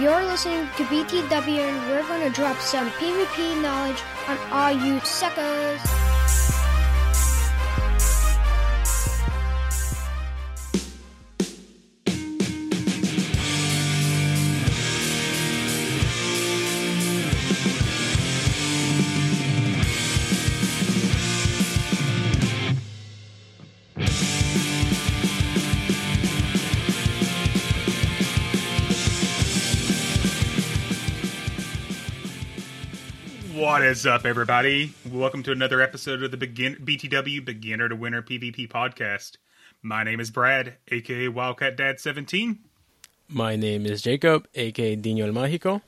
You're listening to BTW, and we're going to drop some PvP knowledge on all you suckers. What is up, everybody? Welcome to another episode of the BTW Beginner to Winner PvP podcast. My name is Brad, aka Wildcat Dad 17. My name is Jacob, aka Dino El Mágico.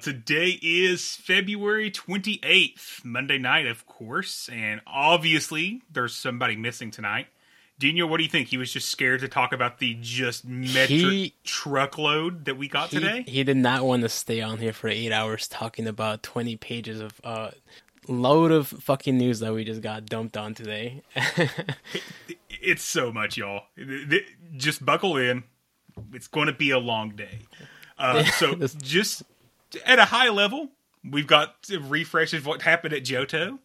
Today is February 28th, Monday night, of course, and obviously there's somebody missing tonight. Dino, what do you think? He was just scared to talk about the just metric truckload that we got today? He did not want to stay on here for 8 hours talking about 20 pages of load of fucking news that we just got dumped on today. It's so much, y'all. Just buckle in. It's going to be a long day. So just at a high level, we've got a refresh of what happened at Johto.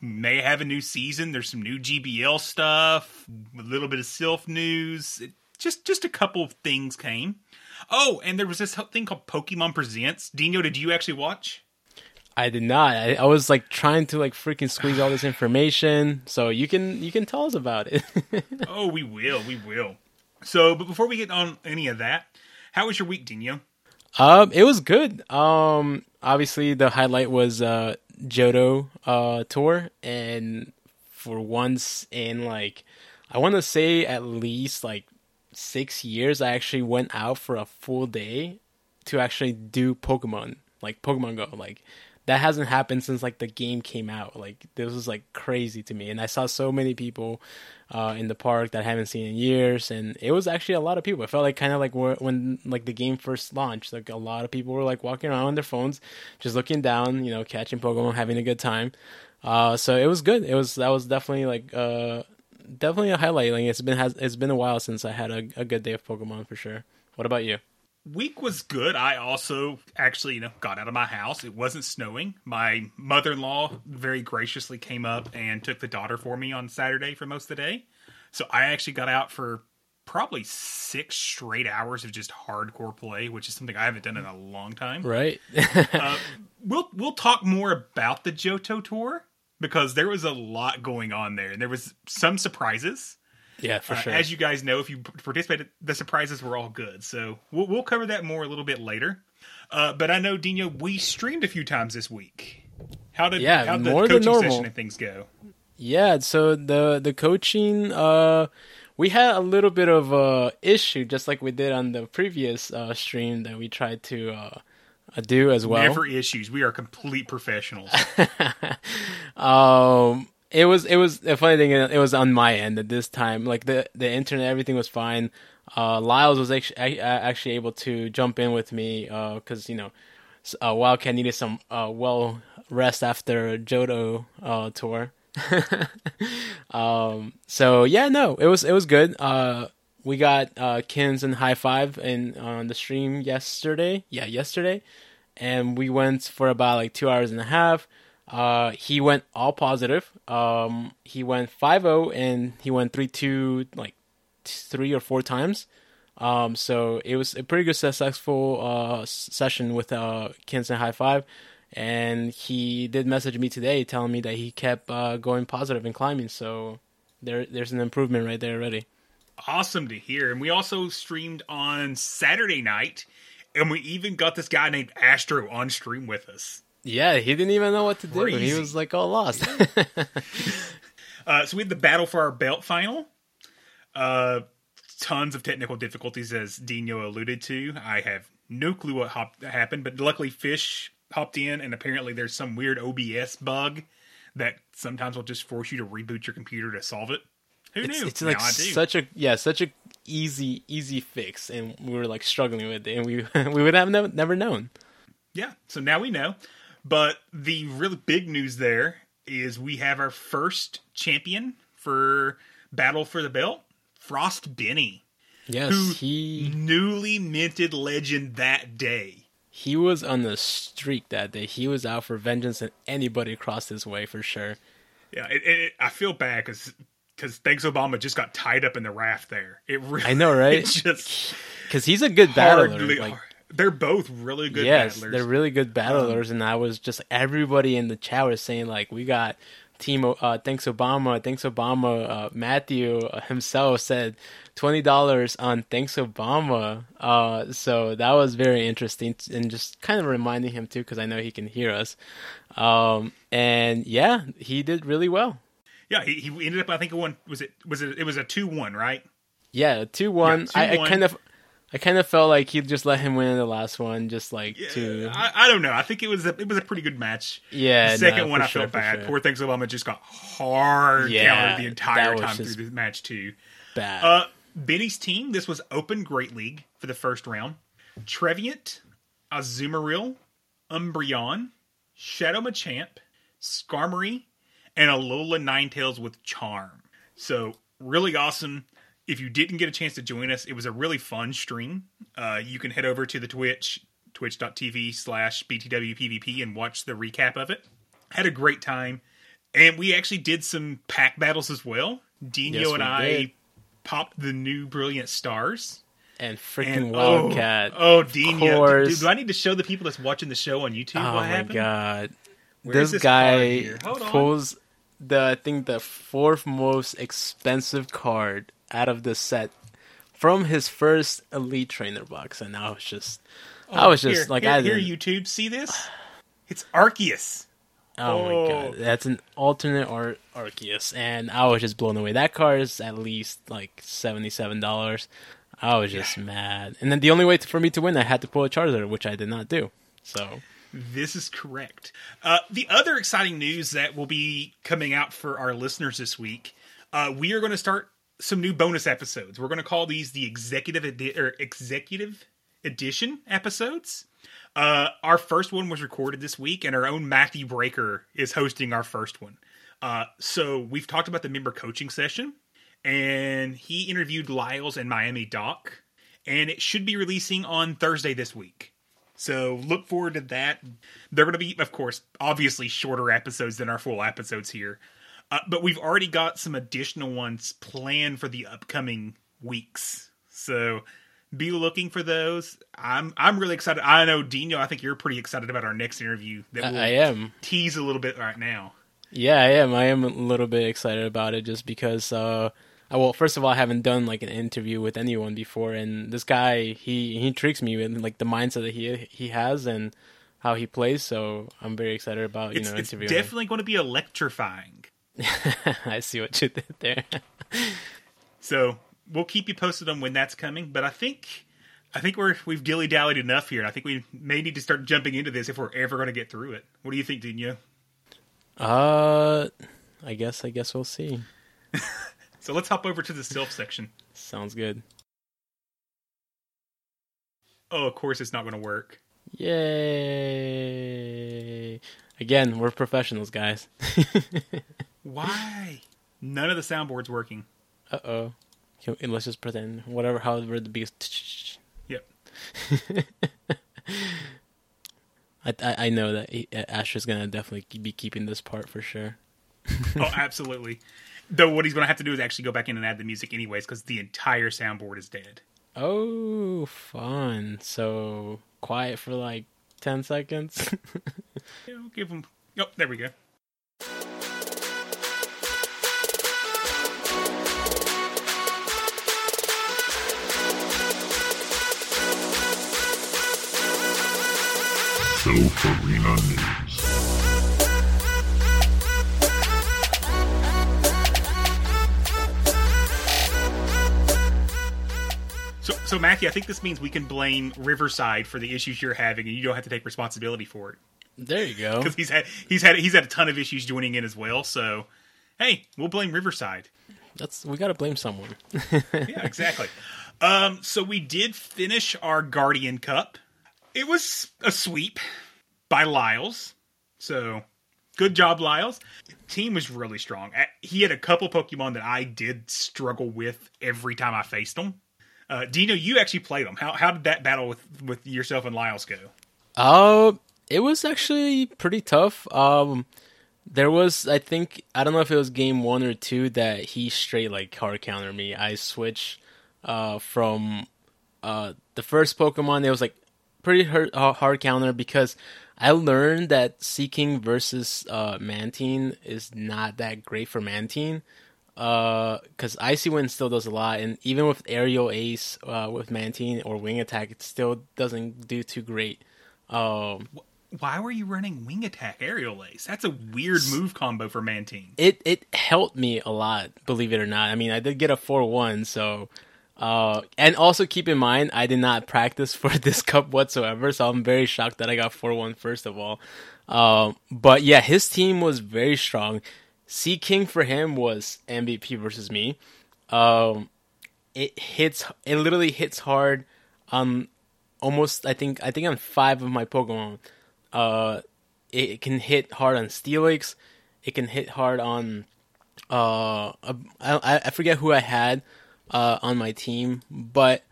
May have a new season. There's some new GBL stuff, a little bit of Sylph news. Just a couple of things came. Oh, and there was this thing called Pokemon Presents. Dino, did you actually watch? I did not. I was like trying to like freaking squeeze all this information. So you can tell us about it. Oh, we will. So, but before we get on any of that, how was your week, Dino? It was good. Obviously the highlight was Johto tour, and for once in like I want to say at least like 6 years, I actually went out for a full day to actually do Pokemon, like Pokemon Go. Like that hasn't happened since like the game came out. Like this was like crazy to me, and I saw so many people in the park that I haven't seen in years, and it was actually a lot of people. I felt like kind of like when like the game first launched, like a lot of people were like walking around on their phones, just looking down, you know, catching Pokemon, having a good time. So it was good. That was definitely like definitely a highlight. Like it's been a while since I had a good day of Pokemon for sure. What about you? Week was good. I also actually, got out of my house. It wasn't snowing. My mother-in-law very graciously came up and took the daughter for me on Saturday for most of the day. So I actually got out for probably 6 straight hours of just hardcore play, which is something I haven't done in a long time. Right. We'll talk more about the Johto tour because there was a lot going on there, and there was some surprises. Yeah, for sure. As you guys know, if you participated, the surprises were all good. So we'll cover that more a little bit later. But I know, Dino, we streamed a few times this week. How did the coaching session and things go? Yeah, so the coaching, we had a little bit of an issue, just like we did on the previous stream that we tried to do as well. Never issues. We are complete professionals. It was a funny thing. It was on my end at this time. Like the internet, everything was fine. Lyles was actually able to jump in with me because Wildcat needed some well rest after Johto tour. It was good. We got Kins and High Five on the stream yesterday. And we went for about like 2 hours and a half. He went all positive. He went 5-0 and he went 3-2 like 3 or 4 times. So it was a pretty good successful session with Kinston High Five. And he did message me today telling me that he kept going positive and climbing. So there's an improvement right there already. Awesome to hear. And we also streamed on Saturday night. And we even got this guy named Astro on stream with us. Yeah, he didn't even know what to do. Crazy. He was like all lost. So we had the battle for our belt final. Tons of technical difficulties, as Dino alluded to. I have no clue what happened, but luckily Fish hopped in, and apparently there's some weird OBS bug that sometimes will just force you to reboot your computer to solve it. Who knew? It's like such a easy fix, and we were like struggling with it, and we would have never known. Yeah, so now we know. But the really big news there is we have our first champion for Battle for the Belt, Frost Benny. Yes, he newly minted legend that day. He was on the streak that day. He was out for vengeance, and anybody crossed his way for sure. Yeah, I feel bad because Thanks Obama just got tied up in the raft there. It really, I know, right? Because he's a good battler. Like, they're both really good battlers. Yes, they're really good battlers, and I was just, everybody in the chat was saying, like, we got Team Thanks Obama. Matthew himself said $20 on Thanks Obama. So that was very interesting, and just kind of reminding him, too, because I know he can hear us. And, yeah, he did really well. Yeah, he ended up, I think, it was a 2-1, right? Yeah, a 2-1. Yeah, I kind of felt like he just let him win the last one, just like to. I don't know. I think it was a pretty good match. Yeah, the second one I felt bad. Sure. Poor Thanks Obama just got hard countered the entire time through the match too. Bad. Benny's team. This was Open Great League for the first round. Treviant, Azumarill, Umbreon, Shadow Machamp, Skarmory, and Alola Ninetales with Charm. So really awesome. If you didn't get a chance to join us, it was a really fun stream. You can head over to the Twitch, twitch.tv/BTWPVP, and watch the recap of it. Had a great time. And we actually did some pack battles as well. Dino and I popped the new Brilliant Stars. And freaking Wildcat. Oh, Dino. Do I need to show the people that's watching the show on YouTube what happened? Oh, my God. This guy pulls the fourth most expensive card out of the set from his first Elite Trainer box, and YouTube, see this? It's Arceus. Oh my God, that's an alternate Arceus, and I was just blown away. That card is at least like $77. I was just mad, and then the only way for me to win, I had to pull a Charizard, which I did not do. So this is correct. The other exciting news that will be coming out for our listeners this week, we are going to start some new bonus episodes. We're going to call these the Executive Edition episodes. Our first one was recorded this week, and our own Matthew Breaker is hosting our first one. So we've talked about the member coaching session, and he interviewed Lyles and Miami Doc, and it should be releasing on Thursday this week. So look forward to that. They're going to be, of course, obviously shorter episodes than our full episodes here. But we've already got some additional ones planned for the upcoming weeks. So be looking for those. I'm really excited. I know, Dino, I think you're pretty excited about our next interview. That we'll I am. Tease a little bit right now. Yeah, I am. I am a little bit excited about it just because, first of all, I haven't done like an interview with anyone before. And this guy, he intrigues me with like the mindset that he has and how he plays. So I'm very excited about, it's interviewing. It's definitely going to be electrifying. I see what you did there. So we'll keep you posted on when that's coming, but I think we've dilly-dallied enough here. I think we may need to start jumping into this if we're ever going to get through it. What do you think, Dino? I guess we'll see. So let's hop over to the self section. Sounds good. Oh, of course it's not going to work. Yay! Again, we're professionals, guys. Why? None of the soundboard's working. Uh-oh. Let's just pretend. However the beast. Yep. I know that Asher's going to definitely be keeping this part for sure. Oh, absolutely. Though what he's going to have to do is actually go back in and add the music anyways, because the entire soundboard is dead. Oh, fun. So quiet for like 10 seconds. Yeah, we'll give him... Oh, there we go. So for Reno News. So Matthew, I think this means we can blame Riverside for the issues you're having, and you don't have to take responsibility for it. There you go. Because he's had a ton of issues joining in as well. So hey, we'll blame Riverside. We got to blame someone. Yeah, exactly. So we did finish our Guardian Cup. It was a sweep by Lyles. So good job, Lyles. The team was really strong. He had a couple Pokemon that I did struggle with every time I faced them. Dino, you actually played them. How did that battle with yourself and Lyles go? It was actually pretty tough. There was, I think, I don't know if it was game 1 or 2 that he straight like hard countered me. I switched from the first Pokemon. It was like pretty hard counter because I learned that Seaking versus Mantine is not that great for Mantine. Because Icy Wind still does a lot, and even with Aerial Ace with Mantine or Wing Attack, it still doesn't do too great. Why were you running Wing Attack Aerial Ace? That's a weird move combo for Mantine. It helped me a lot, believe it or not. I mean, I did get a 4-1, so... and also keep in mind, I did not practice for this cup whatsoever, so I'm very shocked that I got 4-1 first of all. But yeah, his team was very strong. Sea King for him was MVP versus me. It literally hits hard on almost, I think on 5 of my Pokemon. It can hit hard on Steelix. It can hit hard on, I forget who I had on my team, but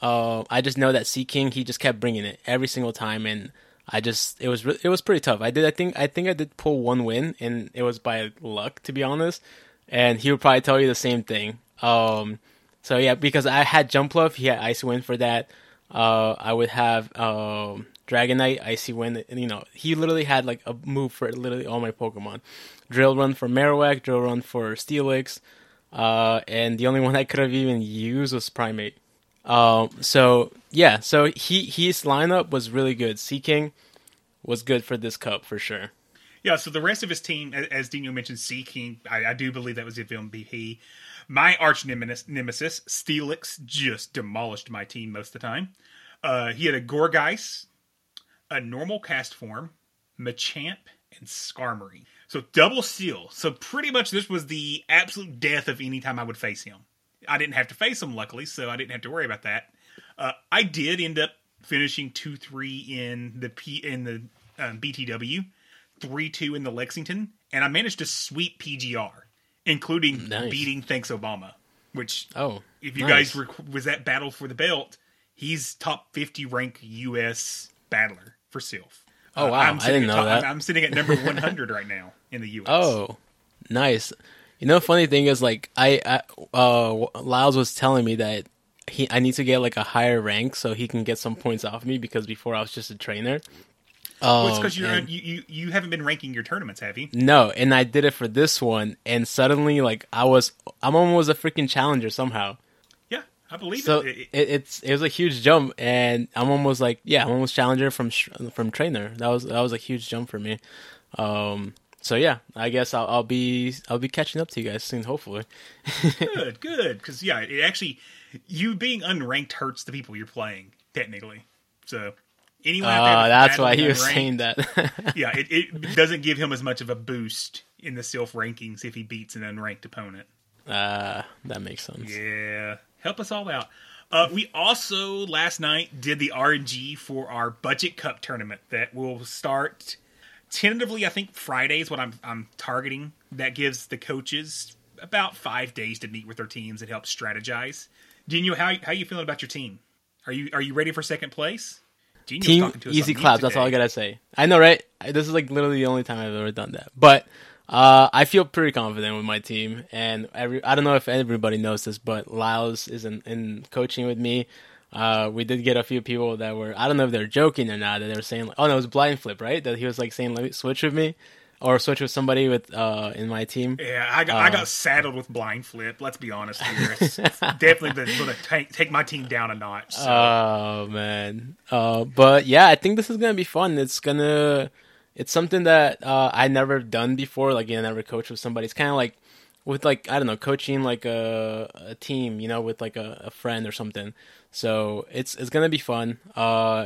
I just know that Sea King, he just kept bringing it every single time, and it was pretty tough. I think I did pull one win, and it was by luck, to be honest. And he would probably tell you the same thing. So yeah, because I had Jumpluff, he had Icy Wind for that. I would have Dragonite, Icy Wind. And, you know, he literally had like a move for literally all my Pokemon. Drill Run for Marowak, Drill Run for Steelix, and the only one I could have even used was Primate. So yeah, so his lineup was really good. Sea King was good for this cup for sure. Yeah, so the rest of his team, as Dino mentioned, Sea King, I do believe that was the MVP. My arch nemesis, Steelix, just demolished my team most of the time. He had a Gorgeist, a normal cast form, Machamp, and Skarmory. So double seal. So pretty much this was the absolute death of any time I would face him. I didn't have to face him, luckily, so I didn't have to worry about that. I did end up finishing 2-3 in the BTW, 3-2 in the Lexington, and I managed to sweep PGR, including beating Thanks Obama, which, if you guys was that battle for the belt, he's top 50 rank U.S. battler for Sylph. Oh, wow. I didn't know that. I'm sitting at number 100 right now in the U.S. Oh, nice. You know, funny thing is, like, Lyles was telling me that I need to get like a higher rank so he can get some points off me, because before I was just a trainer. Well, it's because you haven't been ranking your tournaments, have you? No, and I did it for this one, and suddenly, like, I'm almost a freaking challenger somehow. Yeah, I believe so. It was a huge jump, and I'm almost like, yeah, I'm almost challenger from trainer. That was a huge jump for me. So yeah, I guess I'll be catching up to you guys soon, hopefully. Good, because yeah, it actually, you being unranked hurts the people you're playing technically. So anyone out there that's why he was saying that. Yeah, it doesn't give him as much of a boost in the Sylph rankings if he beats an unranked opponent. That makes sense. Yeah, help us all out. We also last night did the RNG for our Budget Cup tournament that will start. Tentatively, I think Friday is what I'm targeting. That gives the coaches about 5 days to meet with their teams and help strategize. Dino, how are you feeling about your team? Are you ready for second place? genius team talking to us. Easy claps. That's all I gotta say. I know, right? This is like literally the only time I've ever done that. But I feel pretty confident with my team. And I don't know if everybody knows this, but Lyles is in coaching with me. We did get a few people that were, I don't know if they're joking or not, that they were saying, like, oh no, it was Blind Flip, right? That he was like saying, let me switch with me. Or switch with somebody with in my team. Yeah, I got saddled with Blind Flip. Let's be honest here. It's definitely going to take my team down a notch. So. Oh man! But yeah, I think this is going to be fun. It's something that I never done before. Like, I never coached with somebody. It's kind of like with like I don't know, coaching like a team, you know, with like a friend or something. So it's gonna be fun.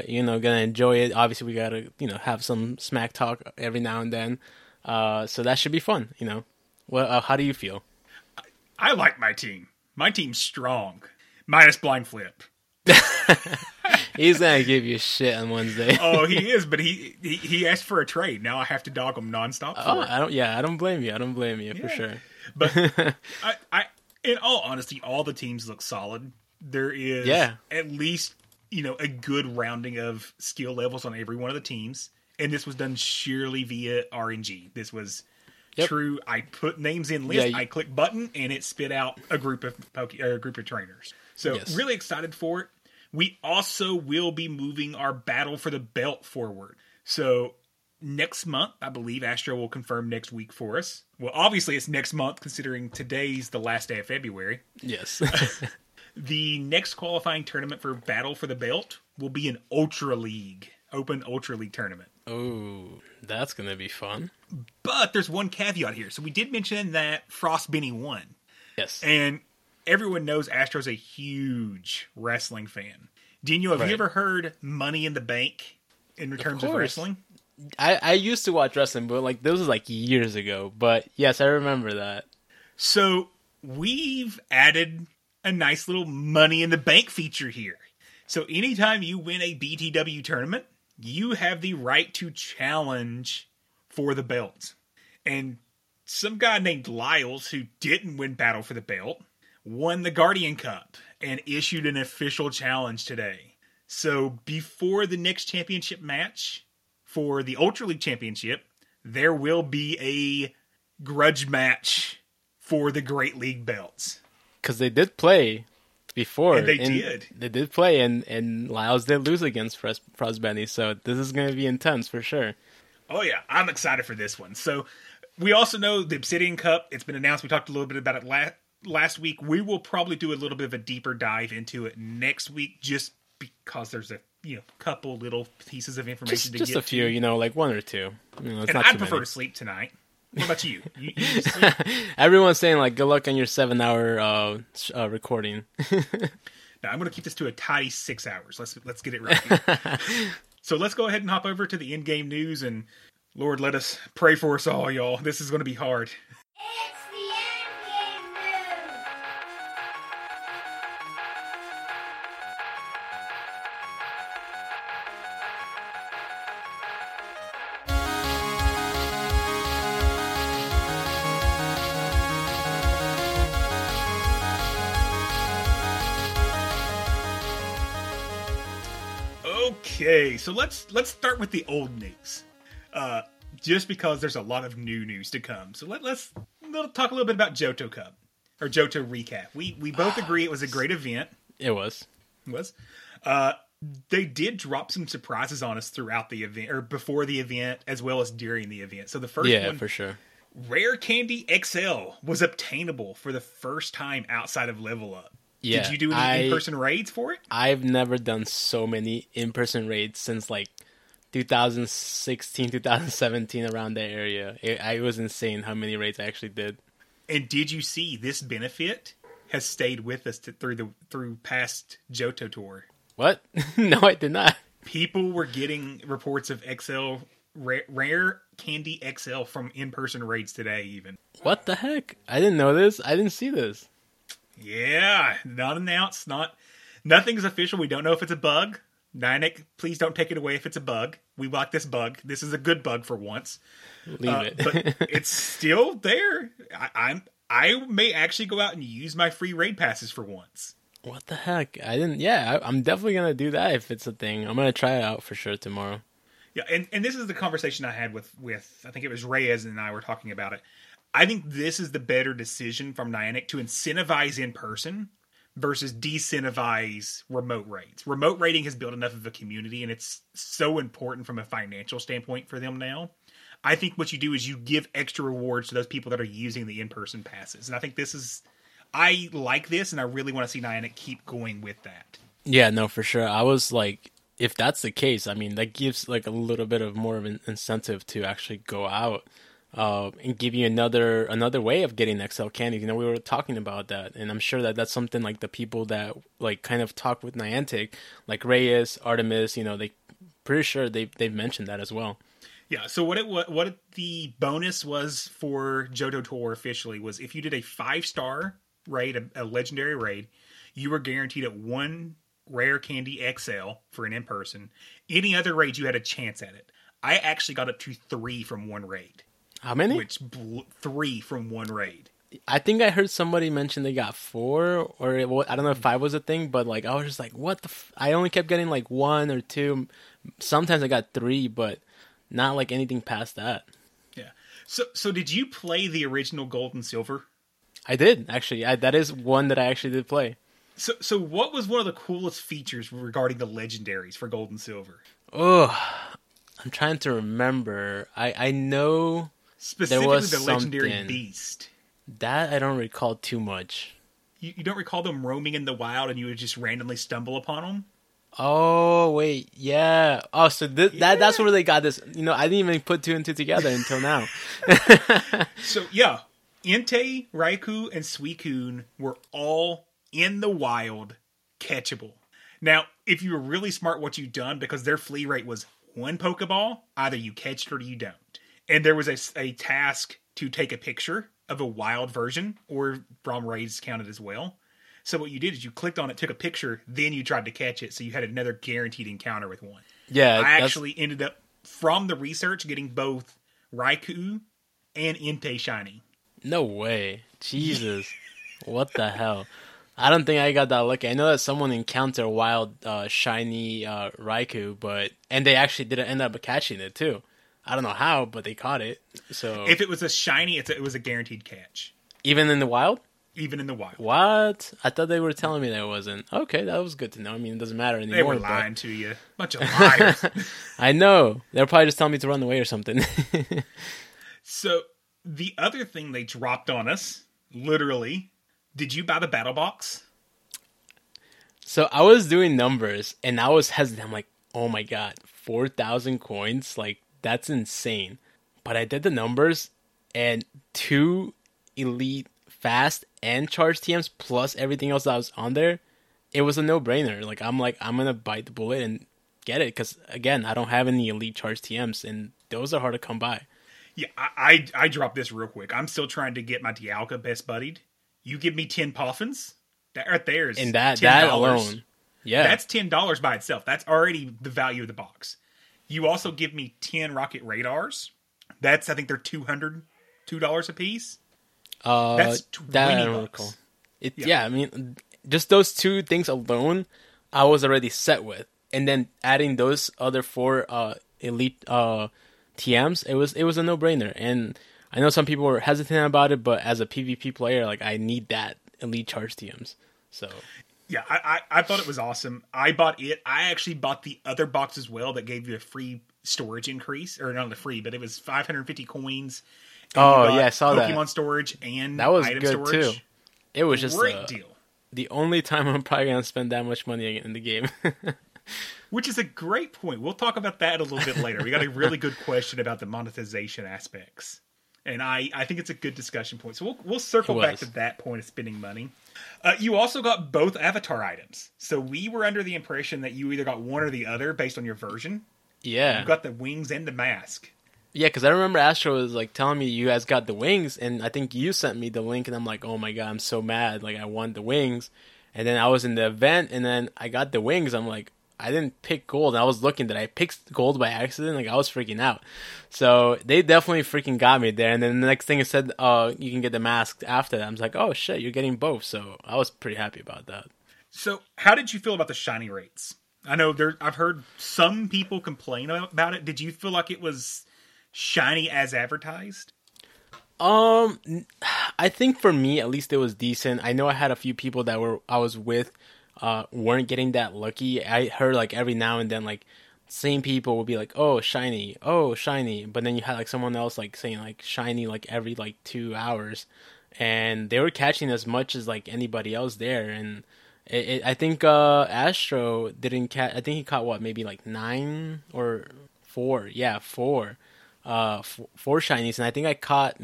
You know, gonna enjoy it. Obviously, we gotta have some smack talk every now and then. So that should be fun, you know. Well, how do you feel? I like my team. My team's strong. Minus Blind Flip. He's going to give you shit on Wednesday. Oh, he is, but he asked for a trade. Now I have to dog him nonstop for it. I don't blame you. For sure. But I in all honesty, all the teams look solid. There is at least, a good rounding of skill levels on every one of the teams. And this was done sheerly via RNG. This was true. I put names in list. I click button, and it spit out a group of trainers. So really excited for it. We also will be moving our battle for the belt forward. So next month, I believe Astro will confirm next week for us. Well, obviously it's next month considering today's the last day of February. Yes. The next qualifying tournament for battle for the belt will be an Ultra League, Open Ultra League tournament. Oh, that's going to be fun. But there's one caveat here. So we did mention that Frost Benny won. Yes. And everyone knows Astro's a huge wrestling fan. Dino, have you ever heard Money in the Bank in terms of wrestling? I used to watch wrestling, but like this was like years ago. But yes, I remember that. So we've added a nice little Money in the Bank feature here. So anytime you win a BTW tournament, you have the right to challenge for the belt. And some guy named Lyles, who didn't win Battle for the Belt, won the Guardian Cup and issued an official challenge today. So before the next championship match for the Ultra League Championship, there will be a grudge match for the Great League belts. Because they did play before. And they did play, and Lyles did lose against Frostbenny, so this is going to be intense for sure. Oh yeah, I'm excited for this one. So we also know the Obsidian Cup, it's been announced. We talked a little bit about it last week. We will probably do a little bit of a deeper dive into it next week, just because there's a couple little pieces of information to get. Just a few, like one or two. It's and I'd prefer to sleep tonight. What about you? You sleep? Everyone's saying, like, good luck on your 7-hour recording. Now, I'm going to keep this to a tidy 6 hours. Let's get it right here. So let's go ahead and hop over to the in-game news, and Lord, let us pray for us all, y'all. This is going to be hard. It's the in-game news. Okay, so let's start with the old news, just because there's a lot of new news to come. So let's talk a little bit about Johto Cup or Johto Recap. We both agree it was a great event. It was. They did drop some surprises on us throughout the event or before the event as well as during the event. So the first one, for sure, Rare Candy XL was obtainable for the first time outside of Level Up. Yeah, did you do any in-person raids for it? I've never done so many in-person raids since like 2016, 2017, around that area. It was insane how many raids I actually did. And did you see this benefit has stayed with us through past Johto Tour? What? No, I did not. People were getting reports of Rare Candy XL from in-person raids today even. What the heck? I didn't know this. I didn't see this. Yeah, not announced, nothing's official. We don't know if it's a bug. Nyanic, please don't take it away if it's a bug. We like this bug. This is a good bug for once. Leave it. But it's still there. I may actually go out and use my free raid passes for once. What the heck? I didn't. Yeah, I'm definitely gonna do that if it's a thing. I'm gonna try it out for sure tomorrow. Yeah, and this is the conversation I had with I think it was Reyes and I were talking about it. I think this is the better decision from Niantic to incentivize in person versus de-incentivize remote rates. Remote rating has built enough of a community, and it's so important from a financial standpoint for them now. I think what you do is you give extra rewards to those people that are using the in-person passes. And I think this is... I like this, and I really want to see Niantic keep going with that. Yeah, no, for sure. I was like, if that's the case, I mean, that gives like a little bit of more of an incentive to actually go out and give you another way of getting Excel candy. You know, we were talking about that, and I'm sure that's something like the people that like kind of talk with Niantic, like Reyes, Artemis, you know, they pretty sure they've mentioned that as well. Yeah. So what the bonus was for Johto Tour officially was if you did a 5-star raid, a legendary raid, you were guaranteed at 1 rare candy XL for an in-person. Any other raid, you had a chance at it. I actually got up to 3 from one raid. How many? Which 3 from one raid. I think I heard somebody mention they got 4, or I don't know if 5 was a thing, but like I was just like, what the? I only kept getting like 1 or 2. Sometimes I got 3, but not like anything past that. Yeah. So did you play the original Gold and Silver? I did actually. That is one that I actually did play. So what was one of the coolest features regarding the legendaries for Gold and Silver? Oh, I'm trying to remember. I know. Specifically, there was the legendary something. Beast. That I don't recall too much. You don't recall them roaming in the wild and you would just randomly stumble upon them? Oh, wait. Yeah. Oh, so that's where they got this. You know, I didn't even put 2 and 2 together until now. So, yeah. Entei, Raikou, and Suicune were all in the wild catchable. Now, if you were really smart what you've done, because their flea rate was 1 Pokeball, either you catch it or you don't. And there was a task to take a picture of a wild version, or from raids counted as well. So what you did is you clicked on it, took a picture, then you tried to catch it. So you had another guaranteed encounter with one. Yeah, I actually ended up, from the research, getting both Raikou and Entei Shiny. No way. Jesus. What the hell? I don't think I got that lucky. I know that someone encountered a wild shiny Raikou, and they actually did end up catching it too. I don't know how, but they caught it. So if it was a shiny, it was a guaranteed catch. Even in the wild? Even in the wild. What? I thought they were telling me that it wasn't. Okay, that was good to know. I mean, it doesn't matter anymore. They were lying to you. Bunch of liars. I know. They're probably just telling me to run away or something. So the other thing they dropped on us, literally, did you buy the battle box? So I was doing numbers, and I was hesitant. I'm like, oh my God, 4,000 coins? Like, that's insane. But I did the numbers, and 2 elite fast and charge TMs plus everything else that was on there, it was a no-brainer. Like, I'm going to bite the bullet and get it because, again, I don't have any elite charge TMs, and those are hard to come by. Yeah, I dropped this real quick. I'm still trying to get my Dialga best buddied. You give me 10 Poffins, that right there is $10. That alone. Yeah. That's $10 by itself. That's already the value of the box. You also give me 10 Rocket Radars. That's, I think they're $2 a pice. That's $20. Yeah, I mean, just those 2 things alone, I was already set with. And then adding those other 4 elite TMs, it was a no-brainer. And I know some people were hesitant about it, but as a PvP player, like, I need that elite charge TMs. So... yeah, I thought it was awesome. I bought it. I actually bought the other box as well that gave you a free storage increase. Or not a free, but it was 550 coins. Oh, yeah, I saw Pokemon that. Pokemon storage and that was item good storage. Too. It was just great deal. The only time I'm probably going to spend that much money in the game. Which is a great point. We'll talk about that a little bit later. We got a really good question about the monetization aspects. And I think it's a good discussion point. So we'll circle back to that point of spending money. You also got both avatar items. So we were under the impression that you either got one or the other based on your version. Yeah. You got the wings and the mask. Yeah, because I remember Astro was like telling me you guys got the wings. And I think you sent me the link. And I'm like, oh my God, I'm so mad. Like, I want the wings. And then I was in the event. And then I got the wings. I'm like, I didn't pick gold. I was looking that I picked gold by accident. Like, I was freaking out. So they definitely freaking got me there. And then the next thing it said, you can get the mask after that. I was like, oh shit, you're getting both. So I was pretty happy about that. So how did you feel about the shiny rates? I know I've heard some people complain about it. Did you feel like it was shiny as advertised? I think for me, at least, it was decent. I know I had a few people that weren't getting that lucky. I heard like every now and then, like same people would be like, oh shiny, but then you had like someone else like saying like shiny like every like 2 hours, and they were catching as much as like anybody else there. And I think Astro didn't catch. I think he caught what, maybe like 9 or 4. Yeah, 4. 4 shinies, and I think I caught 12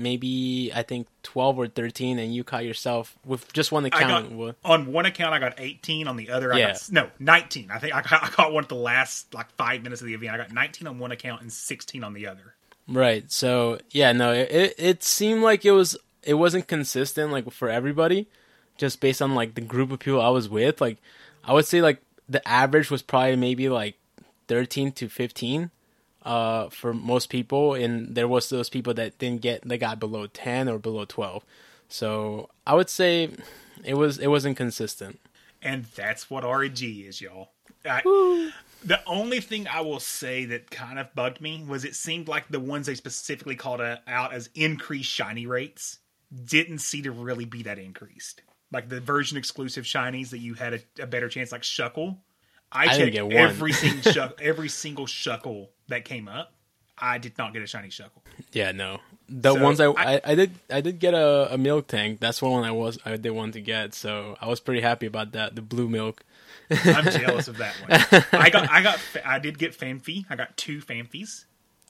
or 13, and you caught yourself with just one account. On one account, I got 18. On the other, 19. I think I caught one at the last like 5 minutes of the event. I got 19 on one account and 16 on the other. Right. So yeah, no, it seemed like it wasn't consistent like for everybody, just based on like the group of people I was with. Like I would say like the average was probably maybe like 13 to 15. For most people, and there was those people that got below 10 or below 12. So I would say it wasn't consistent. And that's what REG is, y'all. The only thing I will say that kind of bugged me was it seemed like the ones they specifically called out as increased shiny rates didn't seem to really be that increased. Like the version exclusive shinies that you had a better chance, like Shuckle. I checked every single Shuckle that came up. I did not get a shiny Shuckle. Yeah, no. The ones I did get a milk tank. That's one I did want to get. So I was pretty happy about that. The blue milk. I'm jealous of that one. I did get Fanfi. I got 2 Fanfis.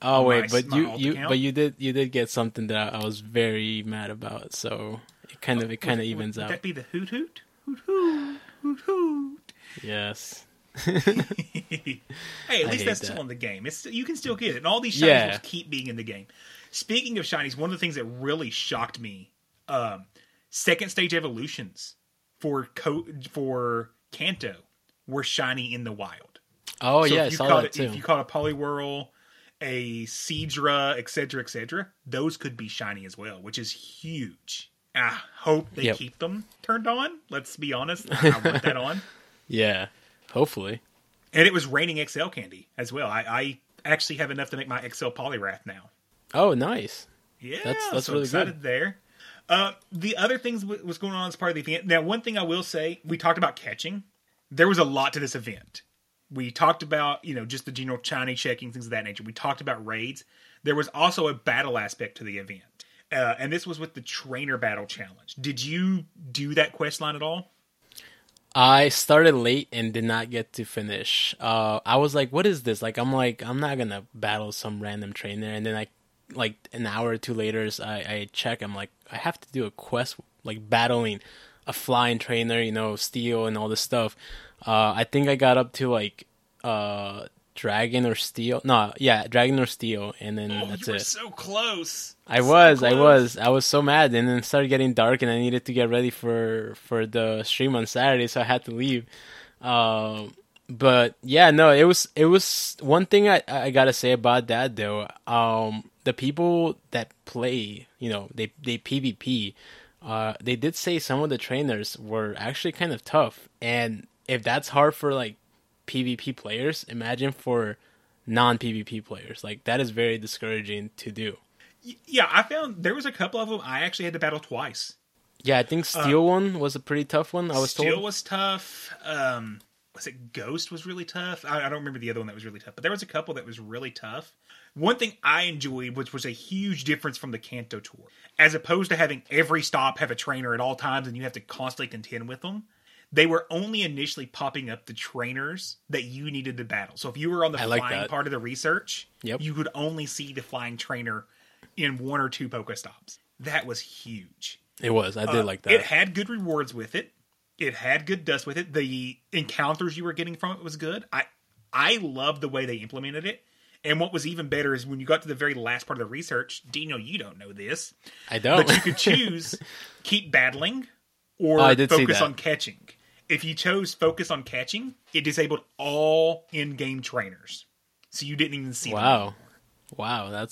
Oh wait, but you did get something that I was very mad about. So it kind of evens out. Would that be the hoot hoot? Hoot hoot. Hoot hoot. Yes. Hey, at least that's still in the game. You can still get it, and all these shinies will keep being in the game. Speaking of shinies, one of the things that really shocked me: second stage evolutions for Kanto were shiny in the wild. Oh so yeah, I saw that too. If you caught a Poliwhirl, a Seadra, etc., those could be shiny as well, which is huge. I hope they keep them turned on. Let's be honest, I want that on. Yeah. Hopefully. And it was raining XL candy as well. I actually have enough to make my XL Poliwrath now. Oh, nice. Yeah, that's so really excited good. There. The other things was going on as part of the event. Now, one thing I will say, we talked about catching. There was a lot to this event. We talked about, just the general shiny checking, things of that nature. We talked about raids. There was also a battle aspect to the event. And this was with the Trainer Battle Challenge. Did you do that quest line at all? I started late and did not get to finish. I was like, what is this? Like, I'm not going to battle some random trainer. And then I an hour or two later, I check. I'm like, I have to do a quest, like battling a flying trainer, Steel and all this stuff. I think I got up to like Dragon or Steel. No, yeah, Dragon or Steel. And then that's it. So close. I was so mad, and then it started getting dark, and I needed to get ready for the stream on Saturday, so I had to leave. But yeah, no, it was one thing I gotta say about that though. The people that play, they PvP. They did say some of the trainers were actually kind of tough, and if that's hard for like PvP players, imagine for non-PvP players. Like that is very discouraging to do. Yeah, I found there was a couple of them I actually had to battle twice. Yeah, I think Steel one was a pretty tough one. I was told Steel was tough. Was it Ghost was really tough? I don't remember the other one that was really tough, but there was a couple that was really tough. One thing I enjoyed, which was a huge difference from the Kanto tour, as opposed to having every stop have a trainer at all times and you have to constantly contend with them, they were only initially popping up the trainers that you needed to battle. So if you were on the flying part of the research, you could only see the flying trainer in 1 or 2 Pokestops. That was huge. It was. I did like that. It had good rewards with it. It had good dust with it. The encounters you were getting from it was good. I loved the way they implemented it. And what was even better is when you got to the very last part of the research, Dino, you don't know this. I don't. But you could choose keep battling or focus on catching. If you chose focus on catching, it disabled all in-game trainers. So you didn't even see them anymore. Wow, that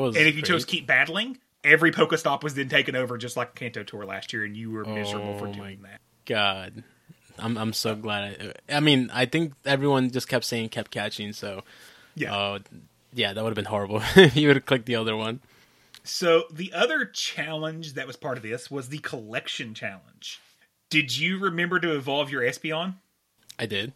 was. And if you chose keep battling, every Pokestop was then taken over, just like Kanto Tour last year, and you were miserable for doing that. God, I'm so glad. I mean, I think everyone just kept saying kept catching. So yeah, that would have been horrible. You would have clicked the other one. So the other challenge that was part of this was the collection challenge. Did you remember to evolve your Espeon? I did.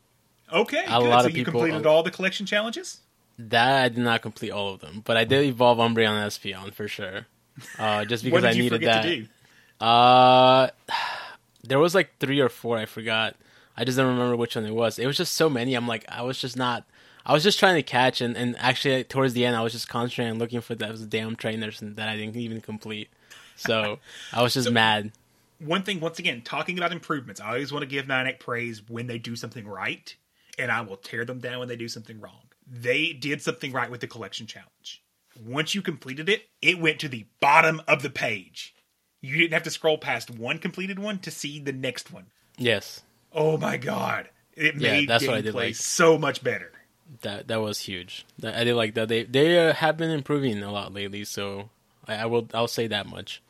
Okay, a good. Lot so of you people completed all the collection challenges? That I did not complete all of them, but I did evolve Umbreon and Espeon for sure. Just because I needed that. What did you forget to do? There was like 3 or 4 I forgot. I just don't remember which one it was. It was just so many. I'm like, I was just trying to catch, and actually like, towards the end, I was just concentrating on looking for those damn trainers that I didn't even complete. So I was just mad. One thing, once again, talking about improvements, I always want to give Niantic praise when they do something right, and I will tear them down when they do something wrong. They did something right with the collection challenge. Once you completed it, it went to the bottom of the page. You didn't have to scroll past one completed one to see the next one. Yes. Oh my God. It made gameplay so much better. That was huge. I did like that. They have been improving a lot lately, so I'll say that much.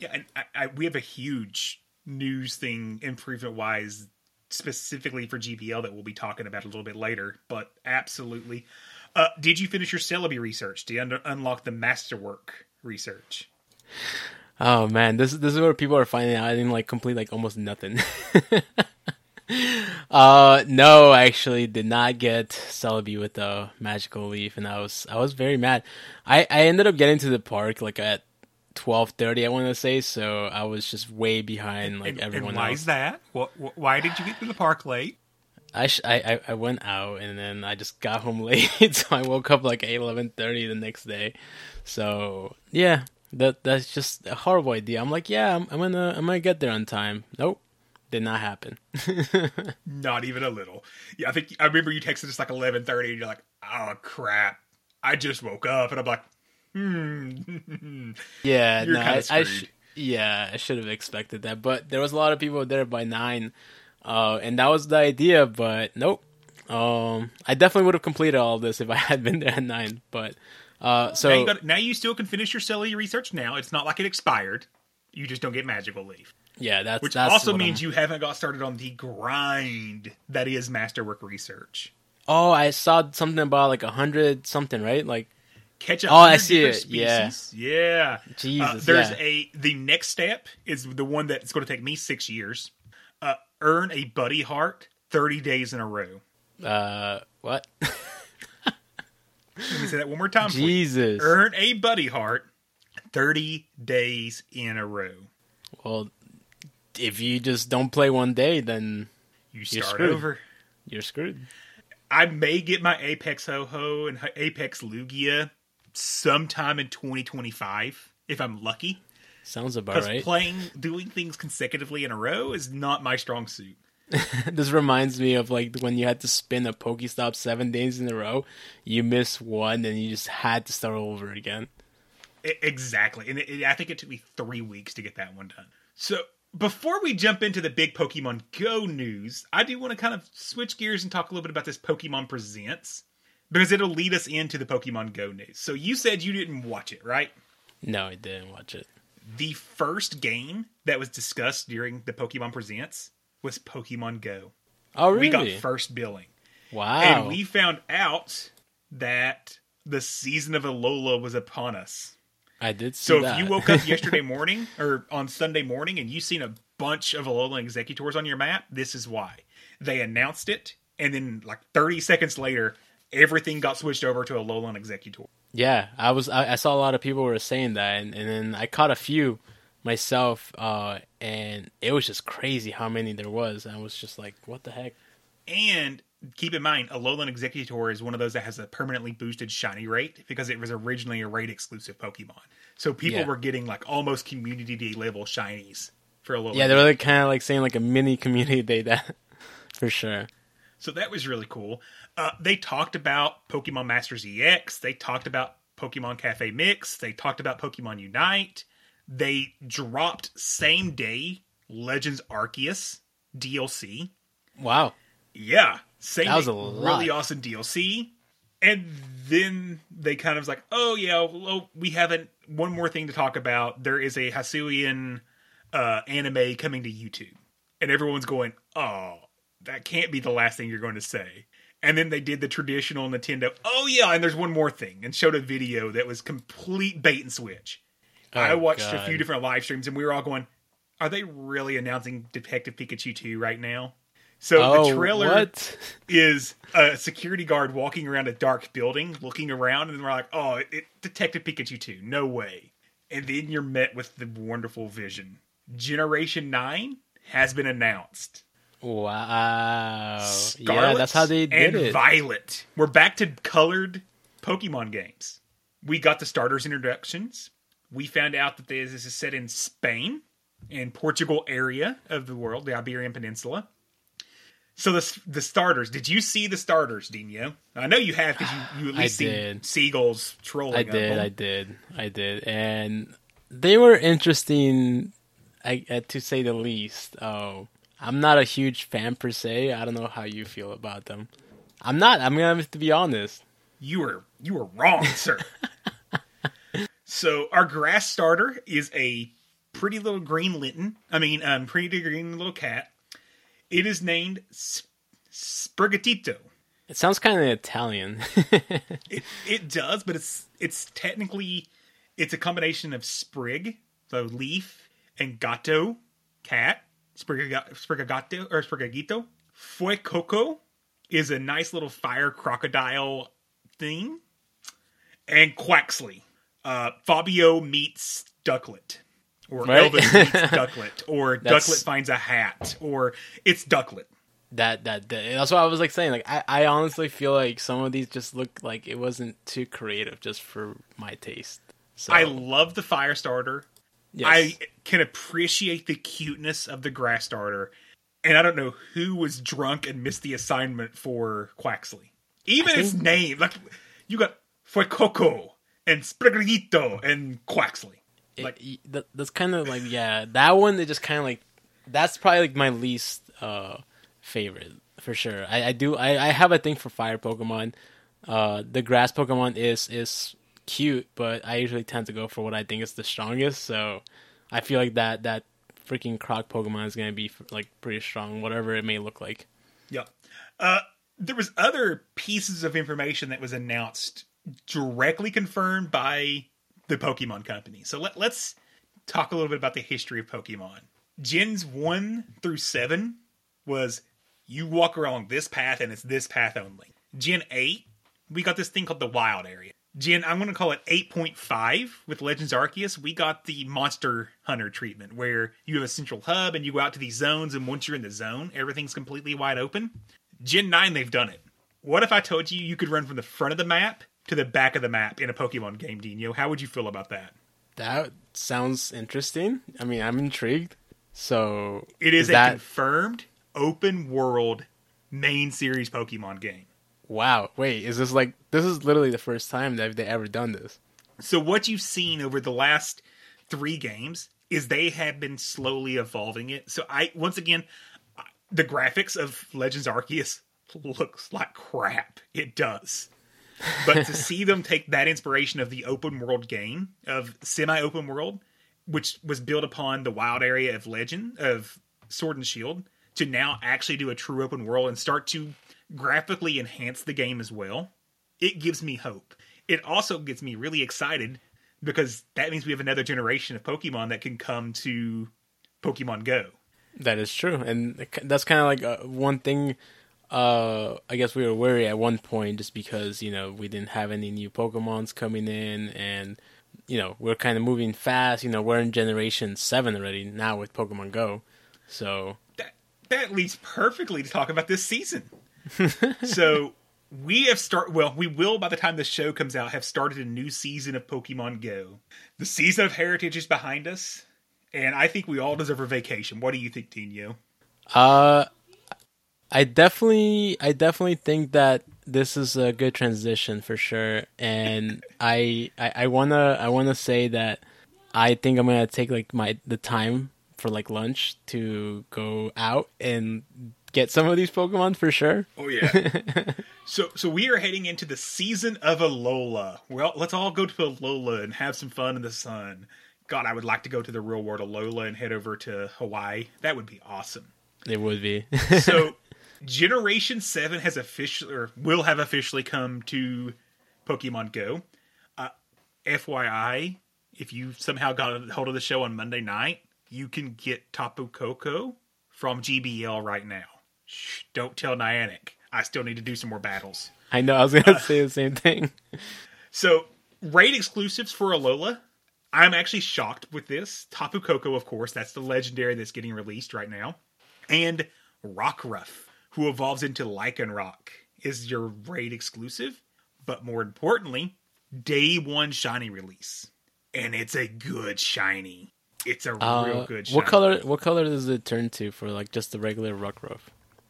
Yeah, and we have a huge news thing improvement-wise, specifically for GPL that we'll be talking about a little bit later, but absolutely. Did you finish your Celebi research? Did you unlock the Masterwork research? Oh, man, this is where people are finding out I didn't complete almost nothing. No, I actually did not get Celebi with the Magical Leaf, and I was very mad. I ended up getting to the park at 12:30, I want to say, so I was just way behind everyone else. And why is that? Why did you get to the park late? I went out, and then I just got home late, so I woke up at 11:30 the next day. So, yeah, that's just a horrible idea. I'm I'm gonna get there on time. Nope. Did not happen. Not even a little. Yeah, I remember you texted us 11:30, and you're like, oh, crap. I just woke up, and I'm like, yeah, you're kind of screwed. I should have expected that, but there was a lot of people there by 9, and that was the idea, but nope. I definitely would have completed all of this if I had been there at 9, but so now you still can finish your Celebi research now. It's not like it expired. You just don't get Magical Leaf. Yeah, that's also means you haven't got started on the grind that is Masterwork research. Oh, I saw something about 100 something, right? Catch up. Oh, I see it. Species. Yeah, Jesus. The next step is the one that's going to take me 6 years. Earn a buddy heart 30 days in a row. What? Let me say that one more time. Jesus. For you. Earn a buddy heart 30 days in a row. Well. If you just don't play one day, then you start over. You're screwed. I may get my Apex Ho-Ho and Apex Lugia sometime in 2025, if I'm lucky. Sounds about right. Because doing things consecutively in a row is not my strong suit. This reminds me of when you had to spin a Pokestop 7 days in a row, you missed one, and you just had to start over again. Exactly. And I think it took me 3 weeks to get that one done. So... before we jump into the big Pokemon Go news, I do want to kind of switch gears and talk a little bit about this Pokemon Presents, because it'll lead us into the Pokemon Go news. So you said you didn't watch it, right? No, I didn't watch it. The first game that was discussed during the Pokemon Presents was Pokemon Go. Oh, really? We got first billing. Wow. And we found out that the season of Alola was upon us. I did see that. So if you woke up yesterday morning or on Sunday morning and you seen a bunch of Alolan Executors on your map, this is why. They announced it, and then 30 seconds later, everything got switched over to Alolan Executor. Yeah, I saw a lot of people were saying that, and then I caught a few myself, and it was just crazy how many there was. I was just like, what the heck? And... keep in mind, Alolan Executor is one of those that has a permanently boosted shiny rate because it was originally a raid-exclusive Pokemon. So people were getting almost Community Day level shinies for Alolan. Yeah, they were kind of saying a mini Community Day that for sure. So that was really cool. They talked about Pokemon Masters EX. They talked about Pokemon Cafe Mix. They talked about Pokemon Unite. They dropped same day Legends Arceus DLC. Wow. Yeah. That was a really awesome DLC. And then they kind of was like, oh, yeah, well, we haven't... one more thing to talk about. There is a Hisuian anime coming to YouTube. And everyone's going, oh, that can't be the last thing you're going to say. And then they did the traditional Nintendo, oh yeah, and there's one more thing, and showed a video that was complete bait and switch. Oh, I watched a few different live streams, and we were all going, are they really announcing Detective Pikachu 2 right now? So the trailer is a security guard walking around a dark building, looking around, and we're like, oh, Detective Pikachu 2, no way. And then you're met with the wonderful vision. Generation 9 has been announced. Wow. Scarlet, yeah, that's how they did it. And Violet. We're back to colored Pokemon games. We got the starters introductions. We found out that this is set in Spain and Portugal area of the world, the Iberian Peninsula. So the starters, did you see the starters, Dino? I know you have because you at least seen seagulls trolling. I did. And they were interesting, to say the least. I'm not a huge fan per se. I don't know how you feel about them. I'm not. I'm going to have to be honest. You were wrong, sir. So our grass starter is a pretty little green Litten. Pretty green little cat. It is named Sprigatito. It sounds kind of Italian. It does, but it's technically a combination of sprig, so leaf, and gatto, cat. Sprigagito. Fuecoco is a nice little fire crocodile thing. And Quaxley. Fabio meets Ducklet. Or right? Elvis meets Ducklet. Or Ducklet finds a hat. Or it's Ducklet. That's what I was saying. I honestly feel like some of these just look like it wasn't too creative just for my taste. So. I love the fire starter. Yes. I can appreciate the cuteness of the grass starter, and I don't know who was drunk and missed the assignment for Quaxley. Even its name, you got Fuecoco and Sprigatito and Quaxley. That's kind of that one. They just kind of that's probably my least favorite for sure. I have a thing for fire Pokemon. The grass Pokemon is cute, but I usually tend to go for what I think is the strongest, so I feel like that freaking croc Pokemon is going to be pretty strong, whatever it may look like. Yeah. There was other pieces of information that was announced directly confirmed by the Pokemon company. So let's talk a little bit about the history of Pokemon. Gens 1 through 7 was you walk along this path and it's this path only. Gen 8, we got this thing called the Wild Area. Gen, I'm going to call it 8.5 with Legends Arceus. We got the Monster Hunter treatment where you have a central hub and you go out to these zones. And once you're in the zone, everything's completely wide open. Gen 9, they've done it. What if I told you could run from the front of the map to the back of the map in a Pokemon game, Dino? How would you feel about that? That sounds interesting. I'm intrigued. So it is a confirmed open world main series Pokemon game. Wow, wait, is this this is literally the first time that they've ever done this. So what you've seen over the last 3 games is they have been slowly evolving it. So the graphics of Legends Arceus looks like crap. It does. But to see them take that inspiration of the open world game, of semi-open world, which was built upon the Wild Area of Sword and Shield, to now actually do a true open world and start to graphically enhance the game as well, it gives me hope. It also gets me really excited because that means we have another generation of Pokemon that can come to Pokemon Go. That is true. And that's kind of one thing I guess we were worried at one point just because, we didn't have any new Pokemons coming in and, we're kind of moving fast. We're in Generation 7 already now with Pokemon Go. So that leads perfectly to talk about this season. So we will, by the time the show comes out, have started a new season of Pokemon Go. The season of Heritage is behind us, and I think we all deserve a vacation. What do you think, Dino? I definitely think that this is a good transition for sure. And I wanna say that I think I'm gonna take the time for lunch to go out and get some of these Pokemon for sure. Oh, yeah. So we are heading into the season of Alola. Well, let's all go to Alola and have some fun in the sun. God, I would like to go to the real world Alola and head over to Hawaii. That would be awesome. It would be. So Generation 7 has officially, or will have officially come to Pokemon Go. FYI, if you somehow got a hold of the show on Monday night, you can get Tapu Koko from GBL right now. Shh, don't tell Niantic. I still need to do some more battles. I know, I was going to say the same thing. So, raid exclusives for Alola. I'm actually shocked with this. Tapu Koko, of course, that's the legendary that's getting released right now. And Rockruff, who evolves into Lycanroc, is your raid exclusive. But more importantly, day one shiny release. And it's a good shiny. It's a real good shiny. What color does it turn to for like just the regular Rockruff?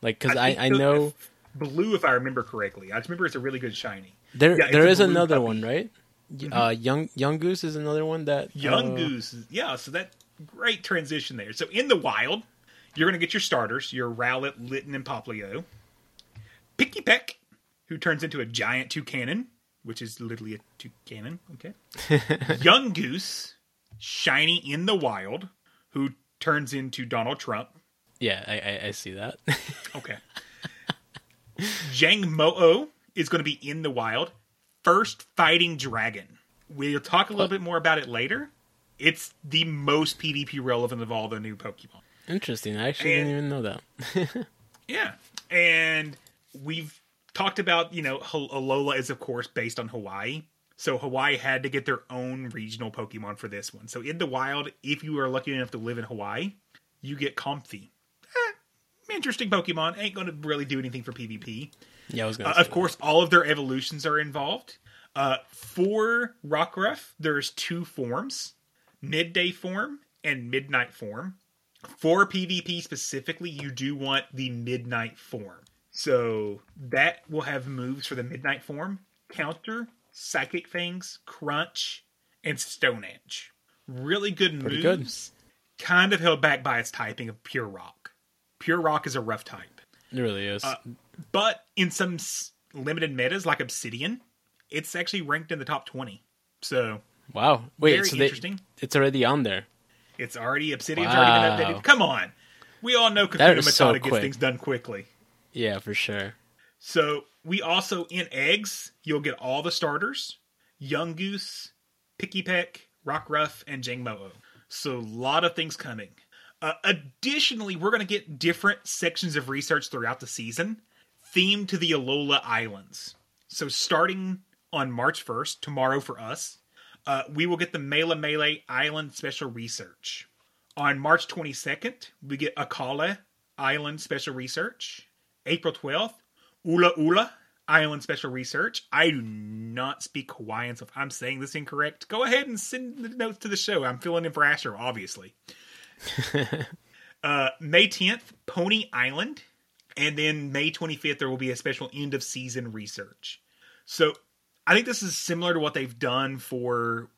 Like, because I know... Blue, if I remember correctly. I just remember it's a really good shiny. There is another puppy. One, right? Mm-hmm. Young Goose is another one that... Young Goose. Yeah, so that great transition there. So in the wild, you're going to get your starters, your Rowlet, Litten, and Popplio. Pikipek, who turns into a giant toucanon, which is literally a toucanon. Okay. Young Goose, shiny in the wild, who turns into Donald Trump. Yeah, I see that. Okay. Jangmo-o is going to be in the wild. First fighting dragon. We'll talk a little bit more about it later. It's the most PvP relevant of all the new Pokemon. Interesting. I actually didn't even know that. Yeah. And we've talked about, Alola is, of course, based on Hawaii. So Hawaii had to get their own regional Pokemon for this one. So in the wild, if you are lucky enough to live in Hawaii, you get Comfy. Interesting Pokemon, ain't going to really do anything for PvP. Yeah, I was going to say. Of course, all of their evolutions are involved. For Rockruff, there's two forms, midday form and midnight form. For PvP specifically, you do want the midnight form. So that will have moves for the midnight form, counter, psychic fangs, crunch, and stone edge. Really good pretty moves. Good. Kind of held back by its typing of pure rock. Pure Rock is a rough type. It really is. But in some limited metas, like Obsidian, it's actually ranked in the top 20. So, wow. Wait, very interesting. It's already on there. It's already, Obsidian's already been updated. Come on. We all know Kakuna Matata gets things done quickly. Yeah, for sure. So, we also, in eggs, you'll get all the starters. Young Goose, Pikipek, Rockruff, and Jangmo-o. So, a lot of things coming. Additionally, we're going to get different sections of research throughout the season themed to the Alola Islands. So starting on March 1st, tomorrow for us, we will get the Mele Mele Island Special Research. On March 22nd, we get Akala Island Special Research. April 12th, Ula Ula Island Special Research. I do not speak Hawaiian, so if I'm saying this incorrect, go ahead and send the notes to the show. I'm filling in for Asher, obviously. May 10th, Pony Island, and then May 25th there will be a special end of season research. So I think this is similar to what they've done for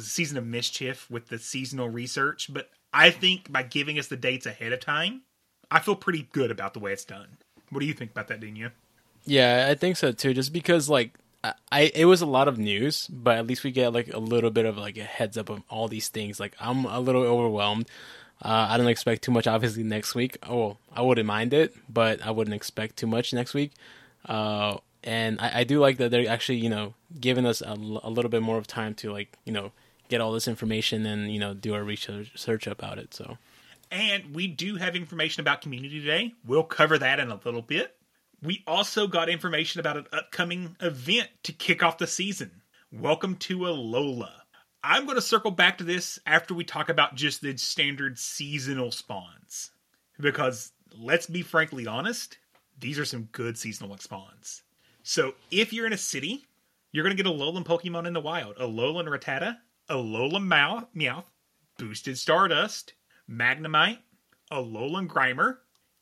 Season of Mischief with the seasonal research, but I think by giving us the dates ahead of time, I feel pretty good about the way it's done. What do you think about that, Dinya? Yeah, I think so too, just because it was a lot of news, but at least we get a little bit of a heads up of all these things. I'm a little overwhelmed. I don't expect too much, obviously, next week. Oh, I wouldn't mind it, but I wouldn't expect too much next week. And I do like that they're actually, giving us a little bit more of time to get all this information and do our research about it. So, and we do have information about community today. We'll cover that in a little bit. We also got information about an upcoming event to kick off the season. Welcome to Alola. I'm going to circle back to this after we talk about just the standard seasonal spawns. Because, let's be frankly honest, these are some good seasonal spawns. So, if you're in a city, you're going to get Alolan Pokemon in the wild. Alolan Rattata, Alolan Meowth, Boosted Stardust, Magnemite, Alolan Grimer.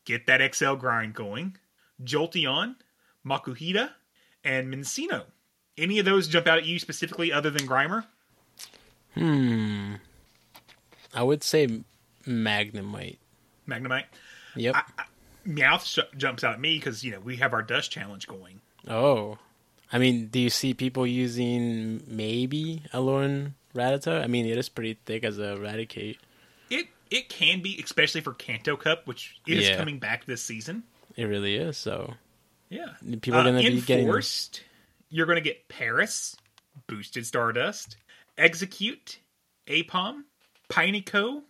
Get that XL grind going. Jolteon, Makuhita, and Mincino. Any of those jump out at you specifically other than Grimer? I would say Magnemite. Magnemite? Yep. Meowth jumps out at me because, we have our Dust Challenge going. Oh. I mean, do you see people using maybe Alolan Rattata? I mean, it is pretty thick as a Raticate. It can be, especially for Kanto Cup, which is coming back this season. It really is. So yeah, people are going to be getting Enforced. You're going to get Paris, Boosted Stardust, Execute, Apom, Pineco,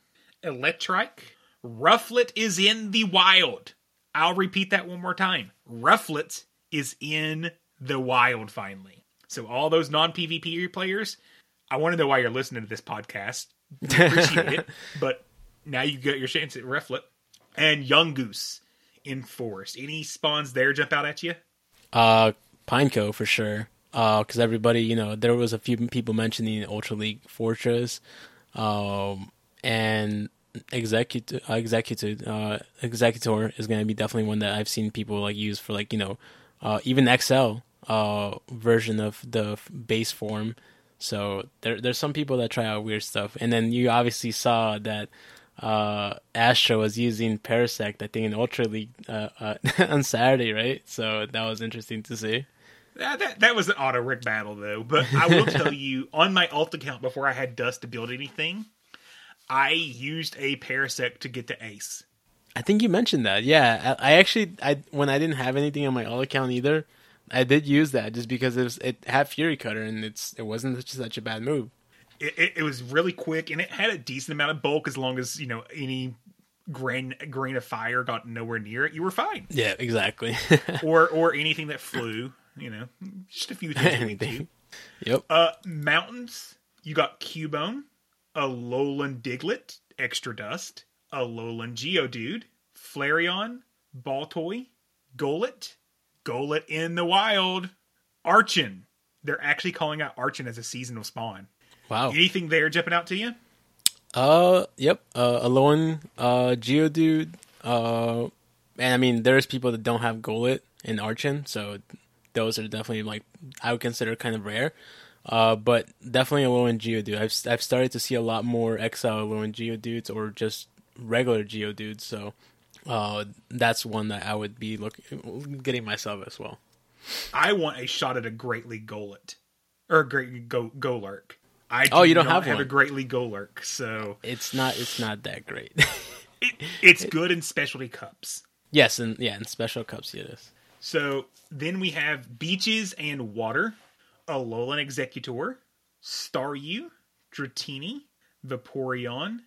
Electrike. Rufflet is in the wild. I'll repeat that one more time. Rufflet is in the wild finally. So all those non-PvP players, I want to know why you're listening to this podcast. I appreciate it. But now you got your chance at Rufflet. And Young Goose in Forest. Any spawns there jump out at you? Pineco for sure. Because everybody, you know, there was a few people mentioning Ultra League Fortress. And Executor is going to be definitely one that I've seen people like use for like, you know, even XL version of the base form. So there's some people that try out weird stuff. And then you obviously saw that Astro was using Parasect, I think, in Ultra League on Saturday, right? So that was interesting to see. That was an auto Rick battle, though. But I will tell you, on my alt account, before I had Dust to build anything, I used a Parasect to get to Ace. I think you mentioned that. Yeah, I actually, when I didn't have anything on my alt account either, I did use that just because it had Fury Cutter and it wasn't such a bad move. It was really quick and it had a decent amount of bulk as long as, you know, any grain of fire got nowhere near it, you were fine. Yeah, exactly. or anything that flew, you know, just a few things. Anything. Yep. Mountains, you got Cubone, Alolan Diglett, Extra Dust, Alolan Geodude, Flareon, Baltoy, Golet in the wild, Archon. They're actually calling out Archon as a seasonal spawn. Wow. Anything there jumping out to you? Yep. Alolan, Geodude, and I mean, there's people that don't have Golet and Archon, so those are definitely like, I would consider kind of rare. But definitely Alolan Geodude. I've started to see a lot more XL Alolan Geodudes or just regular Geodudes, so that's one that I would be getting myself as well. I want a shot at a Great League Golurk. Or a Great Golurk. You don't have a Great League Golurk, so... It's not that great. it's good in specialty cups. Yes, in special cups it is. So then we have Beaches and Water, Alolan Executor, Staryu, Dratini, Vaporeon,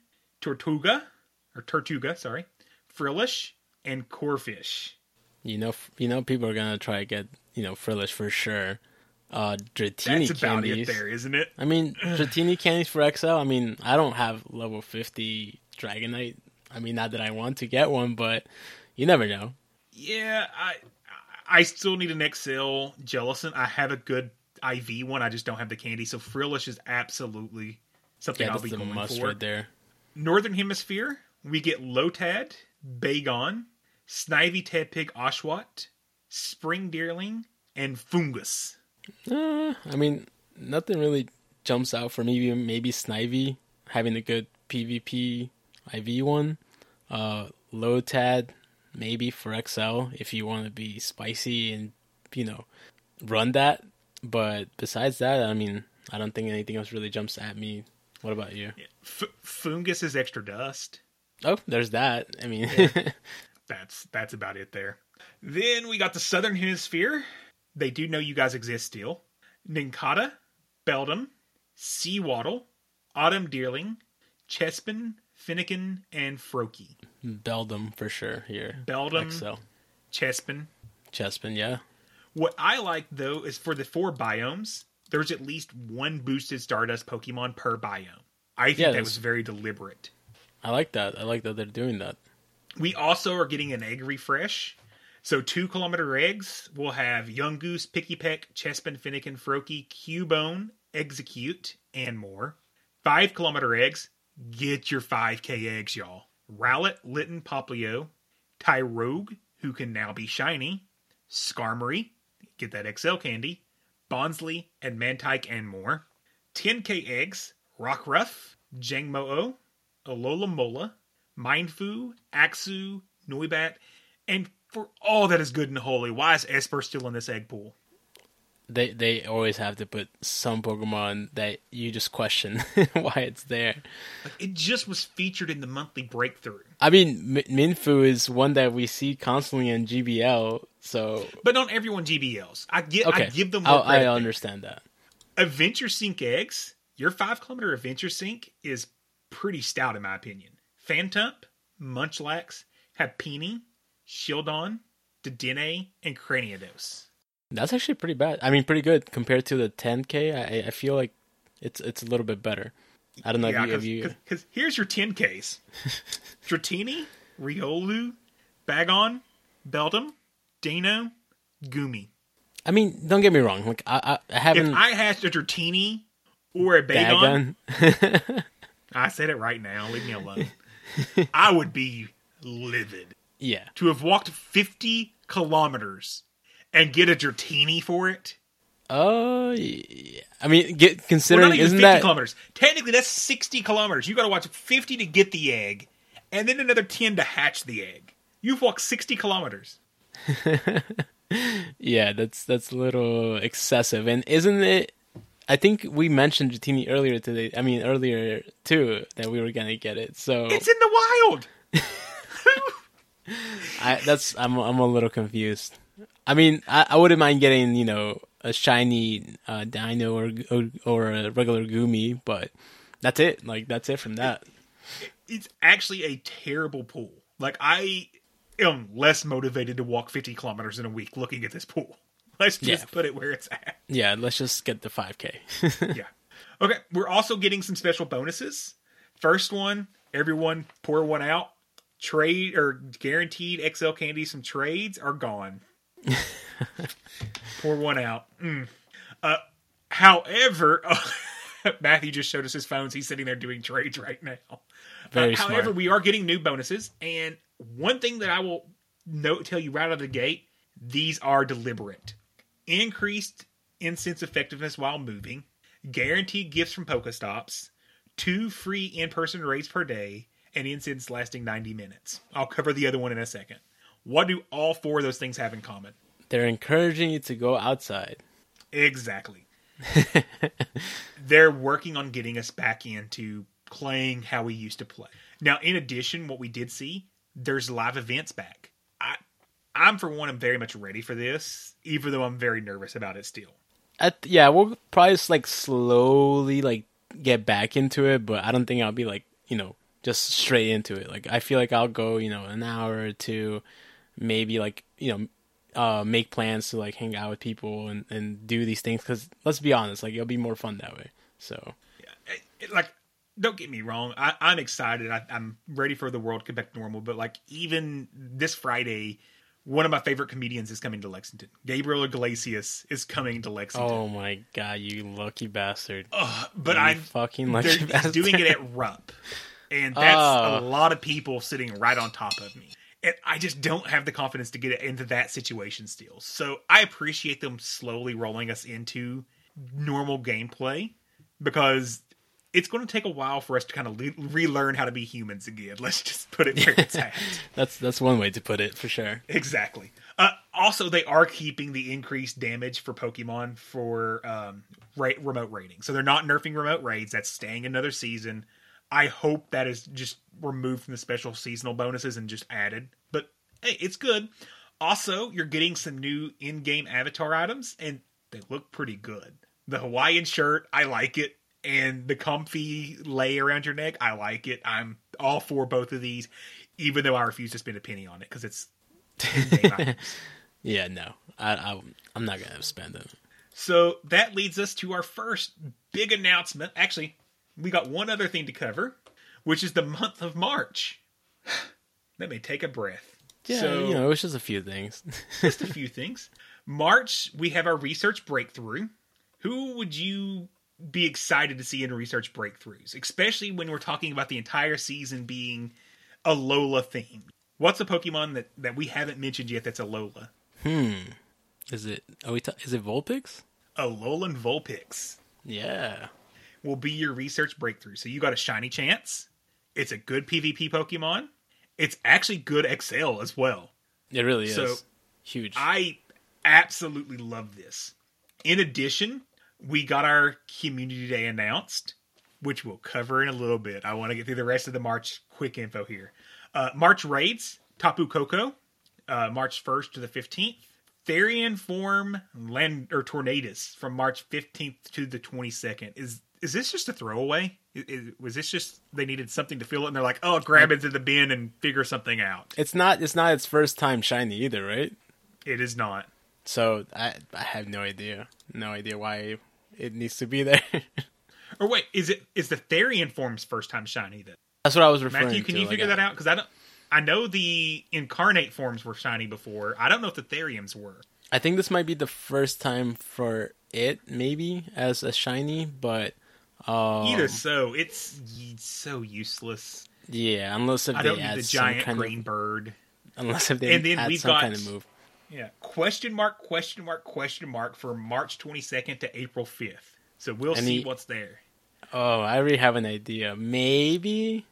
Tortuga, Frillish, and Corphish. You know, people are gonna try to get, you know, Frillish for sure. Dratini candies. That's about it there, isn't it? I mean, Dratini candies for XL. I mean, I don't have level 50 Dragonite. I mean, not that I want to get one, but you never know. Yeah, I still need an XL Jellicent. I have a good IV one. I just don't have the candy. So Frillish is absolutely something I'll be going for. Right there. Northern Hemisphere, we get Lotad, Bagon, Snivy, Tadpig, Oshawott, Spring Deerling, and Fungus. I mean, nothing really jumps out for me. Maybe Snivy having a good PvP IV one. Lotad, maybe for XL if you want to be spicy and, you know, run that. But besides that, I mean, I don't think anything else really jumps at me. What about you? Yeah. Fungus is Extra Dust. Oh, there's that. I mean, yeah. That's about it there. Then we got the Southern Hemisphere. They do know you guys exist still. Ninkata, Beldum, Seawaddle, Autumn Deerling, Chespin, Finnegan, and Froakie. Beldum for sure here. Beldum, XL. Chespin, yeah. What I like, though, is for the 4 biomes, there's at least one Boosted Stardust Pokemon per biome. I think that was very deliberate. I like that. I like that they're doing that. We also are getting an egg refresh. So 2 kilometer eggs will have Young Goose, Pikipek, Chespin, Finnegan, Froakie, Cubone, Execute, and more. 5 kilometer eggs, get your 5K eggs, y'all. Rowlet, Litten, Popplio, Tyrogue, who can now be shiny, Skarmory, get that XL candy, Bonsly, and Mantike, and more. 10K eggs, Rockruff, Jangmo-o, Alola Mola, Mindfu, Axu, Noibat, and for all that is good and holy, why is Esper still in this egg pool? they always have to put some Pokemon that you just question why it's there. It just was featured in the monthly breakthrough. I mean, Minfu is one that we see constantly in GBL, so... But not everyone GBLs. I give them more credit. I understand that. Adventure Sync Eggs, your 5-kilometer Adventure Sync is pretty stout in my opinion. Phantump, Munchlax, Happini, Shieldon, Dedenne, and Cranidos. That's actually pretty bad. I mean, pretty good compared to the 10K. I feel like it's a little bit better. I don't know if you... Because here's your 10Ks. Dratini, Riolu, Bagon, Beldum, Dino, Goomy. I mean, don't get me wrong. Like I haven't... If I hatched a Dratini or a Bagon... I said it right now. Leave me alone. I would be livid. Yeah. To have walked 50 kilometers... And get a Dratini for it? Oh, yeah. I mean, considering, isn't 50 that... kilometers. Technically, that's 60 kilometers. You got to watch 50 to get the egg, and then another 10 to hatch the egg. You've walked 60 kilometers. Yeah, that's a little excessive. And isn't it... I think we mentioned Dratini earlier today. I mean, earlier, too, that we were going to get it, so... It's in the wild! I'm a little confused. I mean, I wouldn't mind getting, you know, a shiny Dino or a regular Goomy, but that's it. Like, that's it from that. It's actually a terrible pool. Like, I am less motivated to walk 50 kilometers in a week looking at this pool. Let's just put it where it's at. Yeah, let's just get the 5K. Yeah. Okay, we're also getting some special bonuses. First one, everyone pour one out. Trade or guaranteed XL candies from trades are gone. Pour one out. However, Matthew just showed us his phones. He's sitting there doing trades right now. Very smart. However, we are getting new bonuses, and one thing that I will tell you right out of the gate: these are deliberate. Increased incense effectiveness while moving, guaranteed gifts from Pokestops, 2 free in-person raids per day, and incense lasting 90 minutes. I'll cover the other one in a second. What do all 4 of those things have in common? They're encouraging you to go outside. Exactly. They're working on getting us back into playing how we used to play. Now, in addition, what we did see, there's live events back. I'm, for one, am very much ready for this, even though I'm very nervous about it still. We'll probably just, slowly, get back into it, but I don't think I'll be, just straight into it. Like, I feel like I'll go, an hour or two... Maybe make plans to hang out with people and do these things, because let's be honest, it'll be more fun that way. So, don't get me wrong, I'm excited. I'm ready for the world to get back to normal. But even this Friday, one of my favorite comedians is coming to Lexington. Gabriel Iglesias is coming to Lexington. Oh my god, you lucky bastard! But I'm fucking lucky bastard. He's doing it at Rupp, and that's a lot of people sitting right on top of me. And I just don't have the confidence to get into that situation still. So I appreciate them slowly rolling us into normal gameplay, because it's going to take a while for us to kind of relearn how to be humans again. Let's just put it where it's at. That's one way to put it, for sure. Exactly. Also, they are keeping the increased damage for Pokemon for remote raiding. So they're not nerfing remote raids. That's staying another season. I hope that is just removed from the special seasonal bonuses and just added. But, hey, it's good. Also, you're getting some new in-game avatar items, and they look pretty good. The Hawaiian shirt, I like it. And the comfy lei around your neck, I like it. I'm all for both of these, even though I refuse to spend a penny on it, because it's in-game items. Yeah, no. I'm not going to spend it. So, that leads us to our first big announcement. Actually... We got one other thing to cover, which is the month of March. Let me take a breath. Yeah, so, it's just a few things. Just a few things. March, we have our research breakthrough. Who would you be excited to see in research breakthroughs? Especially when we're talking about the entire season being Alola themed. What's a Pokemon that we haven't mentioned yet that's Alola? Is it Vulpix? Alolan Vulpix. Yeah. Will be your research breakthrough. So you got a shiny Chance. It's a good PvP Pokemon. It's actually good XL as well. It really is. Huge. I absolutely love this. In addition, we got our Community Day announced, which we'll cover in a little bit. I want to get through the rest of the March quick info here. March raids, Tapu Koko, March 1st to the 15th. Therian form land or Tornadus from March 15th to the 22nd. Is this just a throwaway? Was this just they needed something to fill it, and they're like, oh, grab it to the bin and figure something out? It's not its first time shiny either, right? It is not. So I have no idea why it needs to be there. Or wait, is the Therian form's first time shiny then? That's what I was referring to. Matthew, can you figure that out? Because I know the Incarnate forms were shiny before. I don't know if the Therians were. I think this might be the first time for it, maybe, as a shiny, but... either so, it's so useless. Yeah, unless if they add the giant green bird. Unless if they add some kind of move. Yeah, question mark for March 22nd to April 5th. So we'll see what's there. Oh, I already have an idea. Maybe?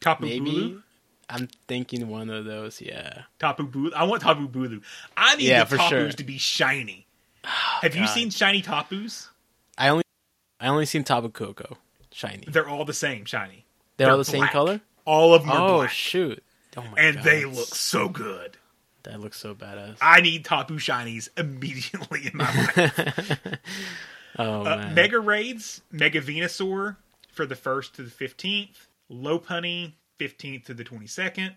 Tapu Bulu? I'm thinking one of those, yeah. Tapu Bulu. I want Tapu Bulu. I need the Tapus to be shiny. Oh, Have you seen shiny Tapus? I only seen Tapu Koko shiny. They're all the same shiny. They're all the black. Same color? All of them are black. Oh, shoot. Oh, my God. And they look so good. That looks so badass. I need Tapu shinies immediately in my life. Oh, man. Mega raids, Mega Venusaur for the 1st to the 15th. Lopunny, 15th to the 22nd.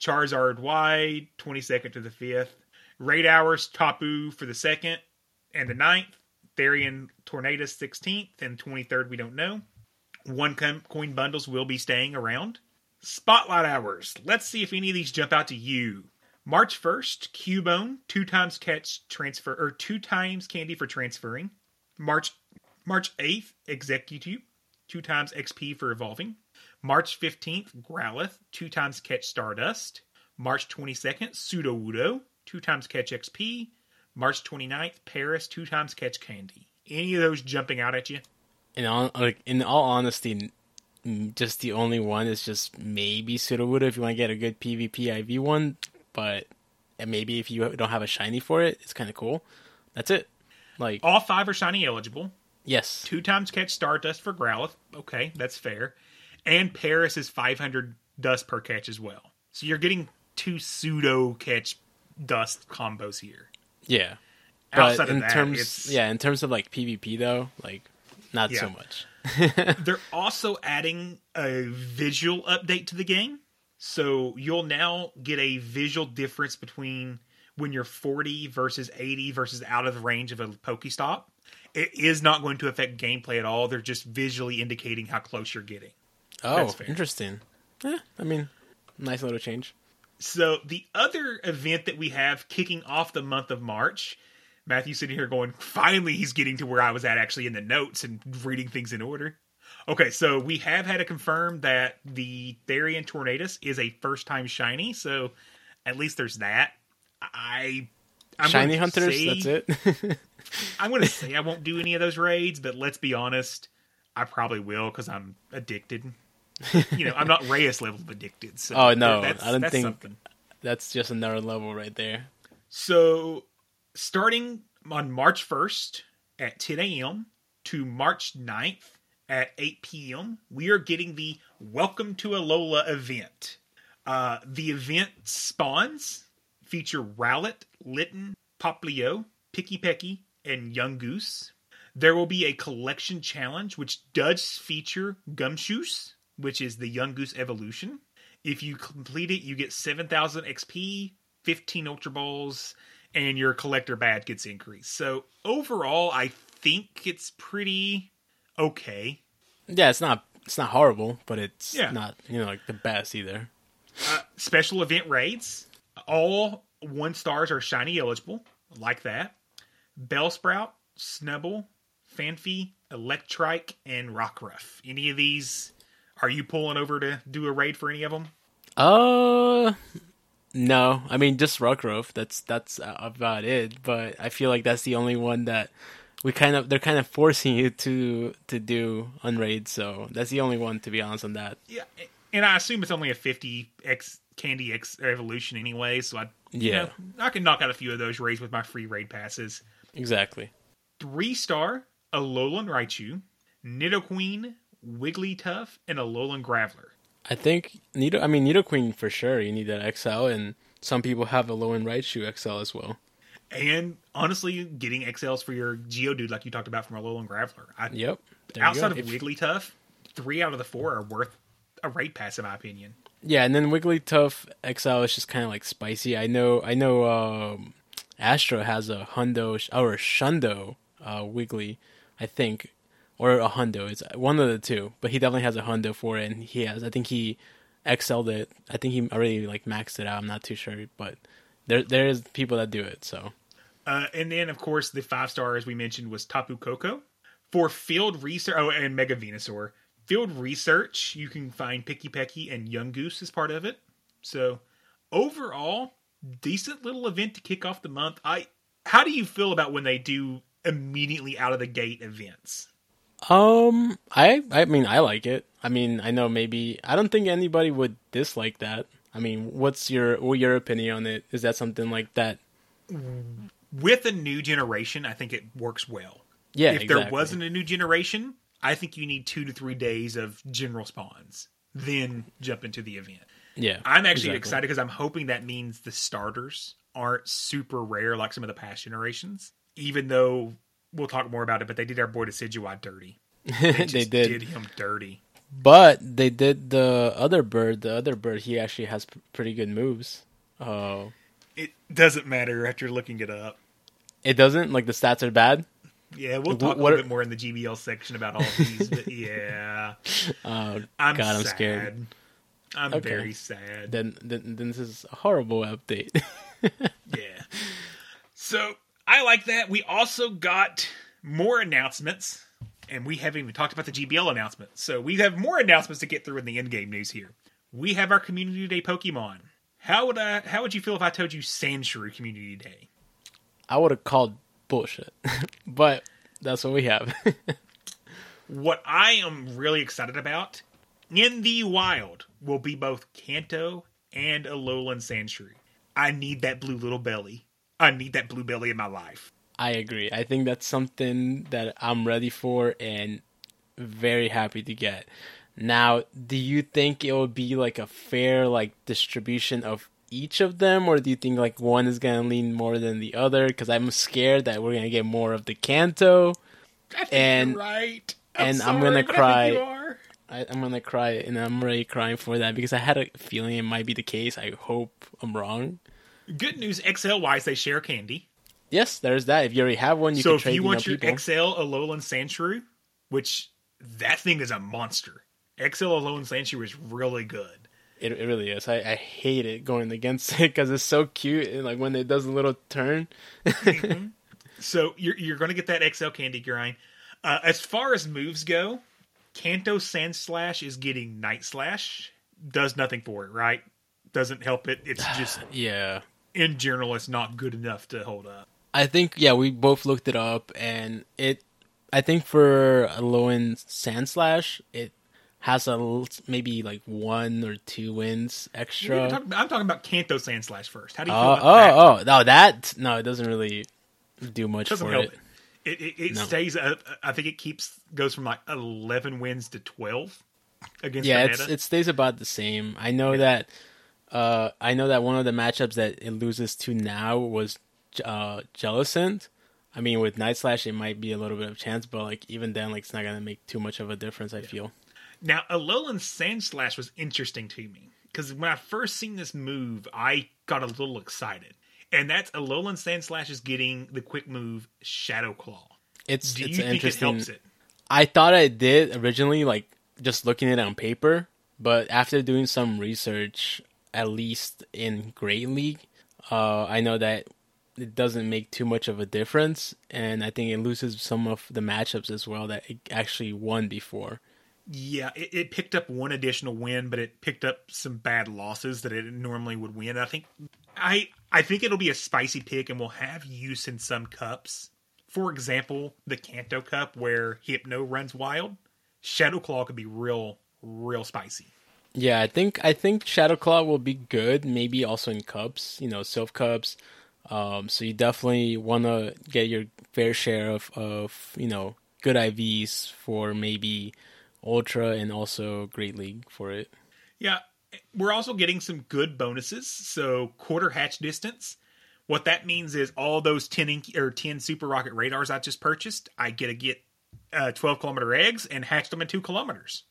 Charizard Y, 22nd to the 5th. Raid Hours, Tapu for the 2nd and the 9th. Therian Tornadus, 16th and 23rd, we don't know. One coin bundles will be staying around. Spotlight Hours. Let's see if any of these jump out to you. March 1st, Cubone, 2 times catch transfer, or 2 times candy for transferring. March 8th, Execute, 2 times XP for evolving. March 15th, Growlithe, 2 times catch Stardust. March 22nd, Sudowoodo, 2 times catch XP. March 29th, Paris, 2 times catch candy. Any of those jumping out at you? In all honesty, just the only one is just maybe Sudowoodo if you want to get a good PvP IV one, but maybe if you don't have a shiny for it, it's kind of cool. That's it. Like all 5 are shiny eligible. Yes. 2 times catch Stardust for Growlithe. Okay, that's fair. And Paris is 500 dust per catch as well. So you're getting 2 pseudo catch dust combos here. Yeah. Outside of that, in terms of like PvP though, like not so much. They're also adding a visual update to the game. So you'll now get a visual difference between when you're 40 versus 80 versus out of the range of a Pokestop. It is not going to affect gameplay at all. They're just visually indicating how close you're getting. Oh, interesting. Yeah, I mean, nice little change. So the other event that we have kicking off the month of March, Matthew's sitting here going, finally he's getting to where I was at actually in the notes and reading things in order. Okay, so we have had to confirm that the Therian Tornadus is a first-time shiny, so at least there's that. I'm shiny hunters, that's it. I'm going to say I won't do any of those raids, but let's be honest, I probably will because I'm addicted. I'm not Reyes level addicted. So oh, no, I don't think something. That's just another level right there. So starting on March 1st at 10 a.m. to March 9th at 8 p.m., we are getting the Welcome to Alola event. The event spawns feature Rowlet, Litten, Popplio, Picky Pecky, and Young Goose. There will be a collection challenge, which does feature Gumshoes, which is the Young Goose evolution. If you complete it, you get 7,000 XP, 15 Ultra Balls, and your collector badge gets increased. So overall, I think it's pretty okay. Yeah, it's not horrible, but it's not like the best either. Special event raids. All 1-stars are shiny eligible, like that. Bellsprout, Snubbull, Fanfy, Electrike, and Rockruff. Any of these, are you pulling over to do a raid for any of them? No. I mean, just Rockruff. That's about it. But I feel like that's the only one that they're kind of forcing you to do on raid. So that's the only one, to be honest, on that. Yeah, and I assume it's only a 50x. Candy X evolution anyway, so I can knock out a few of those raids with my free raid passes. Exactly. 3-star Alolan Raichu, Nidoqueen, Wigglytuff, and Alolan Graveler. I think Nidoqueen for sure. You need that XL, and some people have Alolan Raichu XL as well. And honestly, getting XLs for your Geodude, like you talked about from Alolan Graveler. Yep. Outside of Wigglytuff, 3 out of the 4 are worth a raid pass, in my opinion. Yeah, and then Wigglytuff XL is just kind of like spicy. I know. Astro has a Hundo or a Shundo Wiggly, I think, or a Hundo. It's one of the two, but he definitely has a Hundo for it, and I think he excelled it. I think he already like maxed it out. I'm not too sure, but there is people that do it. So, and then of course the 5-star, as we mentioned, was Tapu Koko for field research. Oh, and Mega Venusaur field research. You can find Pikipeki and Yungoos as part of it. So overall, decent little event to kick off the month. How do you feel about when they do immediately out of the gate events? I mean, I like it. I mean, I know maybe I don't think anybody would dislike that. I mean, what's your opinion on it? Is that something like that? With a new generation, I think it works well. Yeah, if exactly. There wasn't a new generation, I think you need 2 to 3 days of general spawns, then jump into the event. Yeah, I'm actually excited because I'm hoping that means the starters aren't super rare like some of the past generations, even though we'll talk more about it, but they did our boy Decidueye dirty. They did him dirty. But they did the other bird. The other bird, he actually has pretty good moves. Oh, it doesn't matter after looking it up. It doesn't? Like the stats are bad? Yeah, we'll talk a little bit more in the GBL section about all these, but yeah. Oh, I'm scared. I'm okay. Very sad. Then this is a horrible update. Yeah. So I like that. We also got more announcements, and we haven't even talked about the GBL announcement. So we have more announcements to get through in the endgame news here. We have our Community Day Pokemon. How would you feel if I told you Sandshrew Community Day? I would have called bullshit, but that's what we have. What I am really excited about in the wild will be both Kanto and Alolan Sandshrew. I need that blue little belly. I need that blue belly in my life. I agree. I think that's something that I'm ready for and very happy to get. Now, do you think it will be like a fair like distribution of each of them, or do you think like one is going to lean more than the other? Because I'm scared that we're going to get more of the Kanto. I think you're right. I'm going to cry. I think you are. I'm going to cry, and I'm really crying for that because I had a feeling it might be the case. I hope I'm wrong. Good news, XL-wise, they share candy. Yes, there's that. If you already have one, you can trade people. So if you want your XL Alolan Sandshrew, which that thing is a monster. XL Alolan Sandshrew is really good. It really is. I hate it going against it because it's so cute, and like when it does a little turn. Mm-hmm. So you're going to get that XL candy grind. As far as moves go, Kanto Sandslash is getting Night Slash. Does nothing for it, right? Doesn't help it. It's just yeah. In general, it's not good enough to hold up. I think yeah, we both looked it up, and it. I think for Alolan Sandslash, it has maybe like 1 or 2 wins extra. I'm talking about Kanto Sandslash first. How do you feel about that? No, it doesn't really do much. Doesn't for help it. It stays up. I think it goes from like 11 wins to 12 against the meta. It stays about the same. I know that one of the matchups that it loses to now was Jellicent. I mean, with Night Slash, it might be a little bit of chance, but like even then, like it's not going to make too much of a difference, I feel. Now, Alolan Sandslash was interesting to me because when I first seen this move, I got a little excited. And that's Alolan Sandslash is getting the quick move Shadow Claw. Do you think it helps it? I thought I did originally, like just looking at it on paper. But after doing some research, at least in Great League, I know that it doesn't make too much of a difference. And I think it loses some of the matchups as well that it actually won before. Yeah, it picked up one additional win, but it picked up some bad losses that it normally would win. I think it'll be a spicy pick and will have use in some cups. For example, the Kanto Cup where Hypno runs wild, Shadow Claw could be real, real spicy. Yeah, I think Shadow Claw will be good, maybe also in cups, you know, self cups. So you definitely want to get your fair share of good IVs for maybe Ultra and also Great League for it. Yeah, we're also getting some good bonuses. So quarter hatch distance. What that means is all those 10 super rocket radars I just purchased, I get to get 12-kilometer eggs and hatch them in 2 kilometers.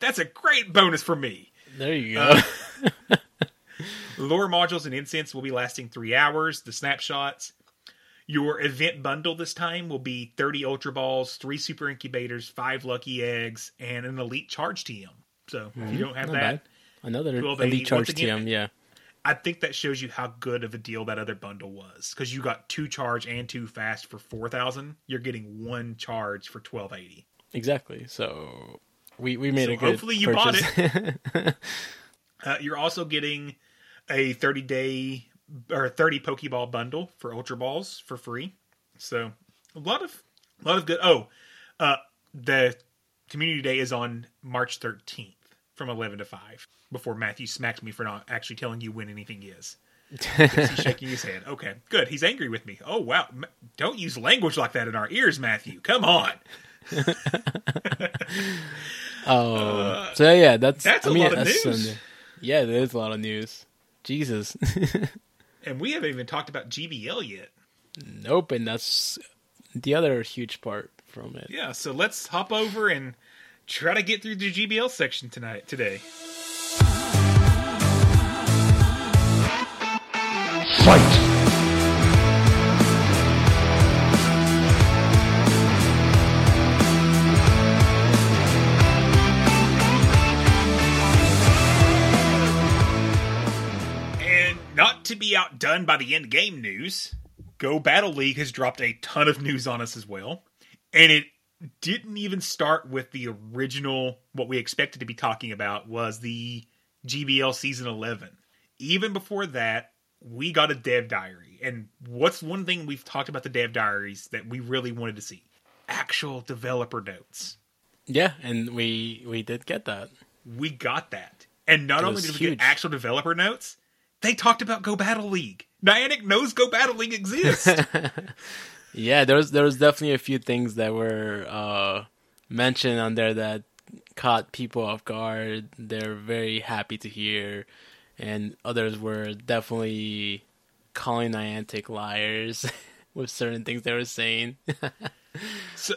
That's a great bonus for me. There you go. Lore modules and incense will be lasting 3 hours. The snapshots. Your event bundle this time will be 30 Ultra Balls, 3 Super Incubators, 5 Lucky Eggs, and an Elite Charge TM. So if you don't have that, another Elite Charge TM, yeah. I think that shows you how good of a deal that other bundle was, because you got 2 Charge and 2 Fast for 4,000. You're getting 1 Charge for 1,280. Exactly. So we made a good hopefully you purchase. Bought it. You're also getting a 30-day... or 30 Pokeball bundle for Ultra Balls for free. So a lot of good. The community day is on March 13th from 11 to 5 before Matthew smacks me for not actually telling you when anything is. He's shaking his head. Okay, good. He's angry with me. Oh, wow. Don't use language like that in our ears, Matthew. Come on. That's a lot of news. Sunday. Yeah, there is a lot of news. Jesus. And we haven't even talked about GBL yet. Nope, and that's the other huge part from it. Yeah, so let's hop over and try to get through the GBL section today. Fight! To be outdone by the end game news, Go Battle League has dropped a ton of news on us as well, and it didn't even start with the original what we expected to be talking about was the GBL season 11. Even before that, we got a dev diary, and what's one thing we've talked about the dev diaries that we really wanted to see? Actual developer notes. Yeah, and we did get that. We got that, and not only did we get actual developer notes. They talked about Go Battle League. Niantic knows Go Battle League exists. Yeah, there was definitely a few things that were mentioned on there that caught people off guard. They're very happy to hear. And others were definitely calling Niantic liars with certain things they were saying.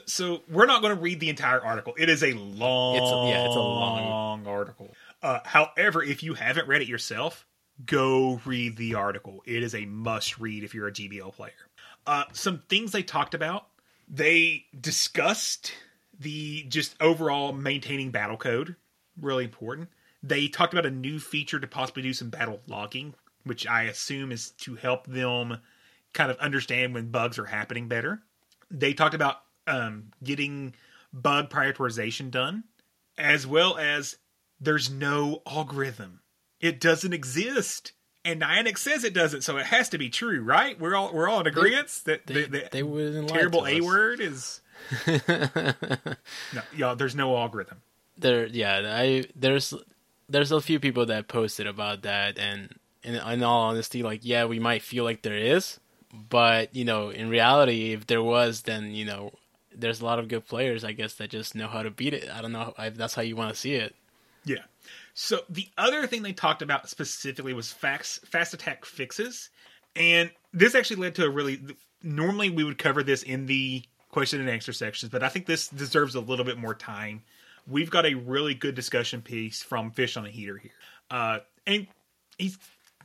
So we're not going to read the entire article. It is a long article. However, if you haven't read it yourself, go read the article. It is a must read if you're a GBL player. Some things they talked about. They discussed the just overall maintaining battle code. Really important. They talked about a new feature to possibly do some battle logging, which I assume is to help them kind of understand when bugs are happening better. They talked about getting bug prioritization done, as well as there's no algorithm. It doesn't exist, and Niantic says it doesn't, so it has to be true, right? We're all in agreement that the terrible A word is no, y'all. There's no algorithm. There's a few people that posted about that, and in all honesty, we might feel like there is, but in reality, if there was, then there's a lot of good players, I guess, that just know how to beat it. I don't know if that's how you want to see it. Yeah. So the other thing they talked about specifically was fast attack fixes. And this actually led to normally we would cover this in the question and answer sections, but I think this deserves a little bit more time. We've got a really good discussion piece from Fish on a Heater here. And he's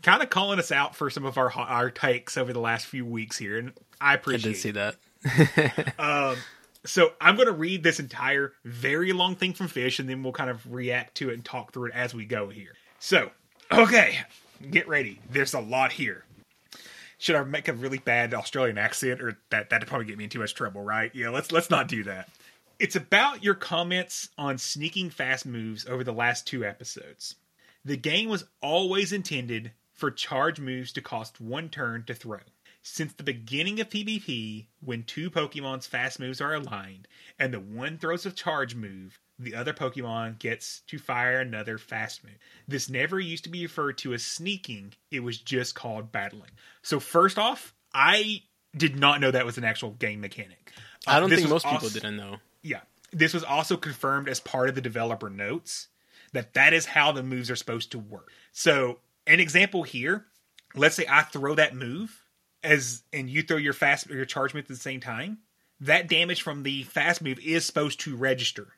kind of calling us out for some of our takes over the last few weeks here. And I appreciate it. I did see that. So I'm going to read this entire very long thing from Fish, and then we'll kind of react to it and talk through it as we go here. So, okay, get ready. There's a lot here. Should I make a really bad Australian accent, or that'd probably get me in too much trouble, right? Yeah, let's not do that. It's about your comments on sneaking fast moves over the last 2 episodes. The game was always intended for charge moves to cost 1 turn to throw. Since the beginning of PvP, when 2 Pokemon's fast moves are aligned, and the one throws a charge move, the other Pokemon gets to fire another fast move. This never used to be referred to as sneaking, it was just called battling. So first off, I did not know that was an actual game mechanic. I don't think most people didn't know. Yeah. This was also confirmed as part of the developer notes that is how the moves are supposed to work. So an example here, let's say I throw that move and you throw your fast or your charge move at the same time. That damage from the fast move is supposed to register.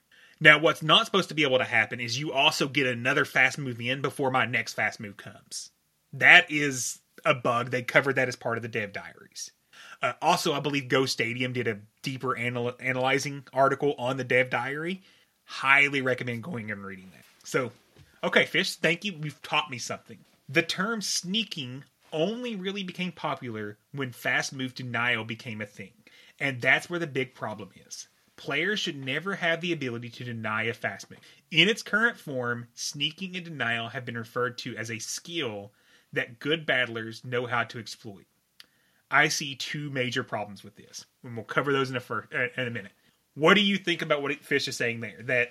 Now, what's not supposed to be able to happen is you also get another fast move in before my next fast move comes. That is a bug. They covered that as part of the dev diaries. Also, I believe Go Stadium did a deeper analyzing article on the dev diary. Highly recommend going and reading that. So, okay, Fish, thank you. You've taught me something. The term sneaking only really became popular when fast move denial became a thing. And that's where the big problem is. Players should never have the ability to deny a fast move. In its current form, sneaking and denial have been referred to as a skill that good battlers know how to exploit. I see two major problems with this, and we'll cover those in a minute. What do you think about what Fish is saying there?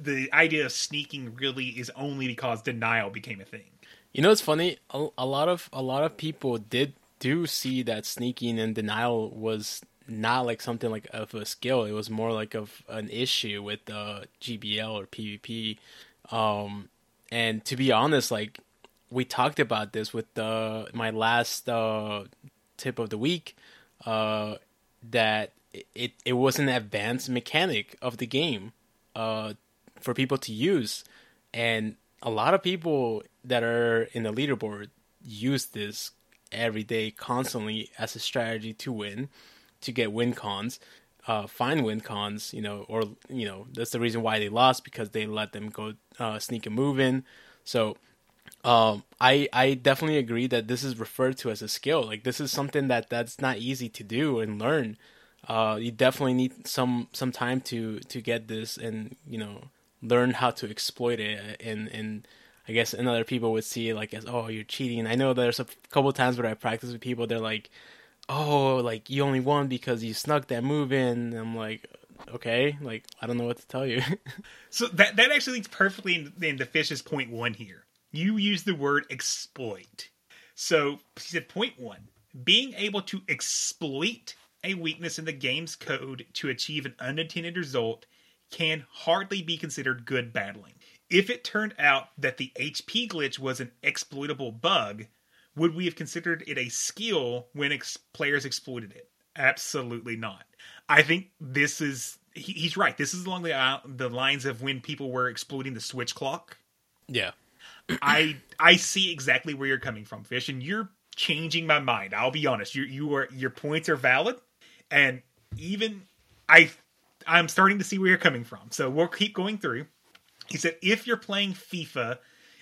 The idea of sneaking really is only because denial became a thing. You know, it's funny. A lot of people do see that sneaking and denial was not like something like of a skill. It was more like of an issue with GBL or PvP. And to be honest, like we talked about this with my last tip of the week, that it was an advanced mechanic of the game for people to use, and a lot of people that are in the leaderboard use this every day constantly as a strategy to win, to get win cons, find win cons, that's the reason why they lost, because they let them go sneak a move in. So I definitely agree that this is referred to as a skill. Like this is something that's not easy to do and learn. You definitely need some time to get this and, learn how to exploit it and I guess and other people would see it like as, oh, you're cheating. I know there's a couple of times where I practice with people. They're like, oh, like you only won because you snuck that move in. And I'm like, okay, like I don't know what to tell you. So that actually leads perfectly into Fish's point one here. You use the word exploit. So he said point one, being able to exploit a weakness in the game's code to achieve an unintended result can hardly be considered good battling. If it turned out that the HP glitch was an exploitable bug, would we have considered it a skill when players exploited it? Absolutely not. I think this is... He's right. This is along the lines of when people were exploiting the Switch clock. Yeah. I see exactly where you're coming from, Fish, and you're changing my mind. I'll be honest. Your points are valid, and even... I'm starting to see where you're coming from. So we'll keep going through. He said, if you're playing FIFA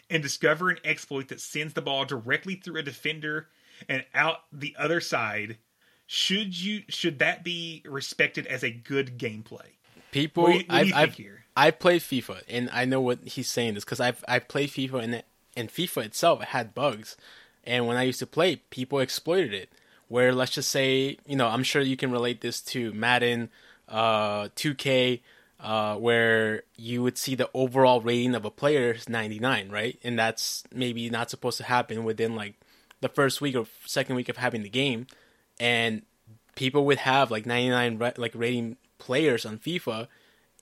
and discover an exploit that sends the ball directly through a defender and out the other side, should that be respected as a good gameplay? People, I've played FIFA, and I know what he's saying is because I've played FIFA, and FIFA itself had bugs. And when I used to play, people exploited it. Where let's just say, I'm sure you can relate this to Madden, 2K, where you would see the overall rating of a player is 99, right? And that's maybe not supposed to happen within like the first week or second week of having the game. And people would have like 99 like rating players on FIFA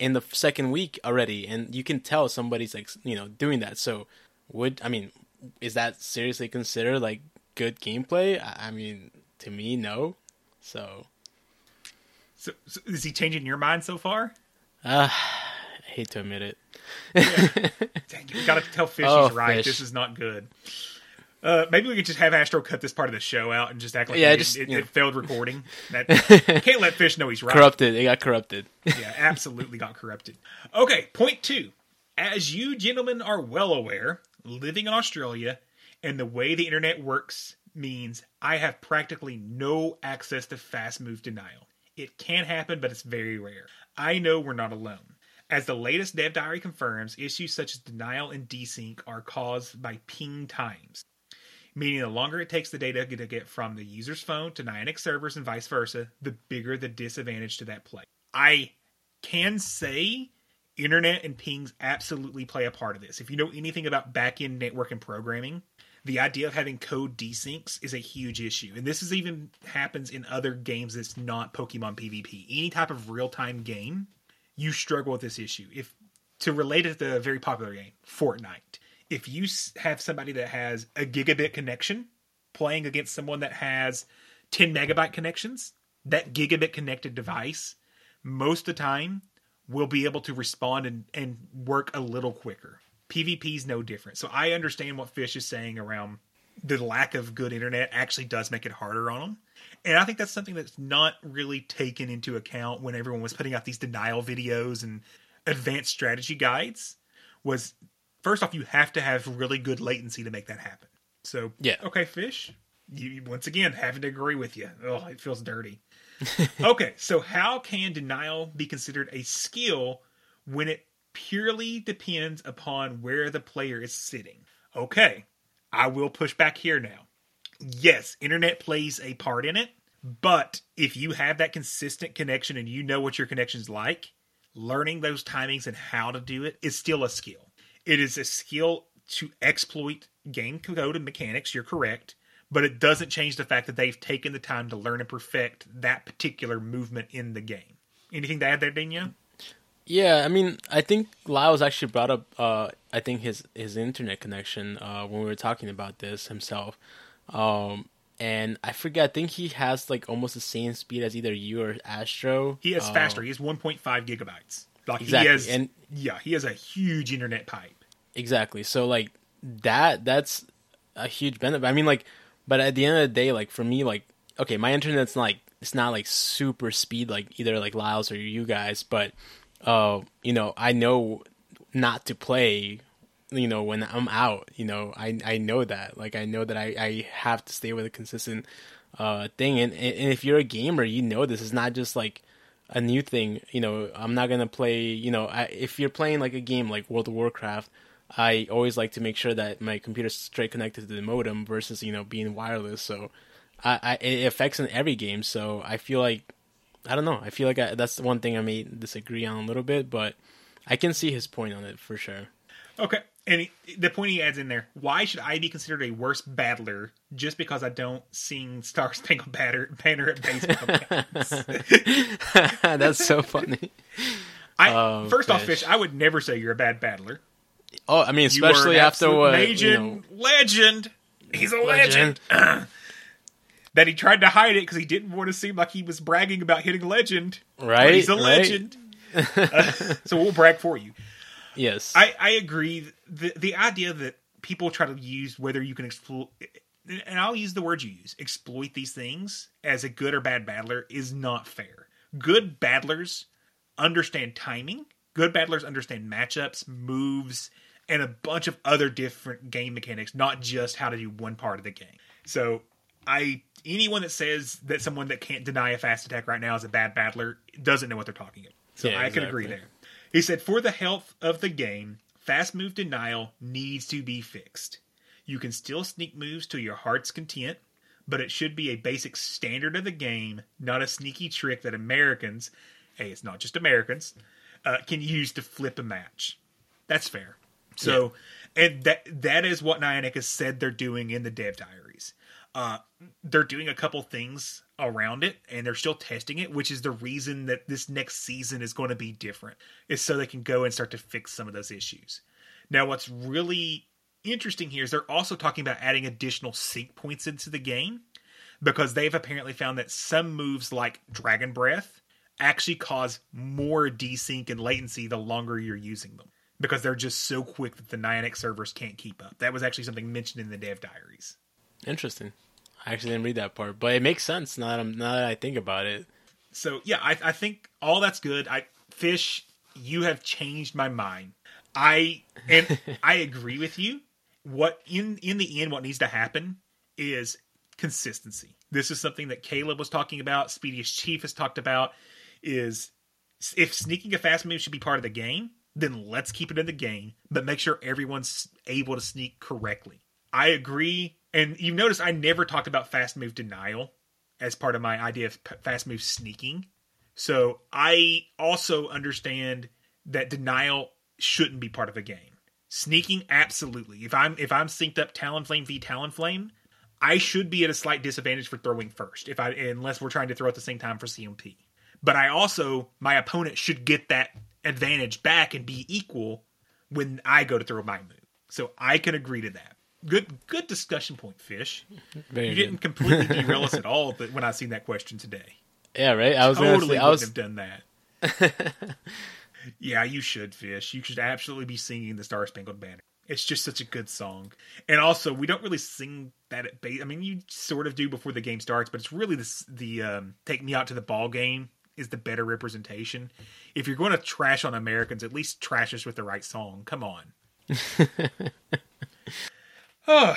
in the second week already. And you can tell somebody's like, doing that. So is that seriously considered like good gameplay? To me, no. So is he changing your mind so far? I hate to admit it. Yeah. Dang, you gotta tell Fish he's right. Fish. This is not good. Maybe we could just have Astro cut this part of the show out and just act like it failed recording. That can't let Fish know he's right. Corrupted. It got corrupted. Yeah, absolutely got corrupted. Okay, point two. As you gentlemen are well aware, living in Australia and the way the internet works means I have practically no access to fast move denial. It can happen, but it's very rare. I know we're not alone. As the latest dev diary confirms, issues such as denial and desync are caused by ping times, meaning the longer it takes the data to get from the user's phone to Niantic servers and vice versa, the bigger the disadvantage to that play. I can say internet and pings absolutely play a part of this. If you know anything about back-end network and programming, the idea of having code desyncs is a huge issue. And this is even happens in other games that's not Pokemon PvP. Any type of real-time game, you struggle with this issue. If to relate it to a very popular game, Fortnite. If you have somebody that has a gigabit connection playing against someone that has 10 megabyte connections, that gigabit connected device, most of the time, will be able to respond and work a little quicker. PvP is no different. So I understand what Fish is saying around the lack of good internet actually does make it harder on them. And I think that's something that's not really taken into account when everyone was putting out these denial videos and advanced strategy guides was, first off, you have to have really good latency to make that happen. So, yeah. Okay, Fish, you once again, having to agree with you. Oh, it feels dirty. Okay, so how can denial be considered a skill when it purely depends upon where the player is sitting? Okay, I will push back here now. Yes, internet plays a part in it, but if you have that consistent connection and you know what your connection's like, learning those timings and how to do it is still a skill. It is a skill to exploit game code and mechanics, you're correct, but it doesn't change the fact that they've taken the time to learn and perfect that particular movement in the game. Anything to add there, Daniel? Yeah, I mean, I think Lyles actually brought up, I think his internet connection when we were talking about this himself. And I forget, I think he has like almost the same speed as either you or Astro. He is faster. He has 1.5 gigabytes. Like, exactly. He has a huge internet pipe. Exactly. So like that's a huge benefit. I mean, like, but at the end of the day, like for me, like, okay, my internet's like, it's not like super speed, like either like Lyles or you guys, but you know, I know not to play, you know, when I'm out, you know, I know that, like, I know that I have to stay with a consistent, thing. And if you're a gamer, you know, this is not just like a new thing, you know, I'm not going to play, you know, if you're playing like a game like World of Warcraft, I always like to make sure that my computer's straight connected to the modem versus, you know, being wireless. So it affects in every game. So I feel like, I don't know. I feel like that's the one thing I may disagree on a little bit, but I can see his point on it for sure. Okay. And the point he adds in there, why should I be considered a worse battler just because I don't sing Star Spangled Banner at baseball games? That's so funny. First off, Fish, I would never say you're a bad battler. Oh, I mean, especially after what legend. He's a legend. That he tried to hide it because he didn't want to seem like he was bragging about hitting legend. Right. But he's a legend. So we'll brag for you. Yes. I agree. The idea that people try to use whether you can exploit, and I'll use the word you use, exploit these things as a good or bad battler is not fair. Good battlers understand timing. Good battlers understand matchups, moves, and a bunch of other different game mechanics, not just how to do one part of the game. So anyone that says that someone that can't deny a fast attack right now is a bad battler doesn't know what they're talking about. So yeah, I can agree there. He said, for the health of the game, fast move denial needs to be fixed. You can still sneak moves to your heart's content, but it should be a basic standard of the game, not a sneaky trick that Americans, hey, it's not just Americans, can use to flip a match. That's fair. So, yeah. And that is what Niantic has said they're doing in the dev diaries. They're doing a couple things around it, and they're still testing it, which is the reason that this next season is going to be different, is so they can go and start to fix some of those issues. Now, what's really interesting here is they're also talking about adding additional sync points into the game, because they've apparently found that some moves like Dragon Breath actually cause more desync and latency the longer you're using them, because they're just so quick that the Niantic servers can't keep up. That was actually something mentioned in the dev diaries. Interesting. I actually didn't read that part, but it makes sense now that I think about it. So, yeah, I think all that's good. Fish, you have changed my mind. I agree with you. What in the end, what needs to happen is consistency. This is something that Caleb was talking about, Speediest Chief has talked about, is if sneaking a fast move should be part of the game, then let's keep it in the game, but make sure everyone's able to sneak correctly. I agree. And you notice I never talked about fast move denial as part of my idea of fast move sneaking. So I also understand that denial shouldn't be part of a game. Sneaking, absolutely. If I'm synced up Talonflame v Talonflame, I should be at a slight disadvantage for throwing first, unless we're trying to throw at the same time for CMP. But I also, my opponent should get that advantage back and be equal when I go to throw my move. So I can agree to that. Good discussion point, Fish. You didn't completely derail us at all when I seen that question today. Yeah, right? I was totally wouldn't have done that. Yeah, you should, Fish. You should absolutely be singing the Star Spangled Banner. It's just such a good song. And also, we don't really sing that at base. I mean, you sort of do before the game starts, but it's really the Take Me Out to the Ball Game is the better representation. If you're going to trash on Americans, at least trash us with the right song. Come on. Oh,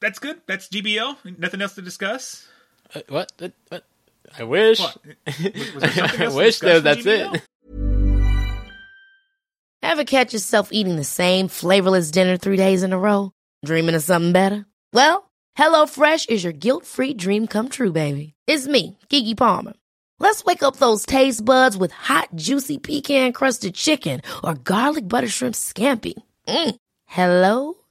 that's good. That's GBL. Nothing else to discuss? What? I wish. What? Was there something else I wish, though. That's GBL? It. Ever catch yourself eating the same flavorless dinner 3 days in a row? Dreaming of something better? Well, HelloFresh is your guilt-free dream come true, baby. It's me, Keke Palmer. Let's wake up those taste buds with hot, juicy pecan-crusted chicken or garlic butter shrimp scampi.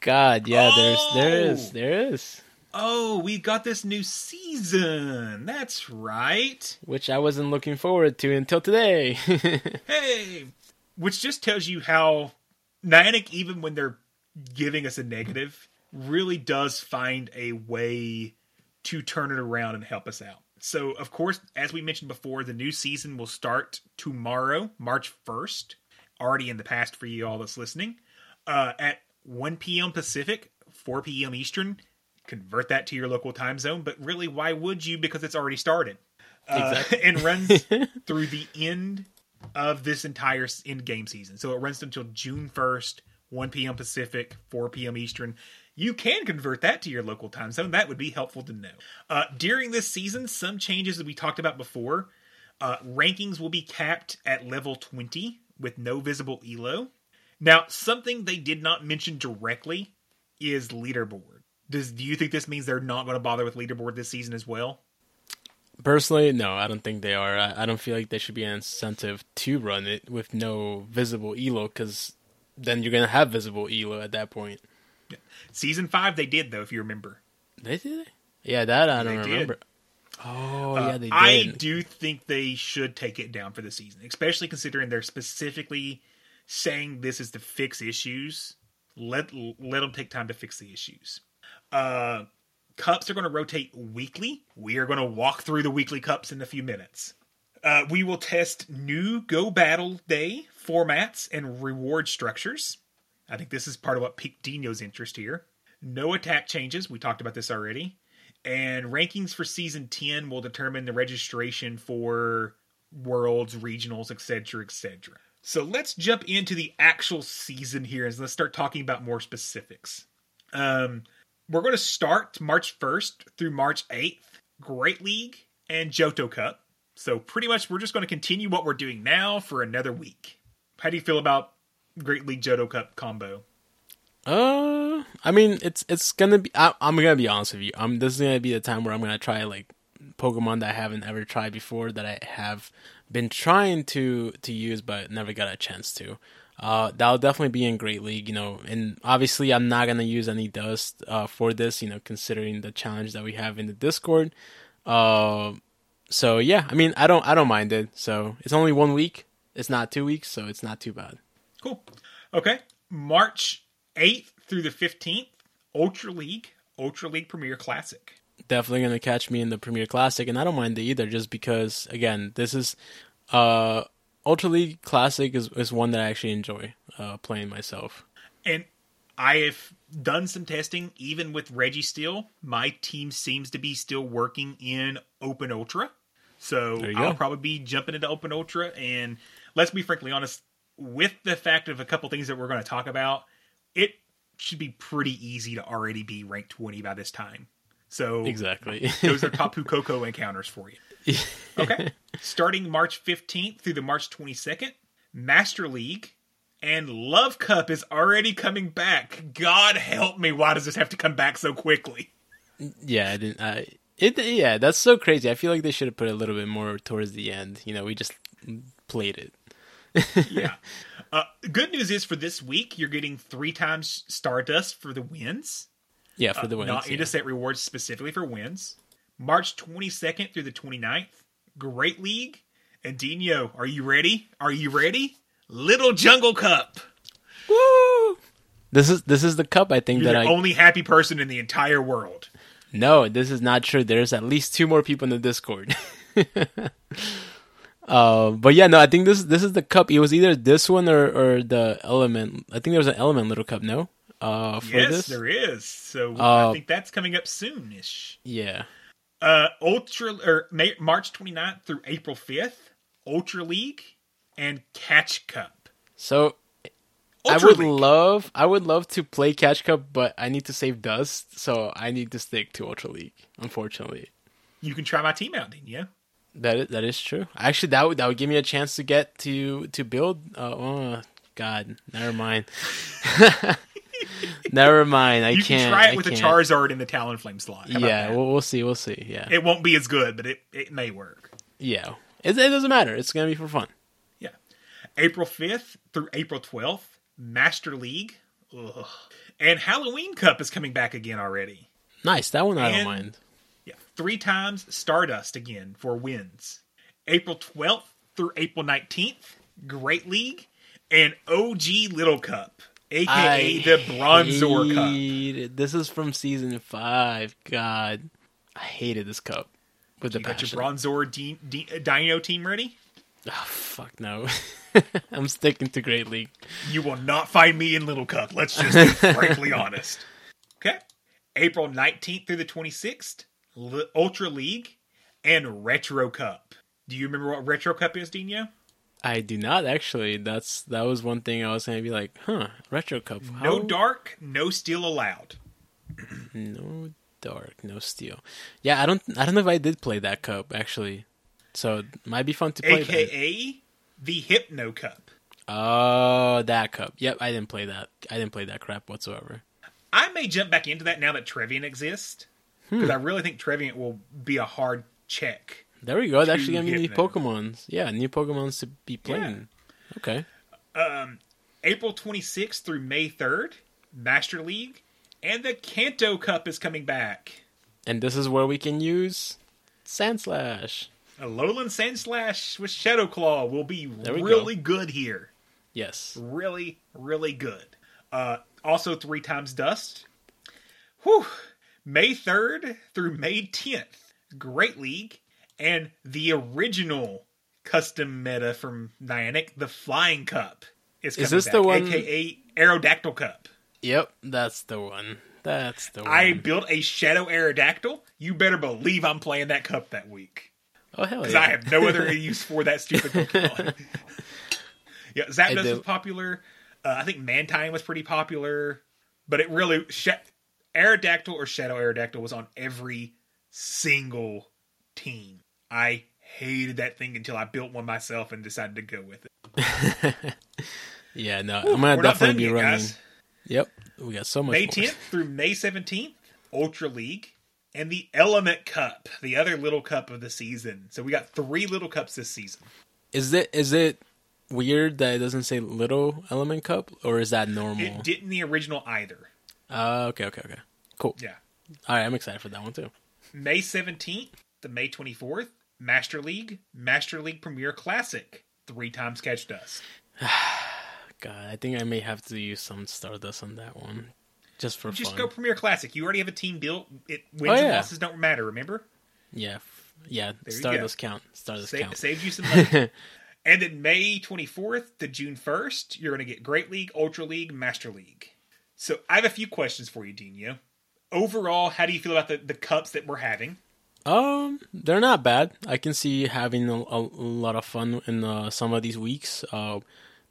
God, yeah, there is. Oh, we got this new season. That's right. Which I wasn't looking forward to until today. Hey, which just tells you how Niantic, even when they're giving us a negative, really does find a way to turn it around and help us out. So, of course, as we mentioned before, the new season will start tomorrow, March 1st. Already in the past for you all that's listening. At 1 p.m. Pacific, 4 p.m. Eastern. Convert that to your local time zone. But really, why would you? Because it's already started. Exactly. And runs through the end of this entire in-game season. So it runs until June 1st, 1 p.m. Pacific, 4 p.m. Eastern. You can convert that to your local time zone. That would be helpful to know. During this season, some changes that we talked about before. Rankings will be capped at level 20 with no visible ELO. Now, something they did not mention directly is leaderboard. Do you think this means they're not going to bother with leaderboard this season as well? Personally, no, I don't think they are. I don't feel like there should be an incentive to run it with no visible ELO, because then you're going to have visible ELO at that point. Yeah. Season 5, they did, though, if you remember. They did? Yeah, that I don't remember. Oh, yeah, they did. I do think they should take it down for the season, especially considering they're specifically saying this is to fix issues. Let them take time to fix the issues. Cups are going to rotate weekly. We are going to walk through the weekly cups in a few minutes. We will test new Go Battle Day formats and reward structures. I think this is part of what piqued Dino's interest here. No attack changes. We talked about this already. And rankings for Season 10 will determine the registration for Worlds, Regionals, etc., etc. So let's jump into the actual season here and let's start talking about more specifics. We're going to start March 1st through March 8th, Great League and Johto Cup. So pretty much we're just going to continue what we're doing now for another week. How do you feel about Great League Johto Cup combo? I mean, it's gonna be. I'm gonna be honest with you. This is gonna be the time where I'm gonna try like Pokemon that I haven't ever tried before that I have been trying to use but never got a chance to. That'll definitely be in Great League, you know, and obviously I'm not going to use any dust for this, you know, considering the challenge that we have in the Discord. So yeah, I mean, I don't mind it. So it's only 1 week. It's not 2 weeks, so it's not too bad. Cool. Okay. March 8th through the 15th, Ultra League Premier Classic. Definitely going to catch me in the Premier Classic, and I don't mind it either, just because, again, this is... Ultra League Classic is one that I actually enjoy playing myself. And I have done some testing, even with Reggie Steele. My team seems to be still working in Open Ultra. So I'll probably be jumping into Open Ultra. And let's be frankly honest, with the fact of a couple things that we're going to talk about, it should be pretty easy to already be ranked 20 by this time. So exactly. Those are Tapu Koko encounters for you. Okay. Starting March 15th through the March 22nd, Master League and Love Cup is already coming back. God help me. Why does this have to come back so quickly? Yeah, that's so crazy. I feel like they should have put a little bit more towards the end. You know, we just played it. Yeah. Good news is for this week, you're getting 3 times Stardust for the wins. Yeah, for the wins. Not set rewards specifically for wins. March 22nd through the 29th, Great League. And Dino, are you ready? Little Jungle Cup. Woo! This is the cup I think you're the only happy person in the entire world. No, this is not true. There's at least 2 more people in the Discord. But yeah, no, I think this is the cup. It was either this one or the Element. I think there was an Element Little Cup, no? Yes, there is. So I think that's coming up soon-ish. Yeah. March 29th through April 5th, Ultra League and Catch Cup. So I would love to play Catch Cup, but I need to save dust, so I need to stick to Ultra League, unfortunately. You can try my team out, didn't you? That is true. Actually, that would give me a chance to get to build. Oh God, never mind. Never mind. You can try it with a Charizard in the Talonflame slot. Yeah, we'll see. Yeah, it won't be as good, but it may work. Yeah, it doesn't matter. It's gonna be for fun. Yeah, April 5th through April 12th, Master League, and Halloween Cup is coming back again already. Nice, that one I don't mind. Yeah, 3 times Stardust again for wins. April 12th through April 19th, Great League and OG Little Cup. AKA the Bronzor Cup. This is from season 5. God, I hated this cup with the passion. You got your Bronzor Dino team ready? Oh, fuck no. I'm sticking to Great League. You will not find me in Little Cup. Let's just be frankly honest. Okay. April 19th through the 26th, Ultra League and Retro Cup. Do you remember what Retro Cup is, Dino? I do not, actually. That was one thing I was going to be like, Retro Cup. No dark, no steel allowed. No dark, no steel. Yeah, I don't know if I did play that cup, actually. So it might be fun to play. AKA the Hypno Cup. Oh, that cup. Yep, I didn't play that. I didn't play that crap whatsoever. I may jump back into that now that Trevian exists. Because I really think Trevian will be a hard check. There we go. It's actually going to be new Pokemons. Yeah, new Pokemons to be playing. Yeah. Okay. April 26th through May 3rd, Master League, and the Kanto Cup is coming back. And this is where we can use Sandslash. A Alolan Sandslash with Shadow Claw will be really good here. Yes. Really, really good. Also 3 times Dust. Whew. May 3rd through May 10th, Great League. And the original custom meta from Niantic, the Flying Cup, is coming back, the one... a.k.a. Aerodactyl Cup. Yep, that's the one. I built a Shadow Aerodactyl. You better believe I'm playing that cup that week. Oh, hell yeah. Because I have no other use for that stupid Pokemon. Yeah, Zapdos was popular. I think Mantine was pretty popular. But it really... Aerodactyl or Shadow Aerodactyl was on every single team. I hated that thing until I built one myself and decided to go with it. Yeah, no, I'm going to definitely be running. Guys. Yep, we got so much May 10th through May 17th, Ultra League, and the Element Cup, the other little cup of the season. So we got 3 little cups this season. Is it weird that it doesn't say Little Element Cup, or is that normal? It didn't the original either. Okay. Cool. Yeah. All right, I'm excited for that one too. May 17th to May 24th, Master League Premier Classic, 3 times Catch Dust. God, I think I may have to use some Stardust on that one. Just for fun. Just go Premier Classic. You already have a team built. It wins and losses don't matter, remember? Yeah. Stardust count. Saved you some money. And then May 24th to June 1st, you're going to get Great League, Ultra League, Master League. So I have a few questions for you, Dino. Overall, how do you feel about the cups that we're having? They're not bad. I can see having a lot of fun in some of these weeks.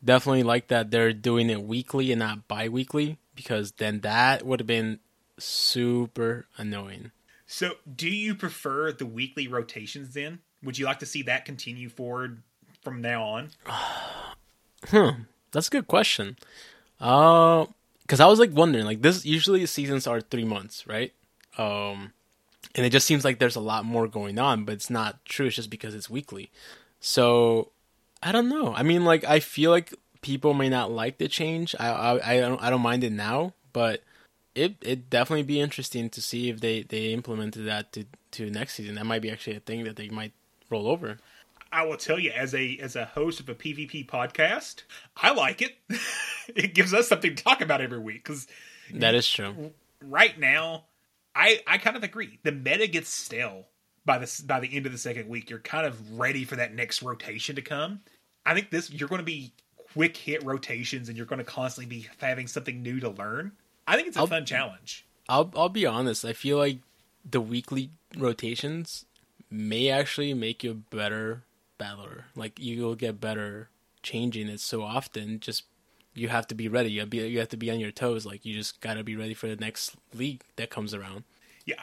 Definitely like that they're doing it weekly and not bi-weekly, because then that would have been super annoying. So do you prefer the weekly rotations then? Would you like to see that continue forward from now on? That's a good question. Because I was wondering, this usually seasons are 3 months, right? And it just seems like there's a lot more going on, but it's not true. It's just because it's weekly. So I don't know. I mean, I feel like people may not like the change. I don't mind it now, but it definitely be interesting to see if they implemented that to next season. That might be actually a thing that they might roll over. I will tell you, as a host of a PvP podcast, I like it. It gives us something to talk about every week, because that is true. Right now, I kind of agree. The meta gets stale by the end of the second week. You're kind of ready for that next rotation to come. I think you're going to be quick hit rotations, and you're going to constantly be having something new to learn. I think it's a fun challenge. I'll be honest. I feel like the weekly rotations may actually make you a better battler. You'll get better changing it so often. Just you have to be ready. You have to be on your toes. You just got to be ready for the next league that comes around. Yeah,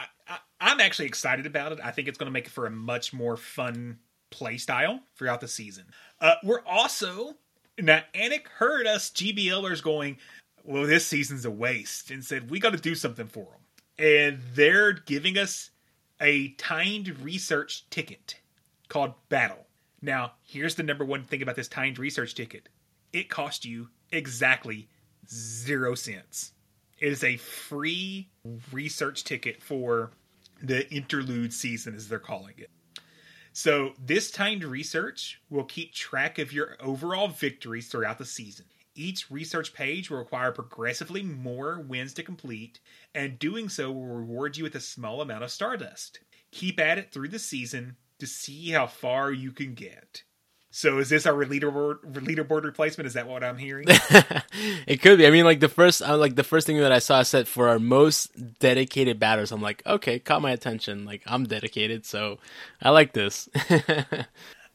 I'm actually excited about it. I think it's going to make it for a much more fun play style throughout the season. We're also... Now, Anik heard us GBLers going, well, this season's a waste, and said, we got to do something for them. And they're giving us a timed research ticket called Battle. Now, here's the number one thing about this timed research ticket. It costs you exactly 0 cents. It is a free research ticket for the interlude season, as they're calling it. So this timed research will keep track of your overall victories throughout the season. Each research page will require progressively more wins to complete, and doing so will reward you with a small amount of Stardust. Keep at it through the season to see how far you can get. So is this our leaderboard replacement? Is that what I'm hearing? It could be. I mean, the first thing that I saw said for our most dedicated batters. I'm like, okay, caught my attention. I'm dedicated, so I like this.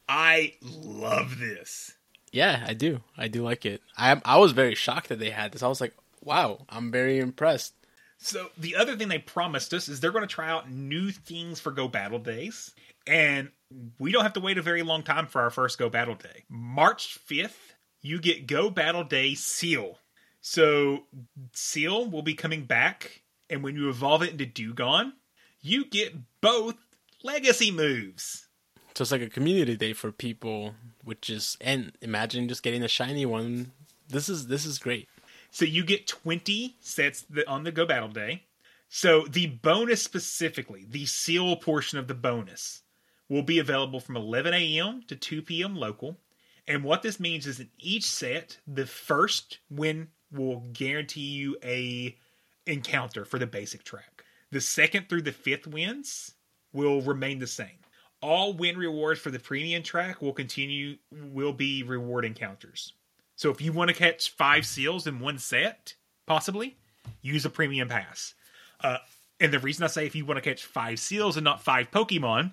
I love this. Yeah, I do. I do like it. I was very shocked that they had this. I was like, wow, I'm very impressed. So the other thing they promised us is they're going to try out new things for Go Battle Days. And we don't have to wait a very long time for our first Go Battle Day. March 5th, you get Go Battle Day Seal. So Seal will be coming back. And when you evolve it into Dewgong, you get both legacy moves. So it's like a community day for people, and imagine just getting a shiny one. This is great. So you get 20 sets on the Go Battle Day. So the bonus specifically, the seal portion of the bonus, will be available from 11 a.m. to 2 p.m. local. And what this means is in each set, the first win will guarantee you a encounter for the basic track. The second through the fifth wins will remain the same. All win rewards for the premium track will be reward encounters. So if you want to catch 5 seals in one set, possibly, use a premium pass. And the reason I say if you want to catch 5 seals and not 5 Pokemon,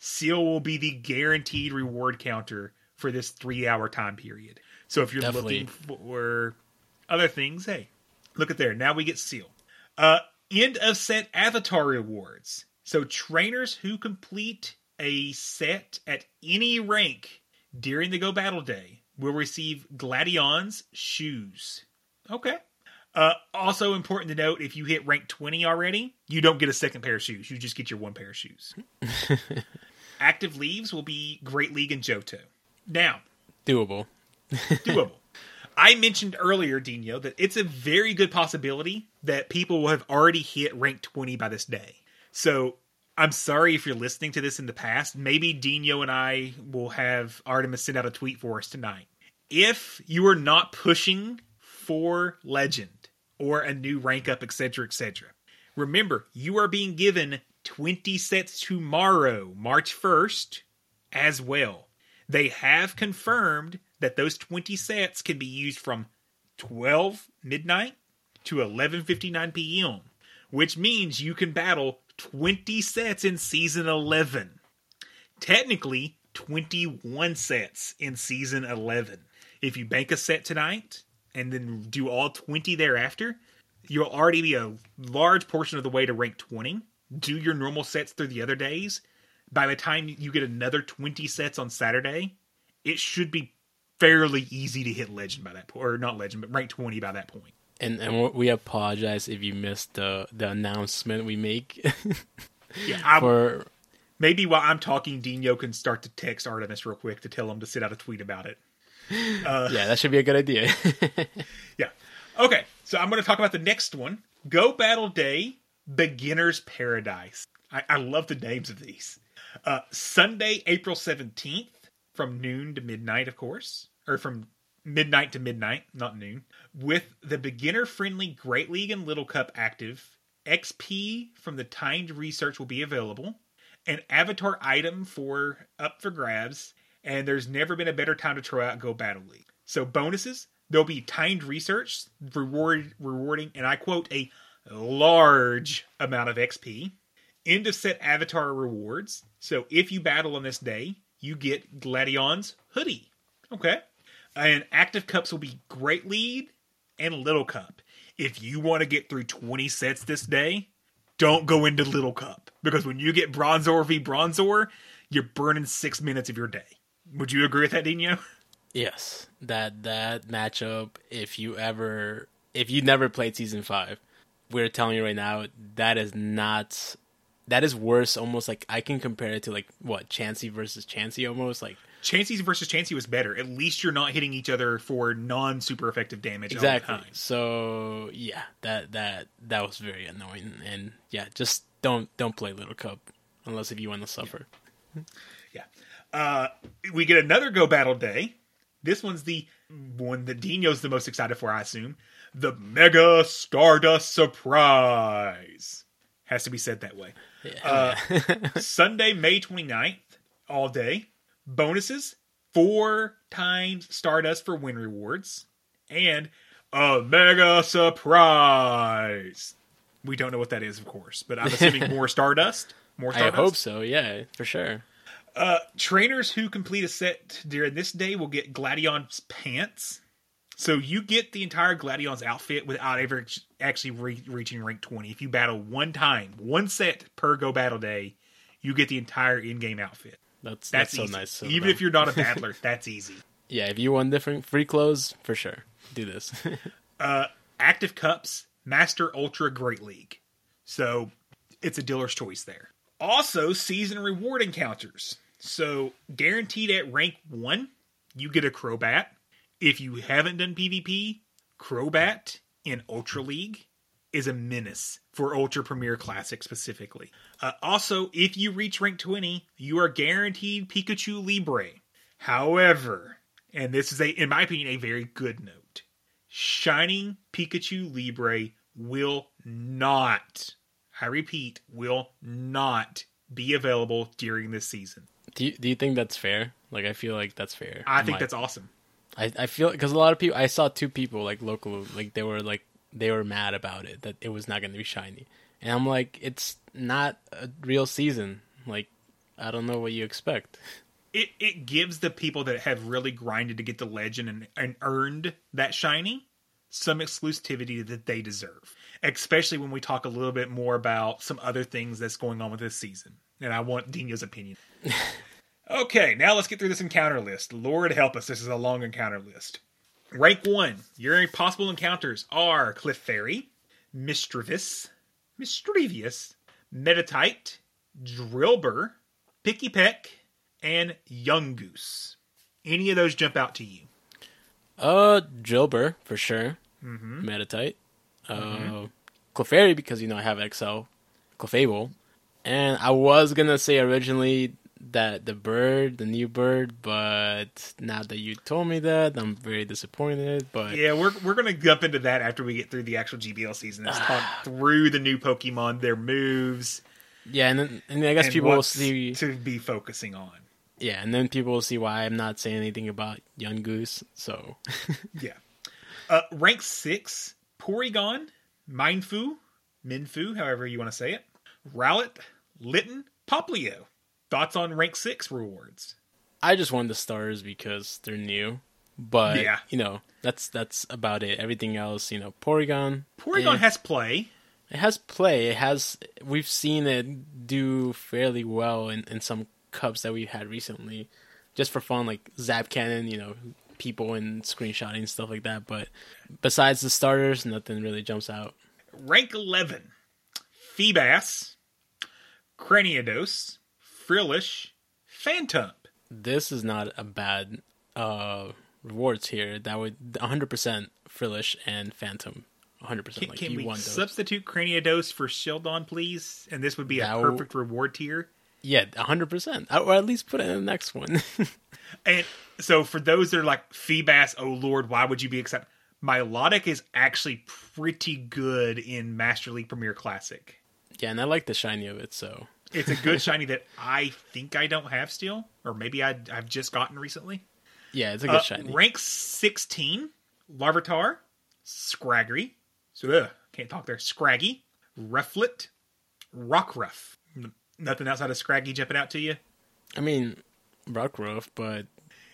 seal will be the guaranteed reward counter for this 3-hour time period. So if you're Definitely. Looking for other things, hey, look at there. Now we get seal. End of set avatar rewards. So trainers who complete a set at any rank during the Go Battle Day will receive Gladion's shoes. Okay. Also important to note, if you hit rank 20 already, you don't get a second pair of shoes. You just get your one pair of shoes. Active leaves will be Great League and Johto. Now. Doable. doable. I mentioned earlier, Dino, that it's a very good possibility that people will have already hit rank 20 by this day. So I'm sorry if you're listening to this in the past. Maybe Dino and I will have Artemis send out a tweet for us tonight. If you are not pushing for Legend or a new rank up, etc., etc., remember, you are being given 20 sets tomorrow, March 1st, as well. They have confirmed that those 20 sets can be used from 12 midnight to 11:59 p.m., which means you can battle 20 sets in Season 11. Technically, 21 sets in Season 11. If you bank a set tonight and then do all 20 thereafter, you'll already be a large portion of the way to rank 20. Do your normal sets through the other days. By the time you get another 20 sets on Saturday, it should be fairly easy to hit Legend by that point. Or not Legend, but rank 20 by that point. And we apologize if you missed the announcement we make. Maybe while I'm talking, Dino can start to text Artemis real quick to tell him to send out a tweet about it. Yeah, that should be a good idea. Yeah. Okay, so I'm going to talk about the next one. Go Battle Day, Beginner's Paradise. I love the names of these. Sunday, April 17th, from noon to midnight, of course. Or from midnight to midnight, not noon. With the beginner-friendly Great League and Little Cup active, XP from the timed research will be available. An avatar item for up for grabs. And there's never been a better time to try out Go Battle League. So bonuses, there'll be timed research, rewarding, and I quote, a large amount of XP. End of set avatar rewards. So if you battle on this day, you get Gladion's hoodie. Okay. And active cups will be Great Lead and Little Cup. If you want to get through 20 sets this day, don't go into Little Cup. Because when you get Bronzor v. Bronzor, you're burning 6 minutes of your day. Would you agree with that, Dino? Yes. That matchup, if you never played Season 5, we're telling you right now, that is worse. Almost like I can compare it to Chansey versus Chansey almost. Like Chansey versus Chansey was better. At least you're not hitting each other for non-super effective damage. Exactly. All the time. So yeah, that was very annoying. And yeah, just don't play Little Cup unless if you want to suffer. Yeah. We get another Go Battle Day. This one's the one that Dino's the most excited for, I assume. The Mega Stardust Surprise. Has to be said that way. Yeah. Sunday, May 29th, all day. Bonuses, 4 times Stardust for win rewards, and a Mega Surprise. We don't know what that is, of course, but I'm assuming more Stardust. I hope so, yeah, for sure. Trainers who complete a set during this day will get Gladion's pants. So you get the entire Gladion's outfit without ever actually reaching rank 20. If you battle one time, one set per Go Battle Day, you get the entire in-game outfit. That's so easy. Nice. So even if you're not a battler, that's easy. Yeah, if you want different free clothes, for sure, do this. Active Cups, Master Ultra Great League. So it's a dealer's choice there. Also, season reward encounters. So guaranteed at rank 1, you get a Crobat. If you haven't done PvP, Crobat in Ultra League is a menace for Ultra Premier Classic specifically. Also, if you reach rank 20, you are guaranteed Pikachu Libre. However, and this is, in my opinion, a very good note, Shining Pikachu Libre will not, I repeat, will not be available during this season. Do you think that's fair? I feel like that's fair. I think that's awesome. I feel because a lot of people, I saw 2 people local, they were mad about it, that it was not going to be shiny. And I'm like, it's not a real season. I don't know what you expect. It gives the people that have really grinded to get the legend and earned that shiny some exclusivity that they deserve. Especially when we talk a little bit more about some other things that's going on with this season. And I want Dino's opinion. Okay, now let's get through this encounter list. Lord help us, this is a long encounter list. Rank 1, your possible encounters are Clefairy, Mischievous, Metatite, Drillbur, Picky Peck, and Yungoos. Any of those jump out to you? Jilber, for sure. Mm-hmm. Meditite. Mm-hmm. Clefairy, because, I have XL. Clefable. And I was going to say originally that the new bird, but now that you told me that, I'm very disappointed. But yeah, we're going to jump into that after we get through the actual GBL season. Let's talk through the new Pokemon, their moves. Yeah, and I guess people will see... to be focusing on. Yeah, and then people will see why I'm not saying anything about Young Goose, so... yeah. Rank 6, Porygon, Minfu, however you want to say it, Rowlet, Litten, Popplio. Thoughts on rank 6 rewards? I just wanted the stars because they're new, but, yeah. That's about it. Everything else, Porygon. Porygon has play. It has play. We've seen it do fairly well in some cups that we've had recently, just for fun, like Zap Cannon, people and screenshotting and stuff like that. But besides the starters, nothing really jumps out. Rank 11, Feebas, Cranidos, Frillish, Phantom. This is not a bad rewards here. That would 100% Frillish and Phantom. 100%. Can we substitute Cranidos for Sheldon, please? And this would be a perfect reward tier. Yeah, 100%. Or at least put it in the next one. And so for those that are like, Feebas, oh lord, why would you be accepted? Milotic is actually pretty good in Master League Premier Classic. Yeah, and I like the shiny of it, so... it's a good shiny that I think I don't have still. Or maybe I've just gotten recently. Yeah, it's a good shiny. Rank 16, Larvitar, Scraggy. So, can't talk there. Scraggy, Rufflet, Rockruff. Nothing outside of Scraggy jumping out to you? I mean, Rockruff, but...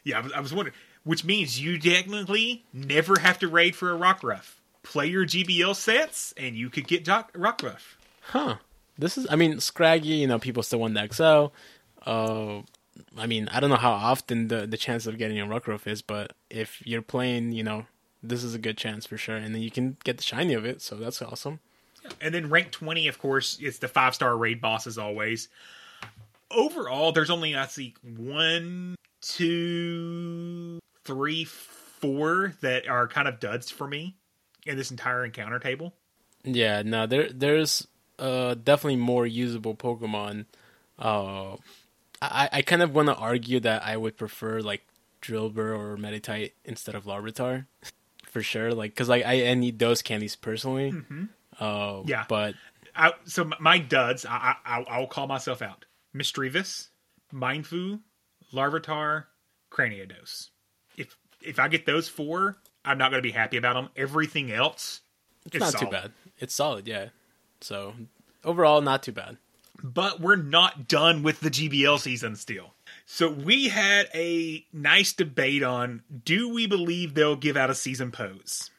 yeah, I was wondering. Which means you technically never have to raid for a Rockruff. Play your GBL sets, and you could get Rockruff. Huh. This is... I mean, Scraggy, people still want the XL. I don't know how often the chance of getting a Rockruff is, but if you're playing, this is a good chance for sure. And then you can get the shiny of it, so that's awesome. Yeah. And then rank 20, of course, it's the 5-star raid boss as always. Overall, there's only, I see, 1, 2, 3, 4 that are kind of duds for me in this entire encounter table. Yeah, no, there's definitely more usable Pokemon. I kind of want to argue that I would prefer, like, Drillbur or Meditite instead of Larvitar. For sure, because I need those candies personally. Mm-hmm. Yeah, but my duds, I'll call myself out: Mistrevis, Minfu, Larvitar, Cranidos. If I get those 4, I'm not going to be happy about them. Everything else, it's not solid. Too bad. It's solid, yeah. So overall, not too bad. But we're not done with the GBL season still. So we had a nice debate on, do we believe they'll give out a season pose?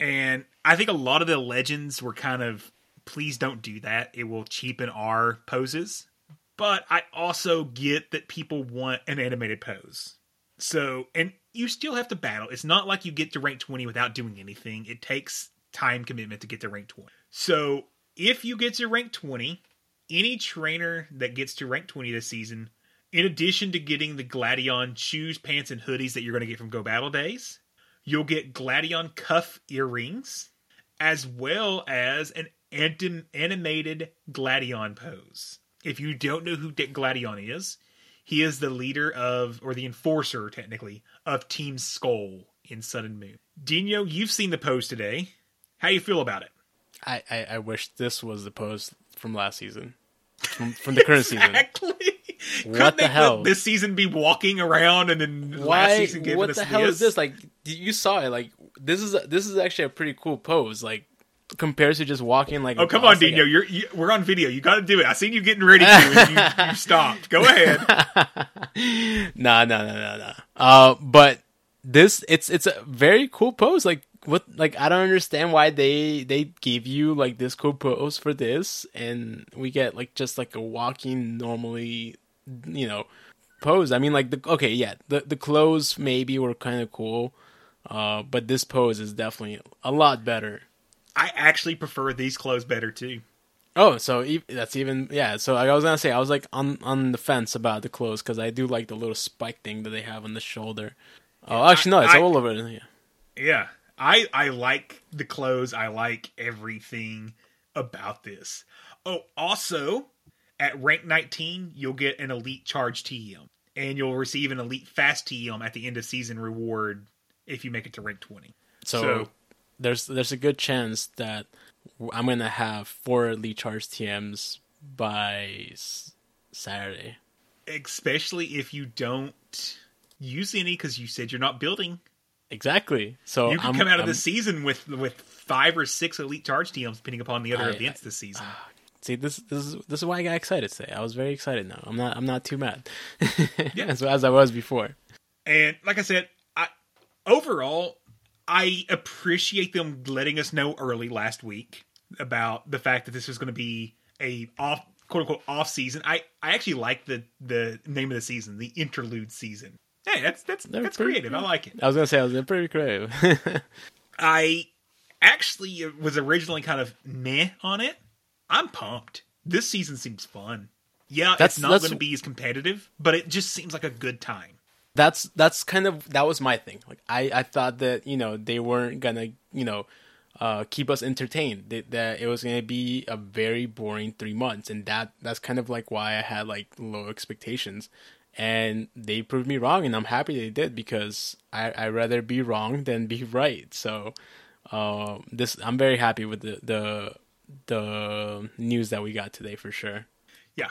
And I think a lot of the legends were kind of, please don't do that. It will cheapen our poses. But I also get that people want an animated pose. So, and you still have to battle. It's not like you get to rank 20 without doing anything. It takes time commitment to get to rank 20. So if you get to rank 20, any trainer that gets to rank 20 this season, in addition to getting the Gladion shoes, pants, and hoodies that you're going to get from Go Battle Days, you'll get Gladion cuff earrings, as well as an animated Gladion pose. If you don't know who Dick Gladion is, he is the leader of, or the enforcer, technically, of Team Skull in Sun and Moon. Dino, you've seen the pose today. How do you feel about it? I wish this was the pose from last season. From the current exactly. Season. Couldn't what the hell? This season be walking around and then last season gave us this. What the hell is this? Like, you saw it. Like, this is actually a pretty cool pose. Like, compared to just walking like. Oh, come on, Dino! Like we're on video. You got to do it. I seen you getting ready to, and you stopped. Go ahead. No. But this it's a very cool pose. Like, what? Like, I don't understand why they give you like this cool pose for this, and we get like just like a walking normally. Pose. I mean, like, the clothes maybe were kind of cool, but this pose is definitely a lot better. I actually prefer these clothes better too. Oh, so that's even, yeah. So I was gonna say, I was like on the fence about the clothes because I do like the little spike thing that they have on the shoulder. Oh, actually, no, it's all over. Yeah. Yeah. I like the clothes. I like everything about this. Oh, also, at rank 19, you'll get an elite charge TM. And you'll receive an elite fast TM at the end of season reward if you make it to rank 20. So there's a good chance that I'm going to have 4 elite charge TMs by Saturday. Especially if you don't use any because you said you're not building. Exactly. So you can come out of the season with 5 or 6 elite charge TMs, depending upon the other events this season. See, this is why I got excited today. I was very excited now. I'm not too mad. Yeah, as I was before. And like I said, I appreciate them letting us know early last week about the fact that this was going to be a quote unquote off season. I actually like the name of the season, the interlude season. Hey, that's creative. Cool. I like it. I was going to say, pretty creative. I actually was originally kind of meh on it. I'm pumped. This season seems fun. Yeah, it's not going to be as competitive, but it just seems like a good time. That's kind of, that was my thing. Like, I thought that, they weren't going to, keep us entertained. That it was going to be a very boring 3 months. And that's kind of like why I had low expectations. And they proved me wrong, and I'm happy they did, because I'd rather be wrong than be right. So I'm very happy with the news that we got today, for sure. Yeah.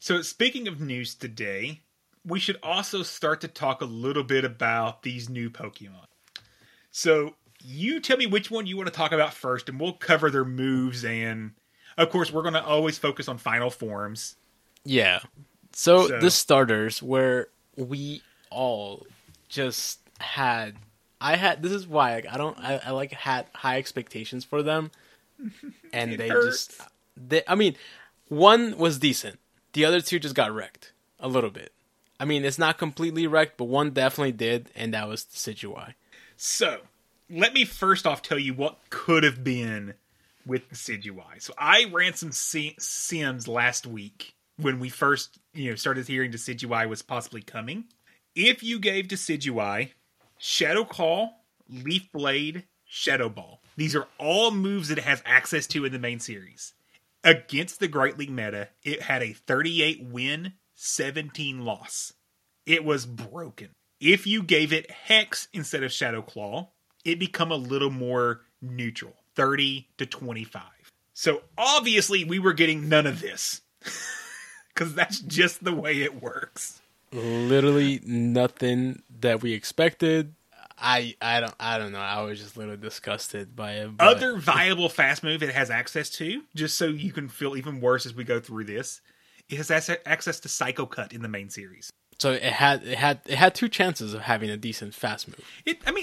So speaking of news today, we should also start to talk a little bit about these new Pokemon. So you tell me which one you want to talk about first, and we'll cover their moves. And of course, we're going to always focus on final forms. Yeah. So the starters, where we all just had, this is why I had high expectations for them, and one was decent. The other two just got wrecked a little bit. I mean, it's not completely wrecked, but one definitely did, and that was Decidueye. So let me first off tell you what could have been with Decidueye. So I ran some sims last week when we first, started hearing Decidueye was possibly coming. If you gave Decidueye Shadow Call, Leaf Blade, Shadow Ball, these are all moves that it has access to in the main series. Against the Great League meta, it had a 38 win, 17 loss. It was broken. If you gave it Hex instead of Shadow Claw, it become a little more neutral, 30 to 25. So obviously we were getting none of this. Because that's just the way it works. Literally nothing that we expected. I don't know. I was just a little disgusted by it. But... Other viable fast move it has access to, just so you can feel even worse as we go through this, it has access to Psycho Cut in the main series. So it had 2 chances of having a decent fast move.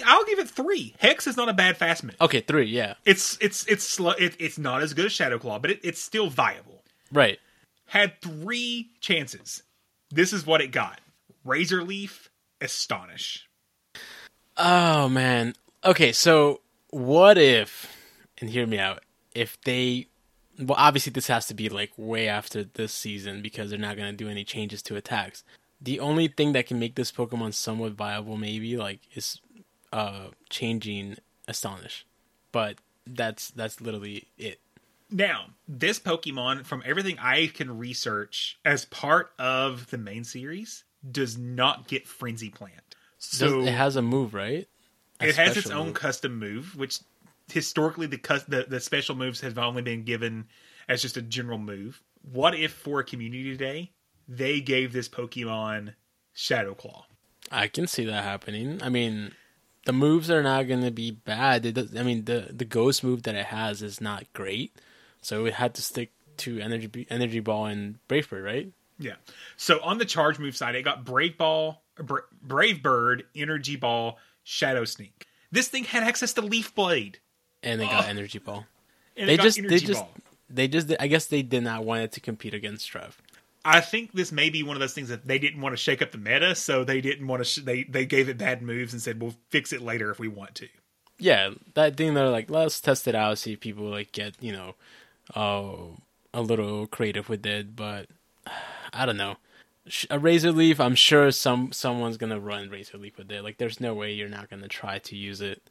I'll give it 3. Hex is not a bad fast move. Okay, 3, yeah. It's slow. It's not as good as Shadow Claw, but it's still viable. Right. Had 3 chances. This is what it got. Razor Leaf, Astonish. Oh, man. Okay, so what if, and hear me out, if they, well, obviously this has to be way after this season because they're not going to do any changes to attacks. The only thing that can make this Pokemon somewhat viable maybe is changing Astonish. But that's literally it. Now, this Pokemon, from everything I can research, as part of the main series, does not get Frenzy Plant. So it has a move, right? It has its own custom move, which historically the special moves have only been given as just a general move. What if for a community day, they gave this Pokemon Shadow Claw? I can see that happening. The moves are not going to be bad. The ghost move that it has is not great. So we had to stick to Energy Ball and Brave Bird, right? Yeah. So on the charge move side, it got Brave Bird, Energy Ball, Shadow Sneak. This thing had access to Leaf Blade, and they got Energy Ball. And they just I guess they did not want it to compete against Trev. I think this may be one of those things that they didn't want to shake up the meta, so they didn't want to. They gave it bad moves and said, "We'll fix it later if we want to." Yeah, that thing they're "Let's test it out, see if people get a little creative with it." But I don't know. A Razor Leaf, I'm sure someone's gonna run Razor Leaf with it. There's no way you're not gonna try to use it.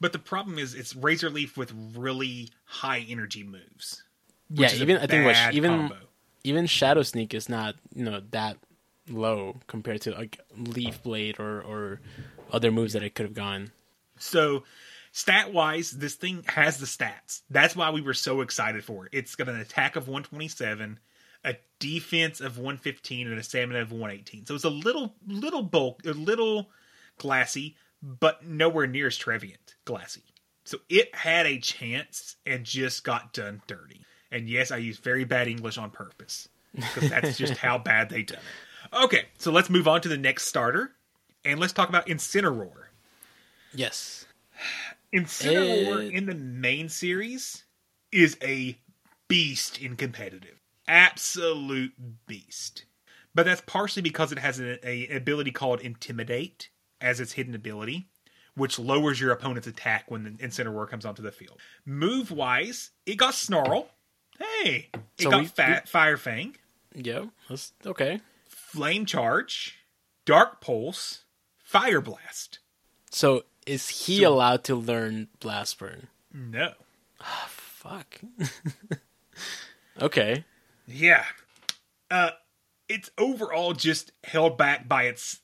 But the problem is it's Razorleaf with really high energy moves. Yeah, even I think like, even Shadow Sneak is not, you know, that low compared to like Leaf Blade or other moves that it could have gone. So stat wise, this thing has the stats. That's why we were so excited for it. It's got an attack of 127, a defense of 115, and a stamina of 118. So it's a little bulk, a little glassy, but nowhere near as Trevenant glassy. So it had a chance and just got done dirty. And yes, I used very bad English on purpose, because that's just how bad they done it. Okay, so let's move on to the next starter, and let's talk about Incineroar. Yes. Incineroar in the main series is a beast in competitive. Absolute beast. But that's partially because it has an ability called Intimidate as its hidden ability, which lowers your opponent's attack when the Incineroar comes onto the field. Move-wise, it got Snarl. Hey, it so got Fire Fang. Yeah, that's okay. Flame Charge, Dark Pulse, Fire Blast. So is he allowed to learn Blast Burn? No. Oh, fuck. Okay. Yeah. It's overall just held back by its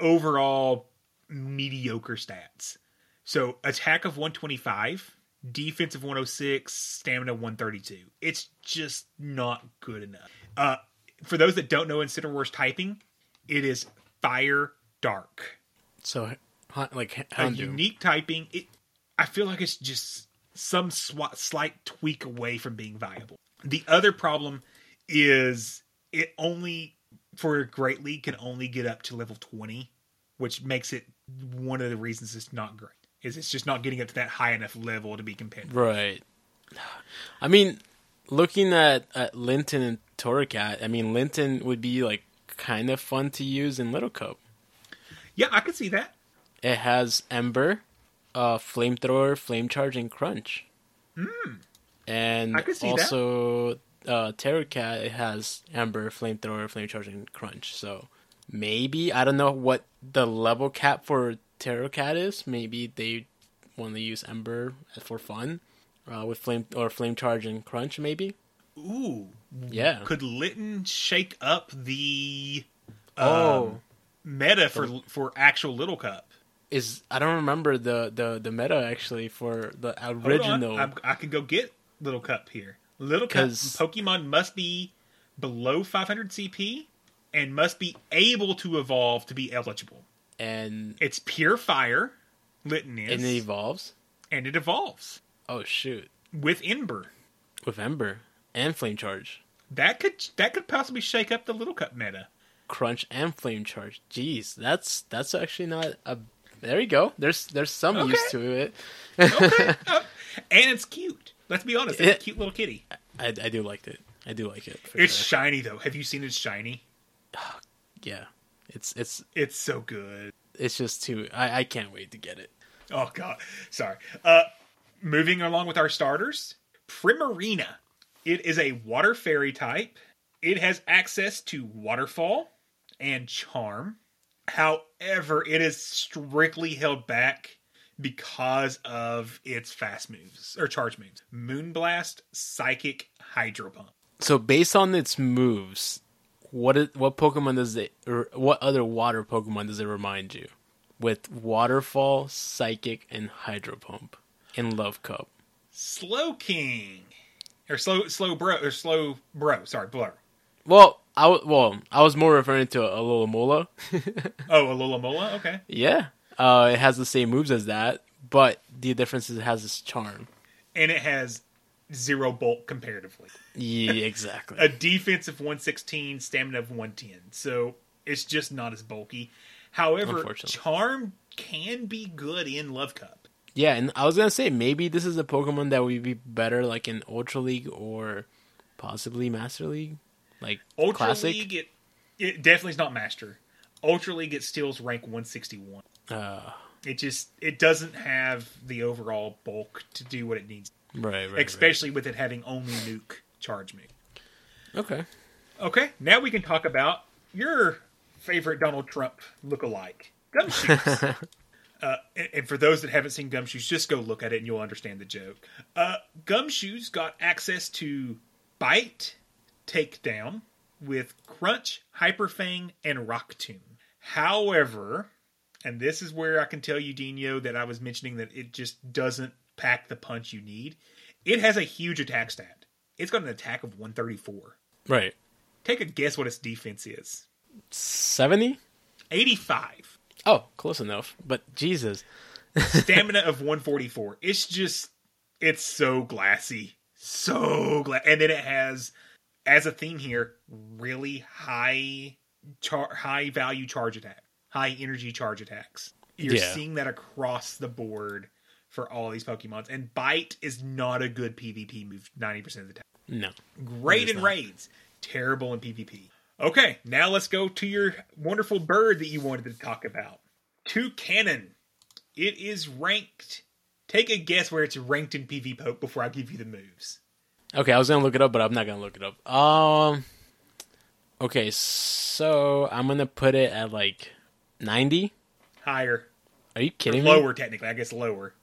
overall mediocre stats. So attack of 125, defense of 106, stamina 132. It's just not good enough. For those that don't know Incineroar's typing, it is Fire Dark. So like a unique typing. I feel like it's just some slight tweak away from being viable. The other problem is it only for a Great League can only get up to level 20, which makes it one of the reasons it's not great. Is it's just not getting up to that high enough level to be competitive. Right. I mean, looking at Linton and Torracat, I mean, Linton would be like kind of fun to use in Little Cup. Yeah, I could see that. It has Ember, Flamethrower, Flame Charge, and Crunch. And I could see also that. Torracat, it has Ember, Flamethrower, Flame Charge, and Crunch. So maybe, I don't know what the level cap for Torracat is. Maybe they want to use Ember for fun with Flame Charge and Crunch, maybe. Ooh. Yeah. Could Litton shake up the meta for actual Little Cup? I don't remember the meta actually for the original. Hold on. I can go get Little Cup here. Little Cup Pokemon must be below 500 CP and must be able to evolve to be eligible. And it's pure fire, Litton is. And it evolves? And it evolves. Oh, shoot. With Ember. With Ember. And Flame Charge. That could possibly shake up the Little Cup meta. Crunch and Flame Charge. Jeez, that's actually not a... There you go. There's some use to it. Okay. And it's cute. Let's be honest. It's a cute little kitty. I do like it. I do like it. It's sure. Shiny, though. Have you seen its shiny? Yeah. It's so good. It's just too... I can't wait to get it. Oh, God. Sorry. Moving along with our starters, Primarina. It is a water fairy type. It has access to Waterfall and Charm. However, it is strictly held back because of its fast moves, or charge moves. Moonblast, Psychic, Hydro Pump. So based on its moves... What other water Pokemon does it remind you? With Waterfall, Psychic, and Hydro Pump in Love Cup. Slowking. Slowbro. Well, I was more referring to Alola Mola. Oh, Alola Mola, okay. Yeah. It has the same moves as that, but the difference is it has this charm. And it has zero bulk comparatively. Yeah, exactly. A defense of 116, stamina of 110. So it's just not as bulky. However, Charm can be good in Love Cup. Yeah, and I was going to say, maybe this is a Pokemon that would be better like in Ultra League or possibly Master League. Like Ultra Classic. League, it definitely is not Master. Ultra League, it steals rank 161. It doesn't have the overall bulk to do what it needs. Right. Especially with it having only Nuke charge me. Okay, now we can talk about your favorite Donald Trump lookalike, Gumshoes. And for those that haven't seen Gumshoes, just go look at it and you'll understand the joke. Gumshoes got access to Bite, Takedown, with Crunch, Hyperfang, and Rocktoon. However, and this is where I can tell you, Dino, that I was mentioning that it just doesn't pack the punch you need. It has a huge attack stat. It's got an attack of 134. Right. Take a guess what its defense is. 70? 85. Oh, close enough. But Jesus. Stamina of 144. It's just, it's so glassy. So glassy. And then it has, as a theme here, really high value charge attack. High energy charge attacks. You're seeing that across the board for all these Pokemons. And Bite is not a good PvP move 90% of the time. No. Great in raids. Terrible in PvP. Okay, now let's go to your wonderful bird that you wanted to talk about. Toucanon. It is ranked. Take a guess where it's ranked in PvPoke before I give you the moves. Okay, I was going to look it up, but I'm not going to look it up. Okay, so I'm going to put it at like 90? Higher. Are you kidding me? Lower, technically. I guess lower.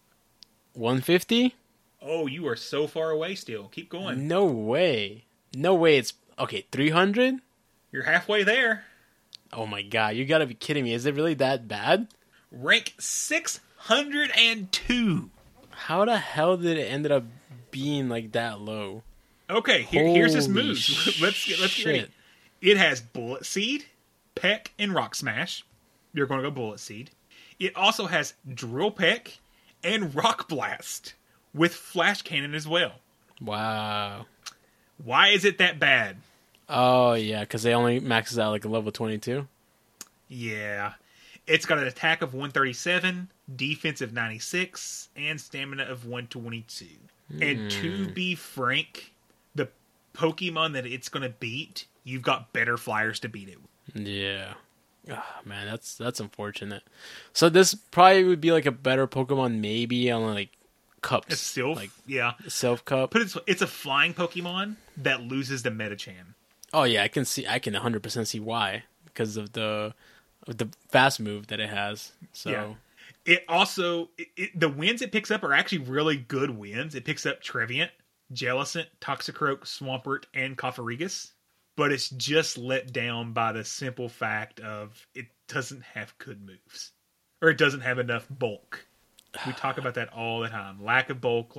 150? Oh, you are so far away still. Keep going. No way. No way. It's... Okay, 300? You're halfway there. Oh my god. You gotta be kidding me. Is it really that bad? Rank 602. How the hell did it end up being like that low? Okay, here's his moves. Let's get ready. It has Bullet Seed, Peck, and Rock Smash. You're going to go Bullet Seed. It also has Drill Peck and Rock Blast with Flash Cannon as well. Wow. Why is it that bad? Oh, yeah, because they only maxes out like a level 22. Yeah. It's got an attack of 137, defense of 96, and stamina of 122. And to be frank, the Pokemon that it's going to beat, you've got better flyers to beat it with. Yeah. Oh, man, that's unfortunate. So this probably would be like a better Pokemon maybe on like cups. A Sylph, like, yeah. A Sylph Cup. But it's a flying Pokemon that loses to Medicham. Oh yeah, I can 100% see why, because of the fast move that it has. So yeah. It also the wins it picks up are actually really good wins. It picks up Trevenant, Jellicent, Toxicroak, Swampert, and Copperegus. But it's just let down by the simple fact of it doesn't have good moves. Or it doesn't have enough bulk. We talk about that all the time. Lack of bulk.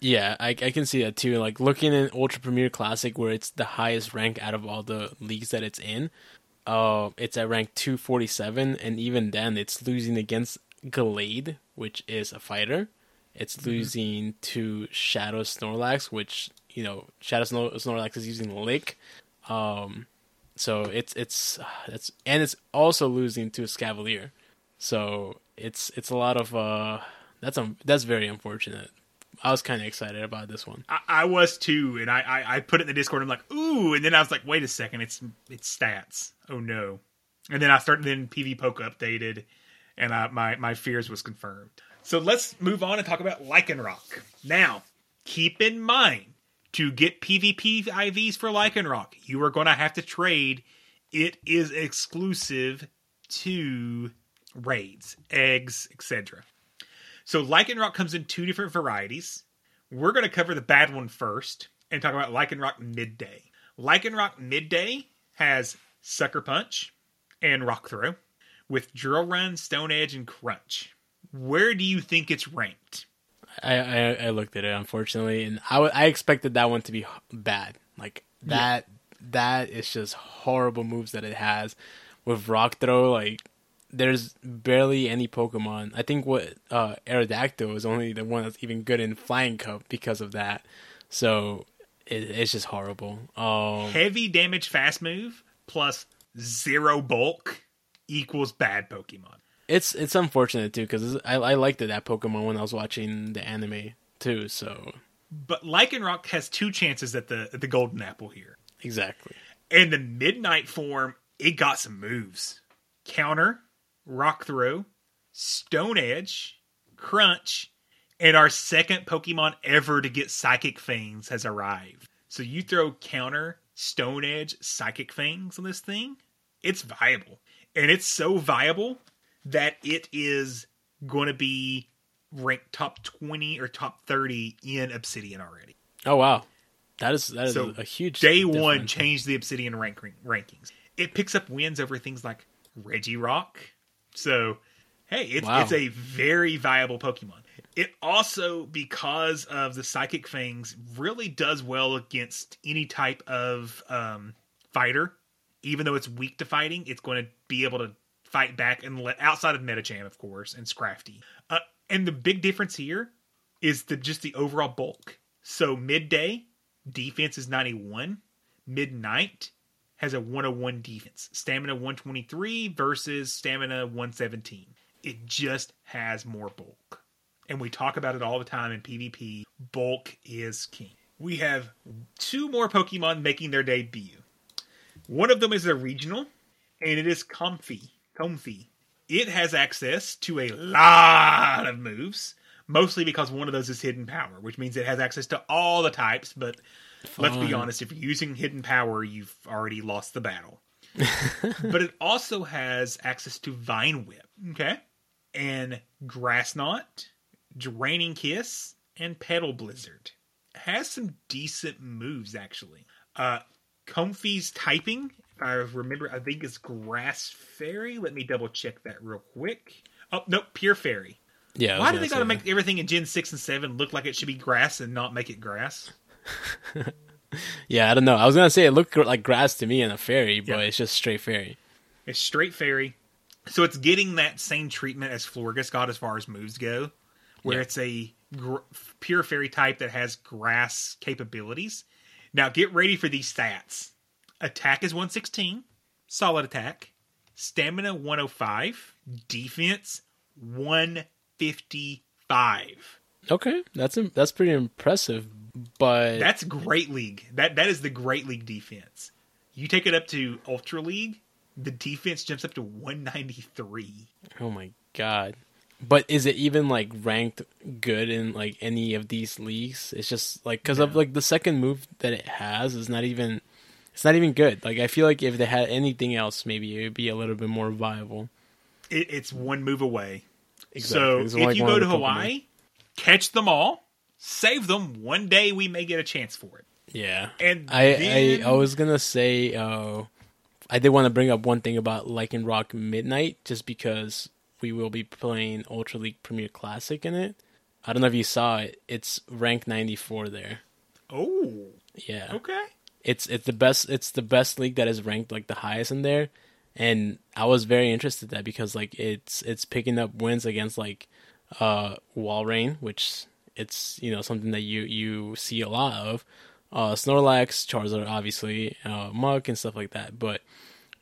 Yeah, I can see that too. Like looking in Ultra Premier Classic where it's the highest rank out of all the leagues that it's in. It's at rank 247. And even then it's losing against Gallade, which is a fighter. It's losing to Shadow Snorlax, which... You know, Shadow Snorlax is using Lick, so it's also losing to Scavalier, so it's a lot of that's very unfortunate. I was kind of excited about this one. I was too, and I put it in the Discord. I'm like, ooh, and then I was like, wait a second, it's stats. Oh no! And then I started PvPoke updated, and my fears was confirmed. So let's move on and talk about Lycanroc. Now, keep in mind. To get PvP IVs for Lycanroc, you are going to have to trade. It is exclusive to raids, eggs, etc. So Lycanroc comes in two different varieties. We're going to cover the bad one first and talk about Lycanroc Midday. Lycanroc Midday has Sucker Punch and Rock Throw with Drill Run, Stone Edge, and Crunch. Where do you think it's ranked? I looked at it, unfortunately, and I expected that one to be bad. Like that, yeah. That is just horrible moves that it has. With Rock Throw, like there's barely any Pokemon. I think what Aerodactyl is only the one that's even good in Flying Cup because of that. So it's just horrible. Heavy damage fast move plus zero bulk equals bad Pokemon. It's unfortunate too, because I liked that Pokemon when I was watching the anime too. So, but Lycanroc has two chances at the Golden Apple here. Exactly. And the Midnight form, it got some moves: Counter, Rock Throw, Stone Edge, Crunch, and our second Pokemon ever to get Psychic Fangs has arrived. So you throw Counter, Stone Edge, Psychic Fangs on this thing, it's viable, and it's so viable that it is going to be ranked top 20 or top 30 in Obsidian already. Oh, wow. That is so a huge day difference. One changed the Obsidian rankings. It picks up wins over things like Regirock. So, hey, it's a very viable Pokemon. It also, because of the Psychic Fangs, really does well against any type of fighter. Even though it's weak to fighting, it's going to be able to fight back, and outside of Medicham, of course, and Scrafty. And the big difference here is just the overall bulk. So Midday, defense is 91. Midnight has a 101 defense. Stamina 123 versus Stamina 117. It just has more bulk. And we talk about it all the time in PvP. Bulk is king. We have two more Pokemon making their debut. One of them is a regional, and it is Comfy. It has access to a lot of moves, mostly because one of those is Hidden Power, which means it has access to all the types, but let's be honest, if you're using Hidden Power, you've already lost the battle. But it also has access to Vine Whip, okay? And Grass Knot, Draining Kiss, and Petal Blizzard. It has some decent moves, actually. Comfy's typing, if I remember, I think it's Grass Fairy. Let me double check that real quick. Oh, nope, Pure Fairy. Yeah. Why do they got to make everything in Gen 6 and 7 look like it should be grass and not make it grass? Yeah, I don't know. I was going to say it looked like grass to me and a fairy, but It's just straight fairy. It's straight fairy. So it's getting that same treatment as Florgus got as far as moves go, where It's a pure fairy type that has grass capabilities. Now, get ready for these stats. Attack is 116. Solid attack. Stamina, 105. Defense, 155. Okay. That's pretty impressive, but... That's Great League. That is the Great League defense. You take it up to Ultra League, the defense jumps up to 193. Oh, my God. But is it even, like, ranked good in, like, any of these leagues? It's just, like, because of, like, the second move that it has is not even, it's not even good. Like, I feel like if they had anything else, maybe it would be a little bit more viable. It's one move away. Exactly. So, if you go to Hawaii, catch them all, save them. One day we may get a chance for it. Yeah. And I was going to say, I did want to bring up one thing about Lycanroc Midnight, just because... we will be playing Ultra League Premier Classic in it. I don't know if you saw it. It's ranked 94 there. Oh. Yeah. Okay. It's the best league that is ranked like the highest in there. And I was very interested in that because like it's picking up wins against like Walrein, which it's, you know, something that you see a lot of. Snorlax, Charizard obviously, Muk and stuff like that. But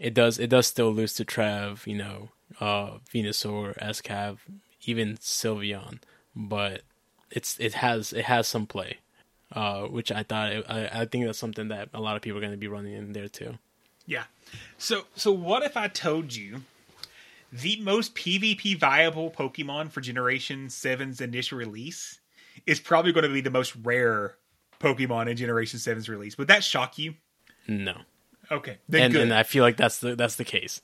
it does still lose to Trev, you know, Venusaur, Escav, even Sylveon, but it has some play, which I thought I think that's something that a lot of people are going to be running in there too. Yeah. So what if I told you the most PvP viable Pokemon for Generation 7's initial release is probably going to be the most rare Pokemon in Generation 7's release? Would that shock you? No. Okay, and I feel like that's the case.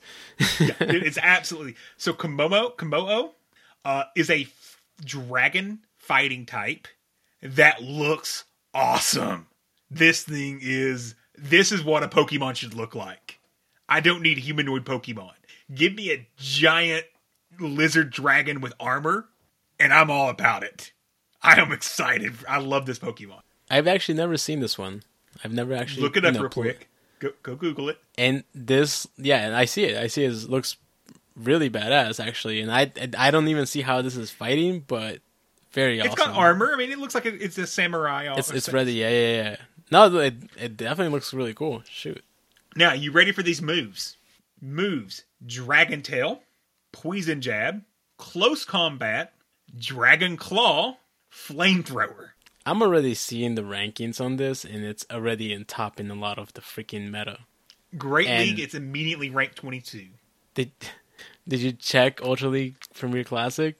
Yeah, it's absolutely so. Komodo is a dragon fighting type that looks awesome. This is what a Pokemon should look like. I don't need humanoid Pokemon. Give me a giant lizard dragon with armor, and I'm all about it. I am excited. I love this Pokemon. I've actually never seen this one. I've never actually look it up real quick. Go Google it. And this, yeah, and I see it. I see it. It looks really badass, actually. And I don't even see how this is fighting, but very awesome. It's got armor. I mean, it looks like it's a samurai. It's ready. Yeah. No, it definitely looks really cool. Shoot. Now, you ready for these moves? Dragon Tail, Poison Jab, Close Combat, Dragon Claw, Flamethrower. I'm already seeing the rankings on this, and it's already in top in a lot of the freaking meta. Great League, it's immediately ranked 22. Did you check Ultra League Premier Classic?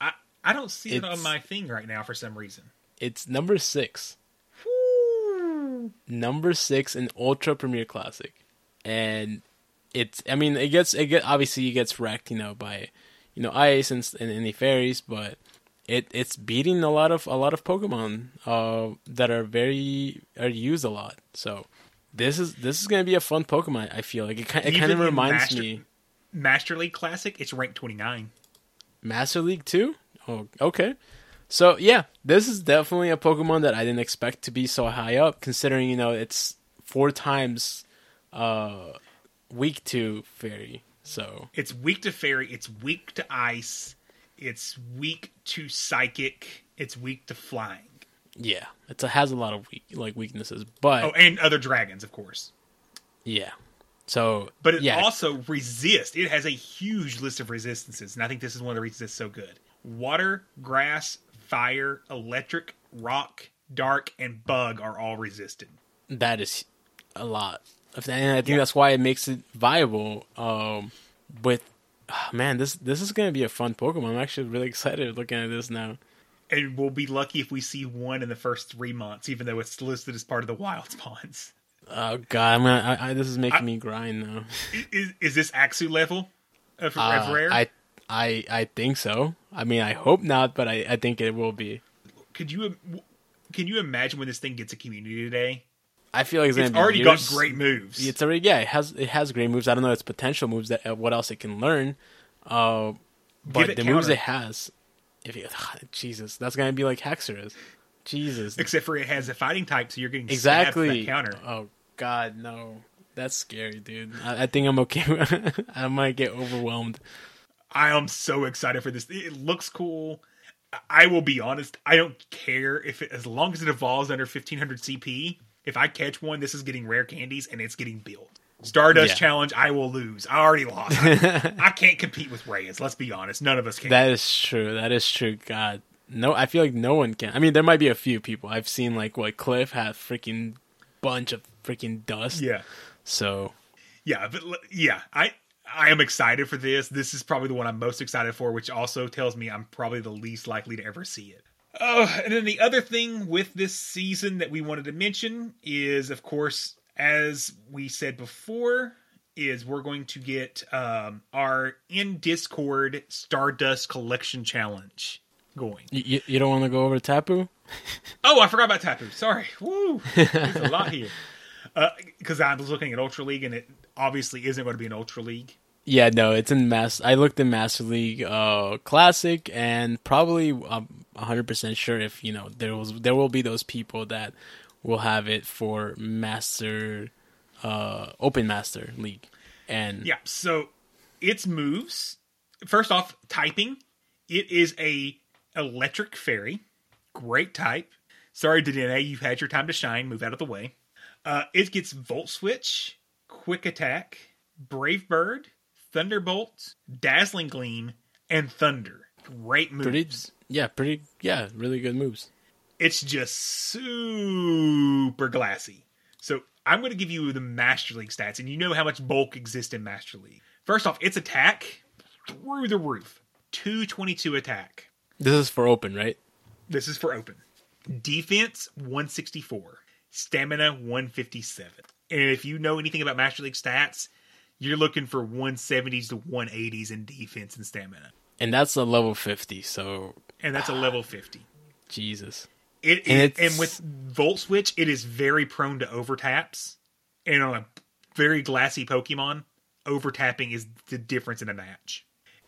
I don't see it on my thing right now for some reason. It's number 6. Woo. Number 6 in Ultra Premier Classic, and it's. I mean, it gets. Obviously, it gets wrecked, you know, by you know, ice and the fairies, but it's beating a lot of Pokemon that are used a lot. So this is gonna be a fun Pokemon. I feel like it kind of reminds me. Master League Classic, it's ranked 29. Master League 2? Oh, okay. So yeah, this is definitely a Pokemon that I didn't expect to be so high up, considering, you know, it's 4 times weak to fairy. So it's weak to fairy, it's weak to ice, it's weak to psychic, it's weak to flying. Yeah, it has a lot of weaknesses, but and other dragons, of course. Yeah. So, but it also resists. It has a huge list of resistances, and I think this is one of the reasons it's so good. Water, grass, fire, electric, rock, dark, and bug are all resistant. That is a lot. And I think that's why it makes it viable. This is going to be a fun Pokemon. I'm actually really excited looking at this now. And we'll be lucky if we see one in the first 3 months, even though it's listed as part of the wild spawns. Oh God, this is making me grind now. Is this Axu level of rare? I think so. I mean, I hope not, but I think it will be. Can you imagine when this thing gets a community today? I feel like it's already got great moves. It's already it has great moves. I don't know its potential moves, that what else it can learn. But the moves it has, Jesus, that's gonna be like Haxorus. Jesus. Except for it has a fighting type, so you're getting exactly snapped for that counter. Oh God, no, that's scary, dude. I think I'm okay. I might get overwhelmed. I am so excited for this. It looks cool. I will be honest. I don't care if as long as it evolves under 1500 CP. If I catch one, this is getting rare candies and it's getting billed. Stardust Challenge, I will lose. I already lost. I can't compete with Reyes. Let's be honest. None of us can. That is true. God. No, I feel like no one can. I mean, there might be a few people. I've seen like Cliff had freaking bunch of freaking dust. Yeah. So. Yeah, but I am excited for this. This is probably the one I'm most excited for, which also tells me I'm probably the least likely to ever see it. And then the other thing with this season that we wanted to mention is, of course, as we said before, is we're going to get our in Discord Stardust Collection Challenge going. You don't want to go over to Tapu? Oh, I forgot about Tapu. Sorry. Woo. There's a lot here. Because I was looking at Ultra League, and it obviously isn't going to be an Ultra League. Yeah, no, it's in I looked in Master League Classic, and probably I'm 100% sure if, you know, there will be those people that will have it for Open Master League. And yeah, so its moves. First off, typing. It is a electric fairy, great type. Sorry, Dedenne, you've had your time to shine. Move out of the way. It gets Volt Switch, Quick Attack, Brave Bird, Thunderbolt, Dazzling Gleam, and Thunder. Great moves. Really good moves. It's just super glassy. So I'm going to give you the Master League stats, and you know how much bulk exists in Master League. First off, its attack, through the roof. 222 attack. This is for open, right? This is for open. Defense, 164. Stamina, 157. And if you know anything about Master League stats, you're looking for 170s to 180s in defense and stamina. And that's a level 50, so... And that's a level 50. Jesus. And with Volt Switch, it is very prone to overtaps. And on a very glassy Pokemon, overtapping is the difference in a match.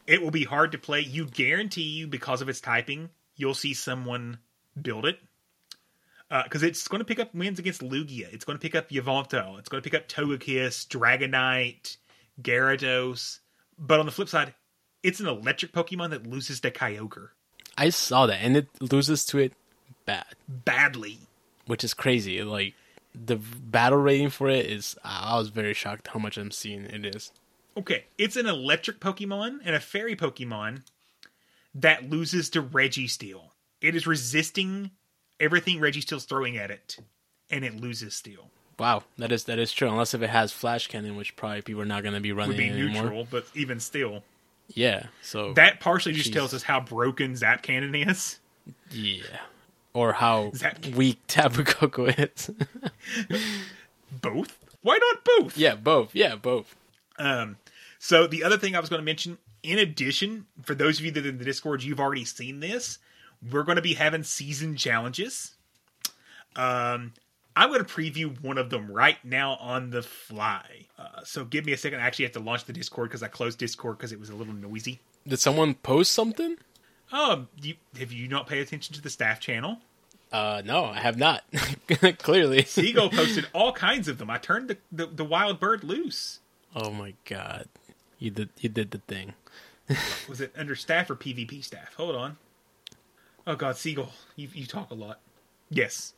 It will be hard to play. You guarantee you, because of its typing, you'll see someone build it. Because it's going to pick up wins against Lugia. It's going to pick up Yveltal. It's going to pick up Togekiss, Dragonite, Gyarados. But on the flip side, it's an electric Pokemon that loses to Kyogre. I saw that, and it loses to it badly. Which is crazy. Like, the battle rating for it is... I was very shocked how much I'm seeing it is. Okay, it's an electric Pokemon and a fairy Pokemon that loses to Registeel. It is resisting... everything Registeel's throwing at it, and it loses steel. Wow, that is true. Unless if it has Flash Cannon, which probably people are not going to be running anymore. Would be neutral, anymore. But even still. Yeah, so... that partially just tells us how broken Zap Cannon is. Yeah. Or how weak Tapu Koko is. Both? Why not both? Yeah, both. So the other thing I was going to mention In addition, for those of you that are in the Discord, you've already seen this. We're going to be having season challenges. I'm going to preview one of them right now on the fly. So give me a second. I actually have to launch the Discord because I closed Discord because it was a little noisy. Did someone post something? Have you not paid attention to the staff channel? No, I have not. Clearly. Seagull posted all kinds of them. I turned the wild bird loose. Oh my God. You did the thing. Was it under staff or PvP staff? Hold on. Oh God, Seagull, you talk a lot. Yes.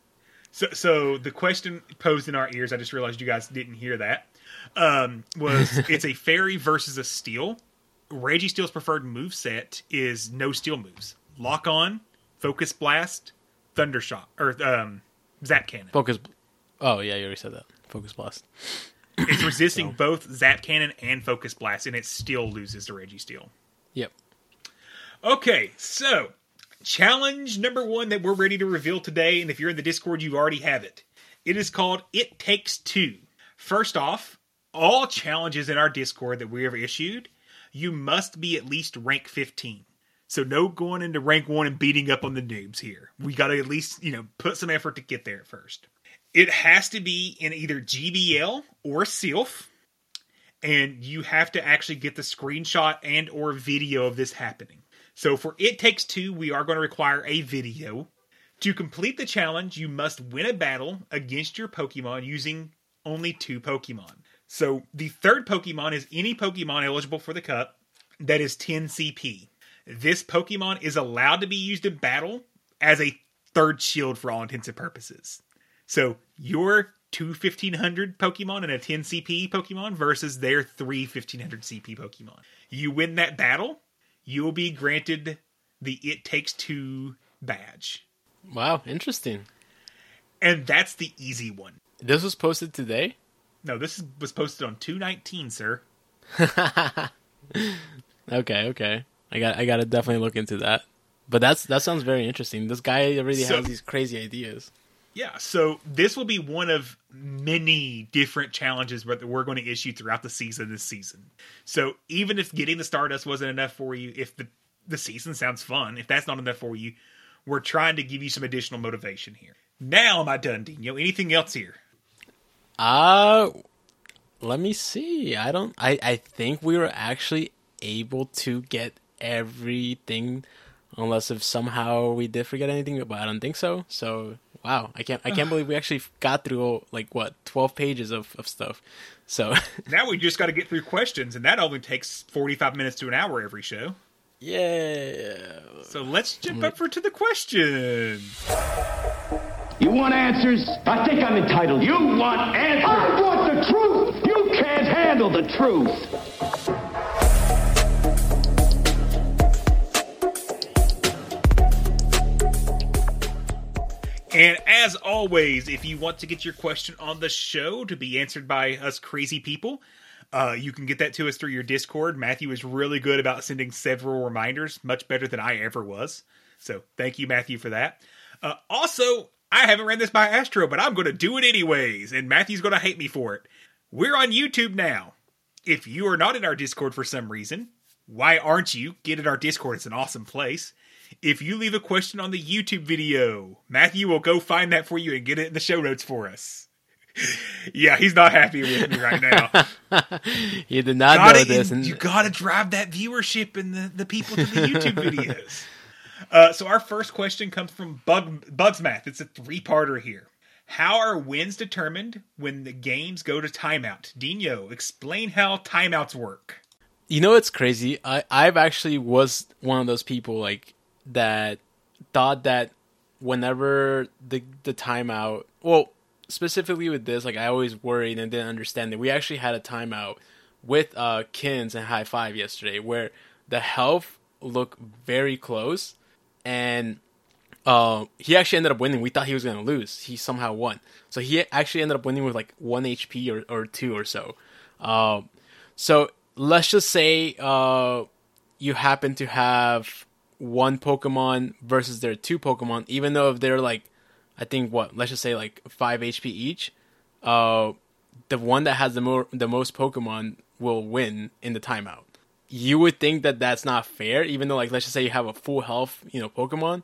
So the question posed in our ears, I just realized you guys didn't hear that, was it's a fairy versus a steel. Ragey Steel's preferred moveset is no steel moves. Lock on, Focus Blast, Thundershot, or Zap Cannon. Focus. Oh, yeah, you already said that. Focus Blast. It's resisting both Zap Cannon and Focus Blast, and it still loses to Ragey Steel. Yep. Okay, so... challenge number one that we're ready to reveal today, and if you're in the Discord, you already have it. It is called It Takes Two. First off, all challenges in our Discord that we ever issued, you must be at least rank 15. So no going into rank 1 and beating up on the noobs here. We got to at least, put some effort to get there at first. It has to be in either GBL or Sylph, and you have to actually get the screenshot and or video of this happening. So for It Takes Two, we are going to require a video. To complete the challenge, you must win a battle against your Pokemon using only 2 Pokemon. So the third Pokemon is any Pokemon eligible for the cup that is 10 CP. This Pokemon is allowed to be used in battle as a third shield for all intents and purposes. So your 2 1,500 Pokemon and a 10 CP Pokemon versus their 3 1,500 CP Pokemon. You win that battle, you will be granted the It Takes Two badge. Wow, interesting. And that's the easy one. This was posted today? No, this was posted on 2/19, sir. Okay. I got to definitely look into that. But that sounds very interesting. This guy already has these crazy ideas. Yeah, so this will be one of many different challenges that we're going to issue throughout the season this season. So even if getting the Stardust wasn't enough for you, if the season sounds fun, if that's not enough for you, we're trying to give you some additional motivation here. Now am I done, Dino? Anything else here? Let me see. I think we were actually able to get everything, unless if somehow we did forget anything, but I don't think so. So... wow, I can't believe we actually got through, 12 pages of stuff. So now we just got to get through questions, and that only takes 45 minutes to an hour every show. Yeah. So let's jump over to the questions. You want answers? I think I'm entitled. You want answers? I want the truth! You can't handle the truth! And as always, if you want to get your question on the show to be answered by us crazy people, you can get that to us through your Discord. Matthew is really good about sending several reminders, much better than I ever was. So thank you, Matthew, for that. Also, I haven't ran this by Astro, but I'm going to do it anyways, and Matthew's going to hate me for it. We're on YouTube now. If you are not in our Discord for some reason, why aren't you? Get in our Discord. It's an awesome place. If you leave a question on the YouTube video, Matthew will go find that for you and get it in the show notes for us. Yeah, he's not happy with me right now. You did not know this. You got to drive that viewership and the people to the YouTube videos. So our first question comes from Bugsmath. It's a 3-parter here. How are wins determined when the games go to timeout? Dino, explain how timeouts work. You know, it's crazy. I've actually was one of those people, that thought that whenever the timeout, well, specifically with this, I always worried and didn't understand that we actually had a timeout with Kins and High Five yesterday where the health looked very close, and he actually ended up winning. We thought he was going to lose. He somehow won. So he actually ended up winning with 1 HP or 2 or so. So let's just say you happen to have 1 Pokemon versus their 2 Pokemon, even though if they're let's just say 5 HP each, the one that has the most Pokemon will win in the timeout. you would think that that's not fair, even though, like, let's just say you have a full health, you know, Pokemon,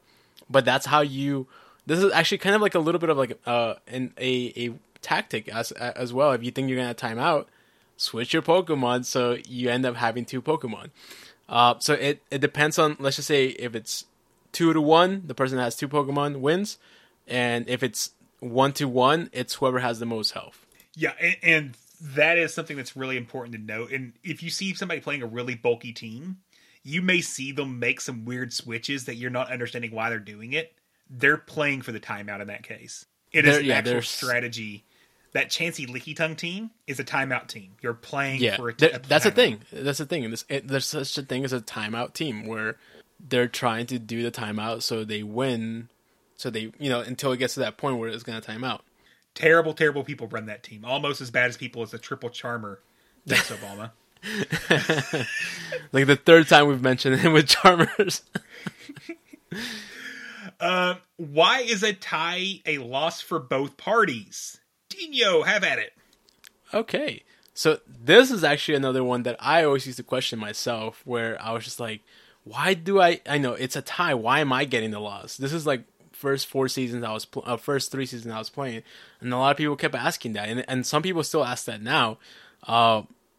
but that's how you, this is actually kind of like a little bit of like a tactic as well. If you think you're going to time out, switch your Pokemon, so you end up having two Pokemon. So it depends on, let's just say if it's 2-1, the person that has two Pokemon wins, and if it's 1-1, it's whoever has the most health. Yeah, and that is something that's really important to note. And if you see somebody playing a really bulky team, you may see them make some weird switches that you're not understanding why they're doing it. They're playing for the timeout in that case. It is an actual strategy. That Chansey Lickitung team is a timeout team. You're playing for a timeout. That's the thing. That's the thing. There's such a thing as a timeout team where they're trying to do the timeout so they win. So they, you know, until it gets to that point where it's going to time out. Terrible, terrible people run that team. Almost as bad as people as the Triple Charmer. Thanks, Obama. Like the third time we've mentioned him with Charmers. Why is a tie a loss for both parties? Dino, have at it. Okay. So this is actually another one that I always used to question myself, where I was just like, why do I know it's a tie. Why am I getting the loss? This is like first 3 seasons I was playing. And a lot of people kept asking that. And some people still ask that now.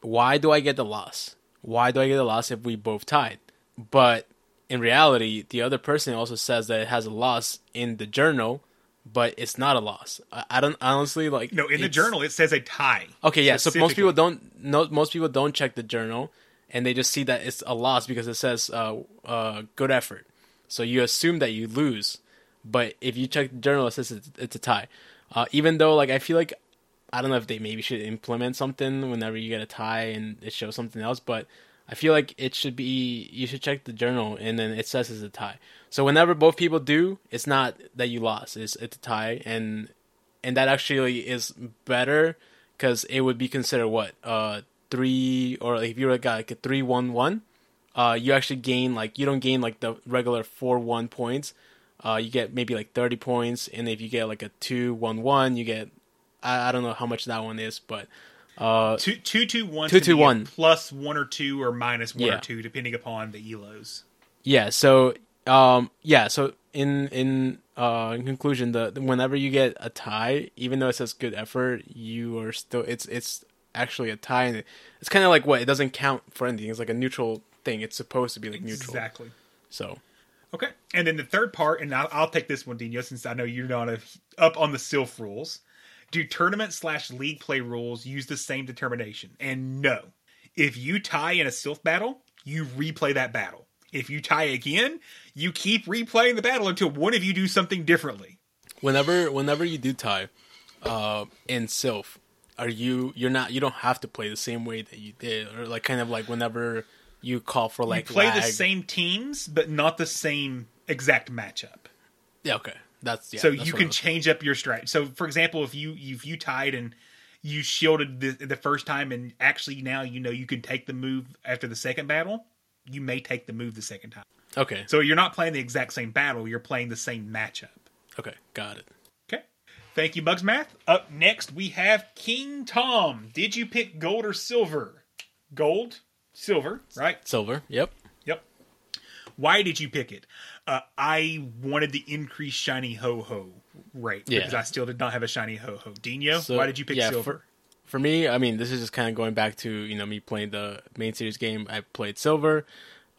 Why do I get the loss? Why do I get the loss if we both tied? But in reality, the other person also says that it has a loss in the journal, but it's not a loss. I don't honestly like. No, in the journal it says a tie. Okay, yeah. So most people don't check the journal, and they just see that it's a loss because it says good effort. So you assume that you lose, but if you check the journal, it says it's a tie. Even though, like, I feel like I don't know if they maybe should implement something whenever you get a tie and it shows something else, but I feel like it should be, you should check the journal and then it says it's a tie. So whenever both people do, it's not that you lost, it's a tie. And that actually is better because it would be considered what? 3, or like if you got like a 3-1-1, you actually gain like, you don't gain like the regular 4-1 points. You get maybe like 30 points. And if you get like a 2-1-1, you get, I don't know how much that one is, but 2-2-1 2-2-1 plus 1 or 2 or minus 1 or 2 depending upon the elos. Yeah, so in conclusion, whenever you get a tie, even though it says good effort, you are still it's actually a tie, and it's kind of like what, it doesn't count for anything. It's like a neutral thing. It's supposed to be like neutral. Exactly. So okay. And then the third part, and I'll take this one, Dino, since I know you're not up on the Sylph rules. Do tournament/league play rules use the same determination? And no. If you tie in a Sylph battle, you replay that battle. If you tie again, you keep replaying the battle until one of you do something differently. Whenever you do tie in Sylph, you don't have to play the same way that you did, or like kind of like whenever you call for like you play lag. The same teams, but not the same exact matchup. Yeah, okay. So you can change up your strategy. So, for example, if you tied and you shielded the first time, and actually now you know you can take the move after the second battle, you may take the move the second time. Okay. So you're not playing the exact same battle. You're playing the same matchup. Okay, got it. Okay. Thank you, Bugs Math. Up next, we have King Tom. Did you pick gold or silver? Gold, silver, right? Silver, yep. Why did you pick it? I wanted the increased shiny ho-ho rate because I still did not have a shiny ho-ho. Dino, why did you pick silver? For me, I mean, this is just kind of going back to, you know, me playing the main series game. I played silver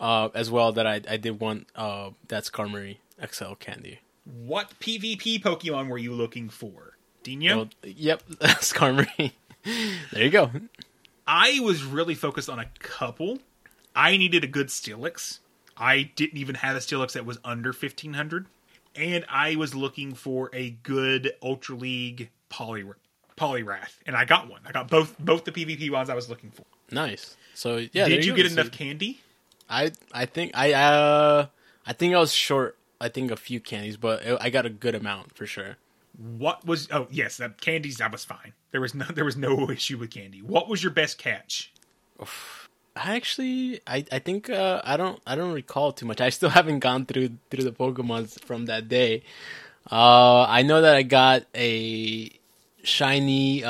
as well, that I did want that Skarmory XL candy. What PvP Pokemon were you looking for? Dino? Well, yep, Skarmory. There you go. I was really focused on a couple. I needed a good Steelix. I didn't even have a Steelix that was under 1,500. And I was looking for a good Ultra League Poliwrath. And I got one. I got both the PvP ones I was looking for. Nice. So, yeah. Did you get enough candy? I think I was short, I think, a few candies. But I got a good amount for sure. What was... Oh, yes. Candies, I was fine. There was no issue with candy. What was your best catch? Oof. I think I don't recall too much. I still haven't gone through the Pokemons from that day. I know that I got a shiny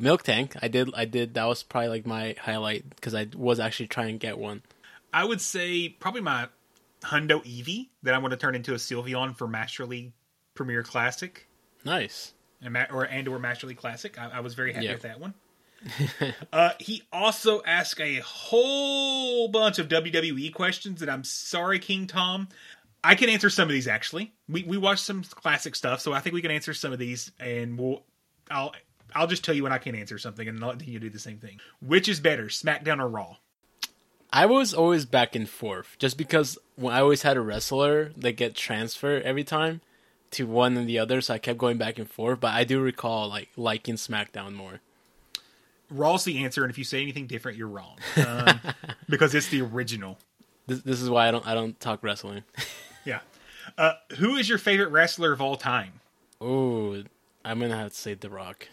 Milk Tank. I did. That was probably like my highlight because I was actually trying to get one. I would say probably my Hundo Eevee that I'm going to turn into a Sylveon for Master League Premier Classic. Nice. Or Master League Classic. I was very happy with that one. He also asked a whole bunch of WWE questions that I'm sorry, King Tom. I can answer some of these, actually. We watched some classic stuff, so I think we can answer some of these, and I'll just tell you when I can answer something, and I'll let you do the same thing. Which is better, SmackDown or Raw? I was always back and forth, just because when I always had a wrestler that get transferred every time to one and the other, so I kept going back and forth, but I do recall liking SmackDown more. Raw's the answer, and if you say anything different, you're wrong. Because it's the original. This is why I don't talk wrestling. Yeah. Who is your favorite wrestler of all time? Oh, I'm going to have to say The Rock.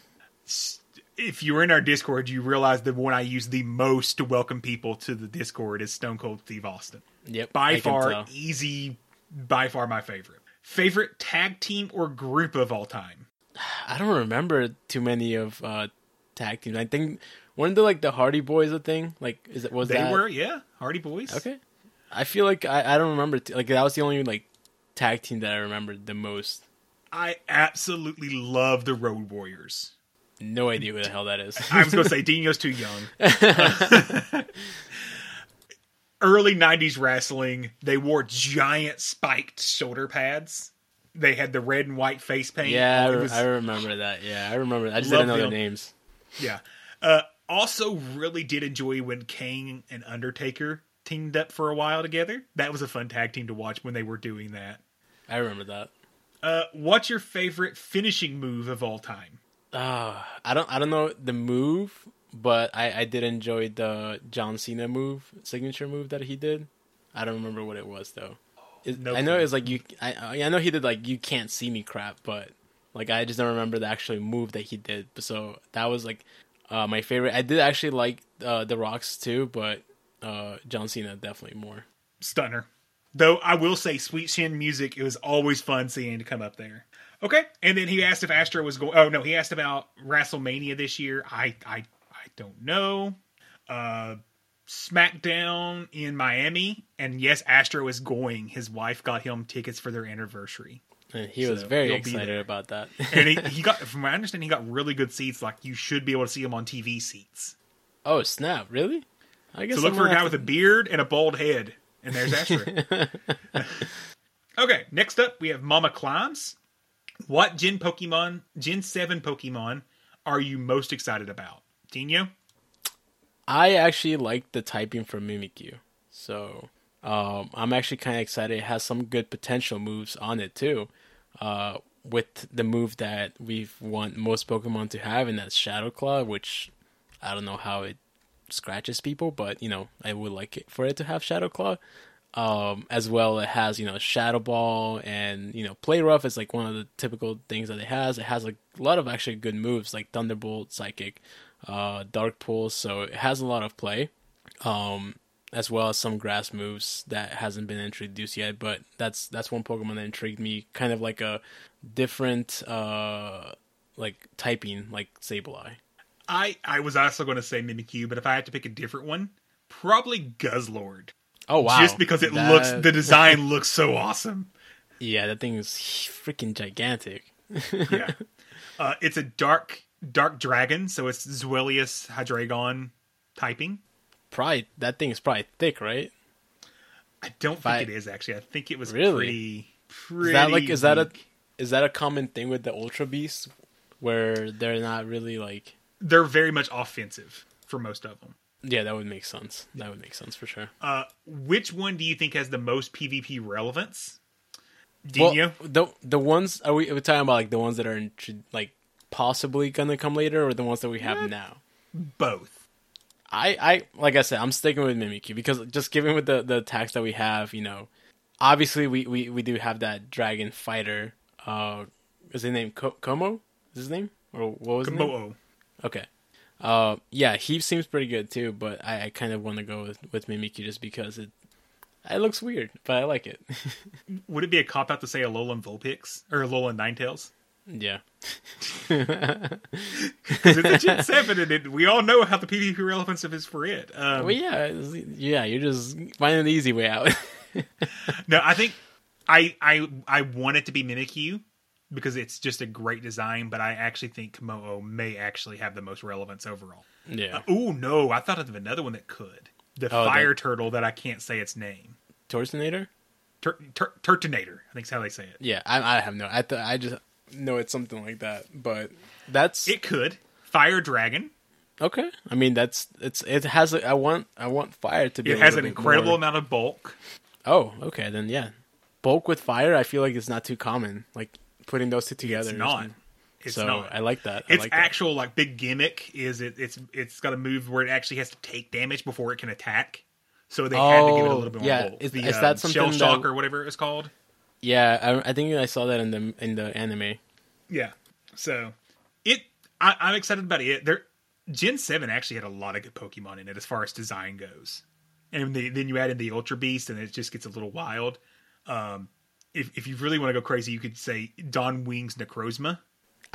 If you were in our Discord, you realize the one I use the most to welcome people to the Discord is Stone Cold Steve Austin. Yep. By far my favorite. Favorite tag team or group of all time? I don't remember too many of tag teams. I think weren't they like the Hardy Boys a thing? Like, is it was they that... were? Yeah, Hardy Boys. Okay, I feel like I don't remember. Like that was the only like tag team that I remembered the most. I absolutely love the Road Warriors. No idea who the hell that is. I was gonna say Dino's too young. Early '90s wrestling. They wore giant spiked shoulder pads. They had the red and white face paint. Yeah, I remember that. Yeah, I remember that. I just didn't know their names. Yeah. Also really did enjoy when Kane and Undertaker teamed up for a while together. That was a fun tag team to watch when they were doing that. I remember that. What's your favorite finishing move of all time? I don't know the move, but I did enjoy the John Cena signature move that he did. I don't remember what it was though. I know it was like you. I know he did like you can't see me crap, but like I just don't remember the actual move that he did. So that was like my favorite. I did actually like The Rock's too, but John Cena definitely more. Stunner, though I will say Sweet Chin Music. It was always fun seeing to come up there. Okay, and then he asked if Astro was going. Oh no, he asked about WrestleMania this year. I don't know. SmackDown in Miami, and yes, Astro is going. His wife got him tickets for their anniversary. And he was very excited about that. And he got, from my understanding, he got really good seats. Like you should be able to see him on TV seats. Oh snap! Really? I guess so. Look for a guy with a beard and a bald head, and there's Astro. Okay, next up we have Mama Climbs. What Gen 7 Pokemon are you most excited about, Dino? I actually like the typing from Mimikyu, so I'm actually kind of excited. It has some good potential moves on it, too, with the move that we want most Pokemon to have, and that's Shadow Claw, which I don't know how it scratches people, but, you know, I would like it for it to have Shadow Claw. As well, it has, you know, Shadow Ball and, you know, Play Rough is, like, one of the typical things that it has. It has a lot of actually good moves, like Thunderbolt, Psychic, Dark Pulse, so it has a lot of play, as well as some grass moves that hasn't been introduced yet, but that's one Pokemon that intrigued me, kind of like a different, like, typing, like Sableye. I was also going to say Mimikyu, but if I had to pick a different one, probably Guzzlord. Oh, wow. Just because the design looks so awesome. Yeah, that thing is freaking gigantic. Yeah. It's a dark dragon, so it's Zweilious Hydreigon typing. Probably, that thing is probably thick, right? I don't think it is, actually. I think it was pretty is that like, is that a common thing with the Ultra Beasts, where they're not really, like... They're very much offensive for most of them. Yeah, that would make sense. That would make sense for sure. Which one do you think has the most PvP relevance? Dino? Well, the ones are we talking about like the ones that are like possibly gonna come later, or the ones that we have now? Both. I like I said, I'm sticking with Mimikyu because just given with the attacks that we have, you know, obviously we do have that dragon fighter. Is his name Como? Is his name or what was it? Komo-o. Okay. Yeah, he seems pretty good too, but I kind of want to go with Mimikyu just because it looks weird, but I like it. Would it be a cop out to say Alolan Vulpix or Alolan Ninetales? Yeah. Because it's Gen 7, and we all know how the PvP relevance of is for it. Well, you're just finding the easy way out. No, I think I want it to be Mimikyu because it's just a great design, but I actually think Kamo-o may actually have the most relevance overall. Yeah. I thought of another one that could. The fire turtle that I can't say its name. Tortonator? Turtonator, I think is how they say it. Yeah, I have no... I just know it's something like that, but that's... It could. Fire dragon. Okay. I mean, that's... It has... I want fire to be... It has an incredible amount of bulk. Oh, okay, then yeah. Bulk with fire, I feel like it's not too common. Like, putting those two together. It's not. I like that. Its actual like big gimmick is it's got a move where it actually has to take damage before it can attack. So they had to give it a little bit more. Yeah, is that something shell shock or whatever it's called? Yeah, I think I saw that in the anime. Yeah, so I'm excited about it. Gen 7 actually had a lot of good Pokemon in it as far as design goes, and then you add in the Ultra Beast, and it just gets a little wild. If you really want to go crazy, you could say Dawnwing's Necrozma.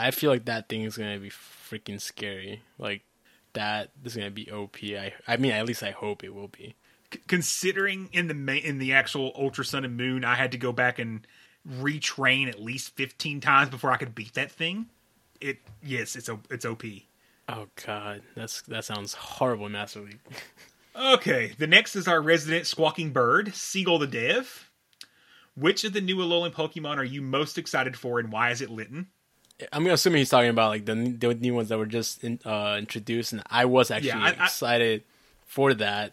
I feel like that thing is going to be freaking scary. Like, that is going to be OP. I mean, at least I hope it will be. Considering in the actual Ultra Sun and Moon, I had to go back and retrain at least 15 times before I could beat that thing. It's OP. Oh, God. That sounds horrible, Master League. Okay, the next is our resident squawking bird, Seagull the Dev. Which of the new Alolan Pokemon are you most excited for, and why is it Litten? I'm assuming he's talking about like the new ones that were just introduced, and I was actually excited for that,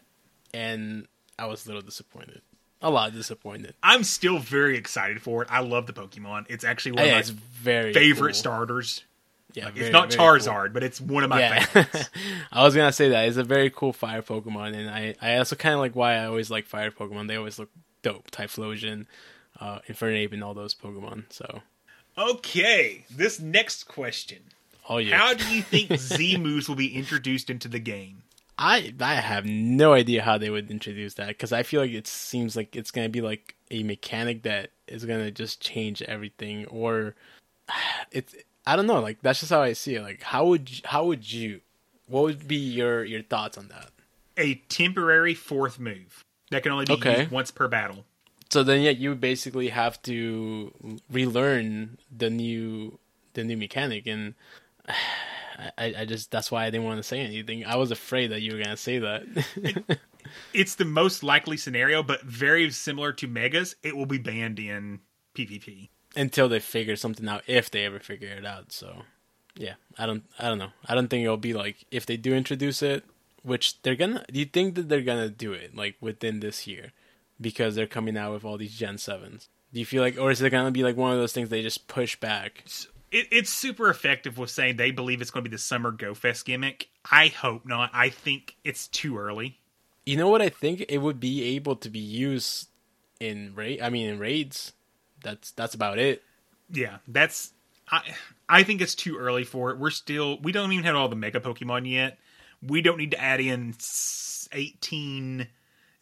and I was a little disappointed. A lot disappointed. I'm still very excited for it. I love the Pokemon. It's actually one of my favorite starters. Yeah, like, it's not Charizard, cool. But it's one of my favorites. I was going to say that. It's a very cool fire Pokemon, and I also kind of like why I always like fire Pokemon. They always look dope. Typhlosion, Infernape, and all those Pokemon, so... Okay, this next question. Oh, yeah. How do you think Z-moves will be introduced into the game? I have no idea how they would introduce that, because I feel like it seems like it's going to be like a mechanic that is going to just change everything, or I don't know, like that's just how I see it. Like what would be your thoughts on that? A temporary fourth move that can only be used once per battle. So then, you basically have to relearn the new mechanic, and I just that's why I didn't want to say anything. I was afraid that you were gonna say that. It's the most likely scenario, but very similar to Megas, it will be banned in PvP until they figure something out. If they ever figure it out, so yeah, I don't know. I don't think it'll be like if they do introduce it, which they're gonna. Do you think that they're gonna do it like within this year? Because they're coming out with all these Gen 7s. Do you feel like... Or is it going to be like one of those things they just push back? It's super effective with saying they believe it's going to be the summer GoFest gimmick. I hope not. I think it's too early. You know what I think? It would be able to be used in raids. That's about it. Yeah, that's... I think it's too early for it. We don't even have all the Mega Pokemon yet. We don't need to add in 18...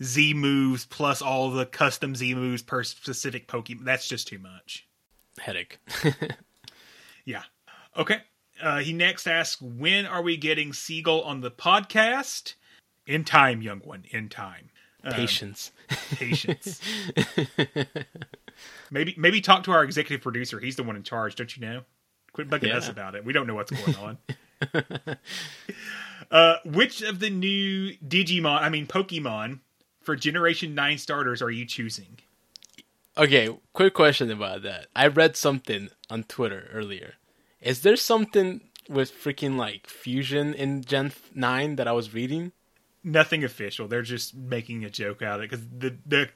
Z moves plus all the custom Z moves per specific Pokemon. That's just too much. Headache. Yeah. Okay. He next asks, when are we getting Seagull on the podcast? In time, young one. In time. Patience. Maybe talk to our executive producer. He's the one in charge. Don't you know? Quit bugging us about it. We don't know what's going on. Which of the new Pokemon... for Generation 9 starters, are you choosing? Okay, quick question about that. I read something on Twitter earlier. Is there something with freaking, like, fusion in Gen 9 that I was reading? Nothing official. They're just making a joke out of it. Because the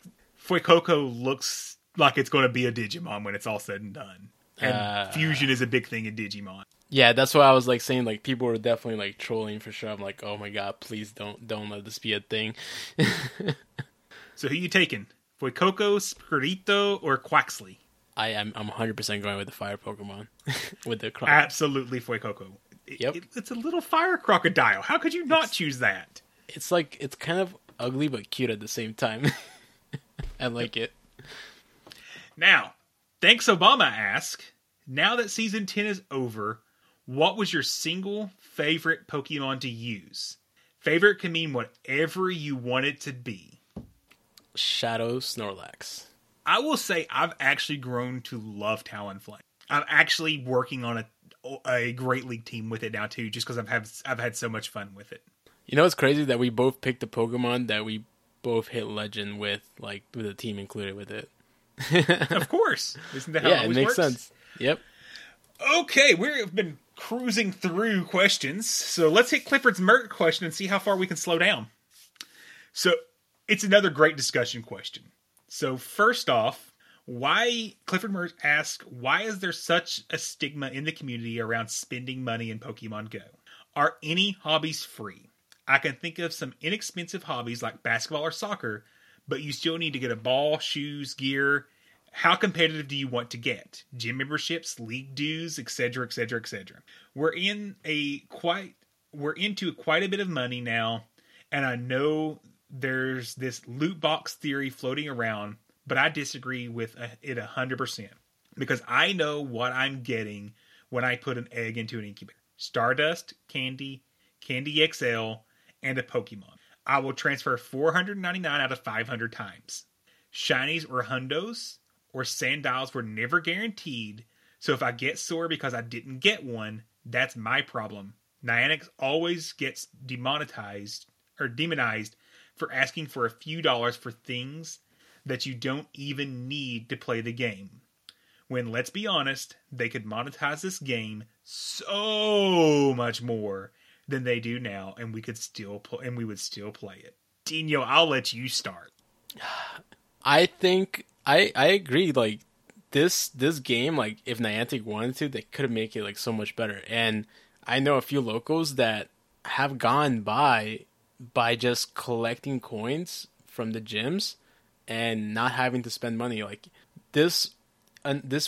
Fuecoco looks like it's going to be a Digimon when it's all said and done. And fusion is a big thing in Digimon. Yeah, that's why I was like saying like people were definitely like trolling for sure. I'm like, oh my god, please don't let this be a thing. So who you taking? Fuecoco, Spirito, or Quaxly? I'm 100% going with the fire Pokemon. With the crocodile. Absolutely Fuecoco. Yep. It's a little fire crocodile. How could you not choose that? It's like it's kind of ugly but cute at the same time. I like it. Now, Thanks Obama asks, now that Season 10 is over, what was your single favorite Pokemon to use? Favorite can mean whatever you want it to be. Shadow Snorlax. I will say I've actually grown to love Talonflame. I'm actually working on a Great League team with it now too, just because I've had so much fun with it. You know, it's crazy that we both picked the Pokemon that we both hit Legend with, like with a team included with it. Of course, isn't that how it always works? Yeah, it makes sense. Yep. Okay, we've been cruising through questions, so let's hit Clifford's Merc question and see how far we can slow down. So it's another great discussion question. So first off, Clifford Merc asks, why is there such a stigma in the community around spending money in Pokemon Go? Are any hobbies free? I can think of some inexpensive hobbies like basketball or soccer, but you still need to get a ball, shoes, gear. How competitive do you want to get? Gym memberships, league dues, etc., etc., etc. We're into quite a bit of money now, and I know there's this loot box theory floating around, but I disagree with it 100% because I know what I'm getting when I put an egg into an incubator. Stardust, Candy, Candy XL, and a Pokemon. I will transfer 499 out of 500 times. Shinies or Hundos or Sandals were never guaranteed, so if I get sore because I didn't get one, that's my problem. Niantic always gets demonized for asking for a few dollars for things that you don't even need to play the game. When, let's be honest, they could monetize this game so much more than they do now, and we would still play it. Dino, I'll let you start. I think I agree. Like this game, like if Niantic wanted to, they could make it like so much better. And I know a few locals that have gone by just collecting coins from the gyms and not having to spend money. Like this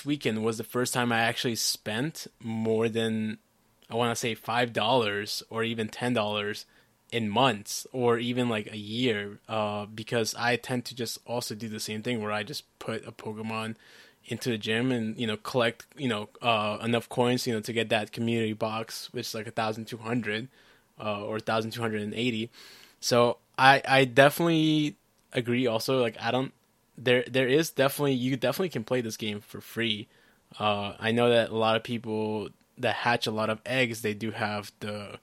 weekend was the first time I actually spent more than, I want to say, $5 or even $10 in months or even like a year, because I tend to just also do the same thing where I just put a Pokemon into the gym and, you know, collect, you know, enough coins, you know, to get that community box, which is like 1,200 or 1,280. So I definitely agree. Also, like I don't. There is definitely, you definitely can play this game for free. I know that a lot of people that hatch a lot of eggs, they do have the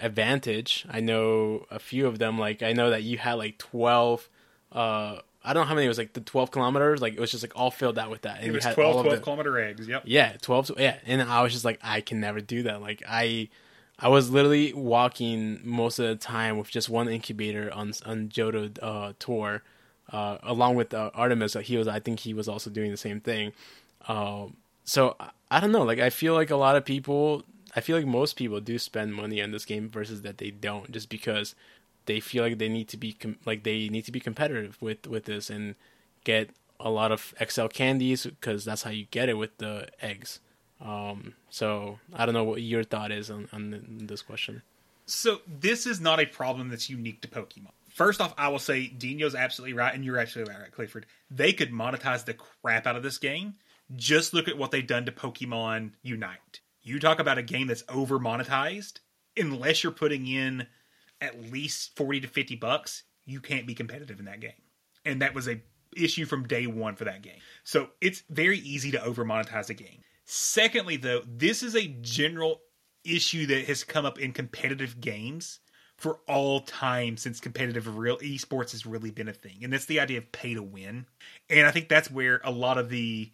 advantage. I know a few of them, like I know that you had like 12, I don't know how many, it was like the 12 kilometers, like it was just like all filled out with that. And it was 12 kilometer eggs, yep. Yeah, 12, yeah. And I was just like, I can never do that. Like I was literally walking most of the time with just one incubator on Johto tour. Along with Artemis, I think he was also doing the same thing. So I don't know. Like I feel like most people do spend money on this game versus that they don't, just because they feel like they need to be competitive with this and get a lot of XL candies because that's how you get it with the eggs. So I don't know what your thought is on this question. So this is not a problem that's unique to Pokemon. First off, I will say Dino's absolutely right, and you're absolutely right, Clifford. They could monetize the crap out of this game. Just look at what they've done to Pokemon Unite. You talk about a game that's over-monetized. Unless you're putting in at least $40 to $50, you can't be competitive in that game. And that was an issue from day one for that game. So it's very easy to over-monetize a game. Secondly, though, this is a general issue that has come up in competitive games for all time since competitive real esports has really been a thing. And that's the idea of pay to win. And I think that's where a lot of the,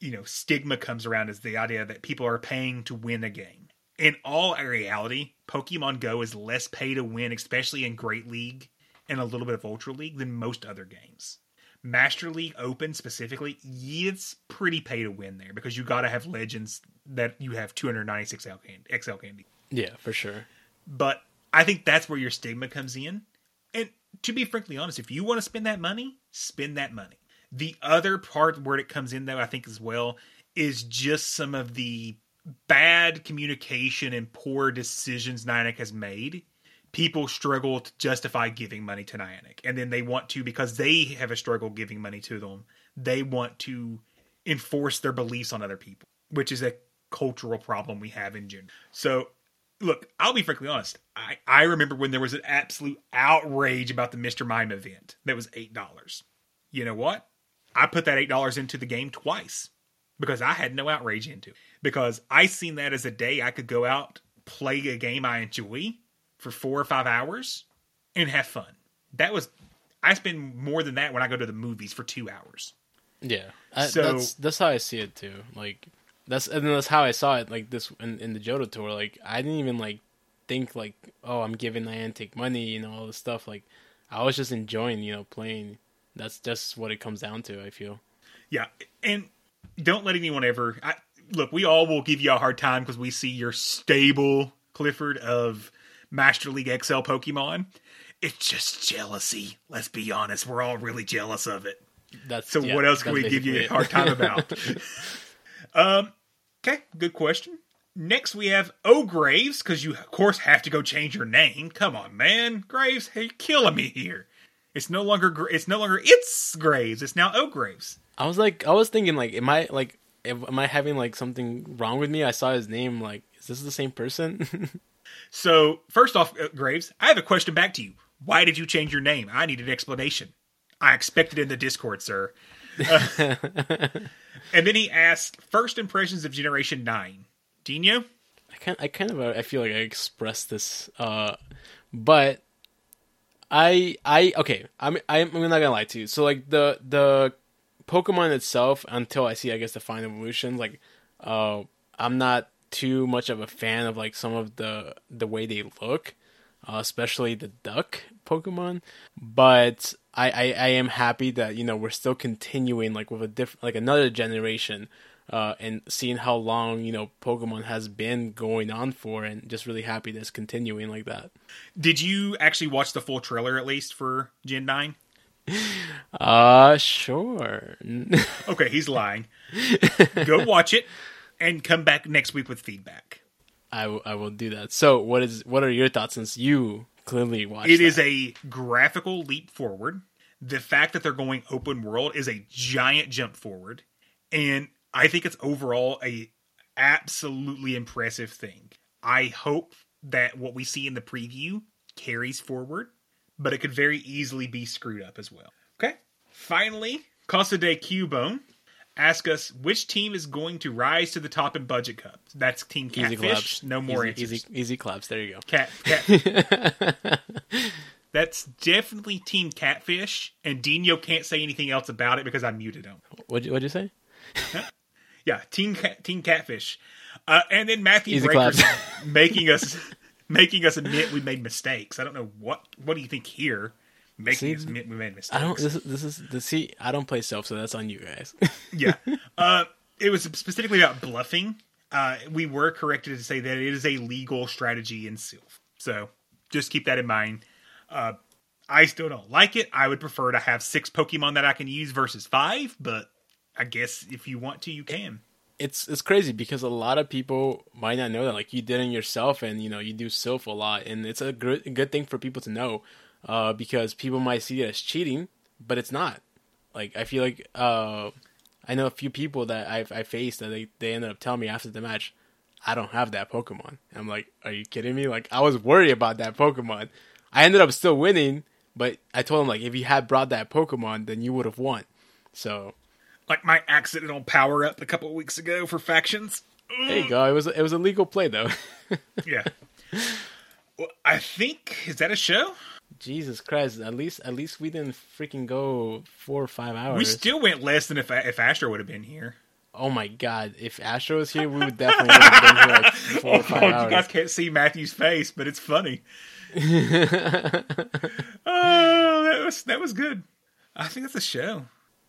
you know, stigma comes around, is the idea that people are paying to win a game. In all reality, Pokemon Go is less pay to win, especially in Great League and a little bit of Ultra League, than most other games. Master League Open specifically, it's pretty pay to win there because you got to have legends that you have 296 XL candy. Yeah, for sure. But I think that's where your stigma comes in. And to be frankly honest, if you want to spend that money, spend that money. The other part where it comes in, though, I think as well, is just some of the bad communication and poor decisions Niantic has made. People struggle to justify giving money to Niantic. And then they want to, because they have a struggle giving money to them, they want to enforce their beliefs on other people. which is a cultural problem we have in general. So, look, I'll be frankly honest. I remember when there was an absolute outrage about the Mr. Mime event that was $8. You know what? I put that $8 into the game twice because I had no outrage into it. Because I seen that as a day I could go out, play a game I enjoy for 4 or 5 hours and have fun. I spend more than that when I go to the movies for 2 hours. Yeah. That's how I see it too. Like, that's how I saw it, like, this in the Johto tour. Like, I didn't even think oh, I'm giving Niantic money, all this stuff. Like, I was just enjoying, playing. That's just what it comes down to, I feel. Yeah. And don't let anyone ever look, we all will give you a hard time because we see your stable Clifford of Master League XL Pokemon. It's just jealousy. Let's be honest. We're all really jealous of it. What else can we give you a hard time about? Okay, good question. Next we have Graves, because you of course have to go change your name. Come on, man. Graves, you're killing me here. It's Graves. It's now Graves. I was thinking am I having something wrong with me? I saw his name, is this the same person? So, first off, Graves, I have a question back to you. Why did you change your name? I need an explanation. I expect it in the Discord, sir. And then he asked, first impressions of Generation 9. Dino? I feel like I expressed this, but I'm not gonna lie to you. So, the Pokemon itself, until I see, the Fine Evolutions, I'm not too much of a fan of, some of the way they look, especially the duck Pokemon, but I am happy that, we're still continuing, with a different, another generation, and seeing how long, Pokemon has been going on for, and just really happy that it's continuing like that. Did you actually watch the full trailer, at least, for Gen 9? Sure. Okay, he's lying. Go watch it and come back next week with feedback. I will do that. So, what are your thoughts since you clearly watched it? It is a graphical leap forward. The fact that they're going open world is a giant jump forward, and I think it's overall a absolutely impressive thing. I hope that what we see in the preview carries forward, but it could very easily be screwed up as well. Okay. Finally, Casa de Cubone asked us, which team is going to rise to the top in Budget Cup? That's Team Catfish. No more answers. Easy claps. There you go. Cat. That's definitely Team Catfish, and Dino can't say anything else about it because I muted him. What'd you say? Yeah, Team Catfish. And then Matthew Breakers making us admit we made mistakes. I don't know what do you think here. Us admit we made mistakes. I don't play self, so that's on you guys. Yeah. It was specifically about bluffing. We were corrected to say that it is a legal strategy in Sylph. So just keep that in mind. I still don't like it. I would prefer to have 6 Pokemon that I can use versus 5, but I guess if you want to, you can. It's crazy because a lot of people might not know that. You did it yourself, and you do Sylph a lot, and it's a good thing for people to know, because people might see it as cheating, but it's not. I feel like I know a few people that I faced that they ended up telling me after the match, I don't have that Pokemon. And I'm like, are you kidding me? I was worried about that Pokemon. I ended up still winning, but I told them if you had brought that Pokemon, then you would have won. So. My accidental power up a couple of weeks ago for factions. There you go. It was a legal play though. Yeah. Well, I think is that a show? Jesus Christ! At least we didn't freaking go 4 or 5 hours. We still went less than if Astro would have been here. Oh my God! If Astro was here, we would definitely have been here 4 or 5 hours. You guys can't see Matthew's face, but it's funny. Oh, that was good. I think that's a show.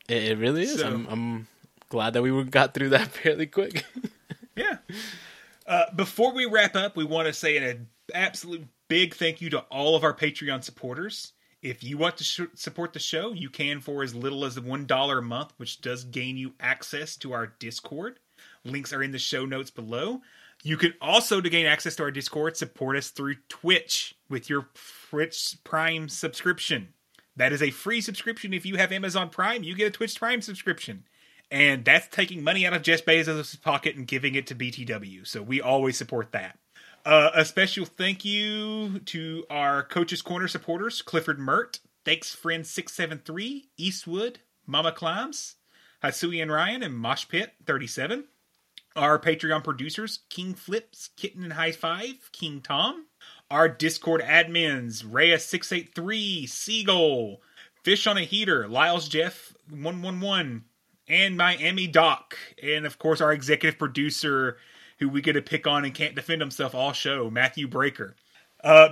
It really is. So, I'm glad that we got through that fairly quick. Yeah. Before we wrap up, we want to say an absolute big thank you to all of our Patreon supporters. If you want to support the show, you can for as little as $1 a month, which does gain you access to our Discord. Links are in the show notes below. You can also, to gain access to our Discord, support us through Twitch with your Twitch Prime subscription. That is a free subscription. If you have Amazon Prime, you get a Twitch Prime subscription. And that's taking money out of Jeff Bezos' pocket and giving it to BTW. So we always support that. A special thank you to our Coach's Corner supporters, Clifford Mert, Thanks Friend 673, Eastwood, Mama Climbs, Hasui and Ryan, and Mosh Pit 37. Our Patreon producers, King Flips, Kitten and High Five, King Tom. Our Discord admins, Rhea 683, Seagull, Fish on a Heater, Lyles Jeff 111, and Miami Doc. And of course, our executive producer, who we get to pick on and can't defend himself all show, Matthew Breaker.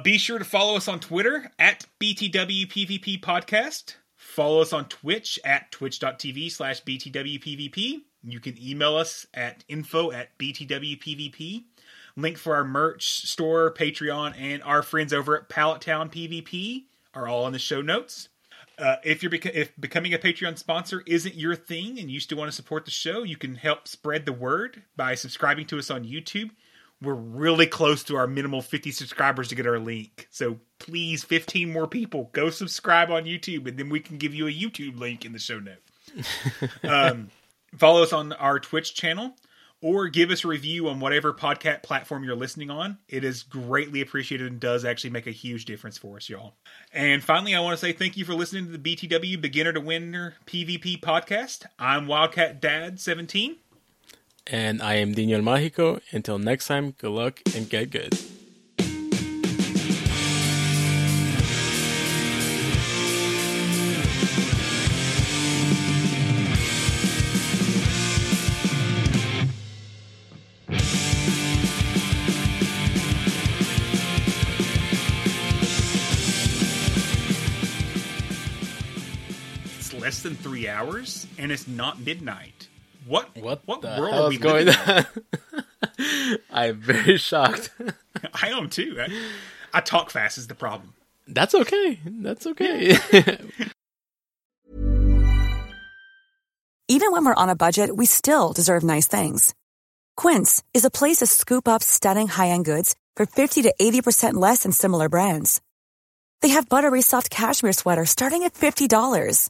Be sure to follow us on Twitter at BTWPVP Podcast. Follow us on Twitch at twitch.tv/BTWPVP. You can email us at info@BTWPVP. Link for our merch store, Patreon, and our friends over at Pallet Town PVP are all in the show notes. If becoming a Patreon sponsor isn't your thing and you still want to support the show, you can help spread the word by subscribing to us on YouTube. We're really close to our minimal 50 subscribers to get our link. So please, 15 more people, go subscribe on YouTube, and then we can give you a YouTube link in the show notes. Follow us on our Twitch channel or give us a review on whatever podcast platform you're listening on. It is greatly appreciated and does actually make a huge difference for us, y'all. And finally, I want to say thank you for listening to the BTW Beginner to Winner PvP podcast. I'm Wildcat Dad 17. And I am Dino Mágico. Until next time, good luck and get good. Than 3 hours and it's not midnight. What world are we going on? I'm very shocked. I am too. I talk fast is the problem. That's okay. Yeah. Even when we're on a budget, we still deserve nice things. Quince is a place to scoop up stunning high-end goods for 50 to 80% less than similar brands. They have buttery soft cashmere sweaters starting at $50,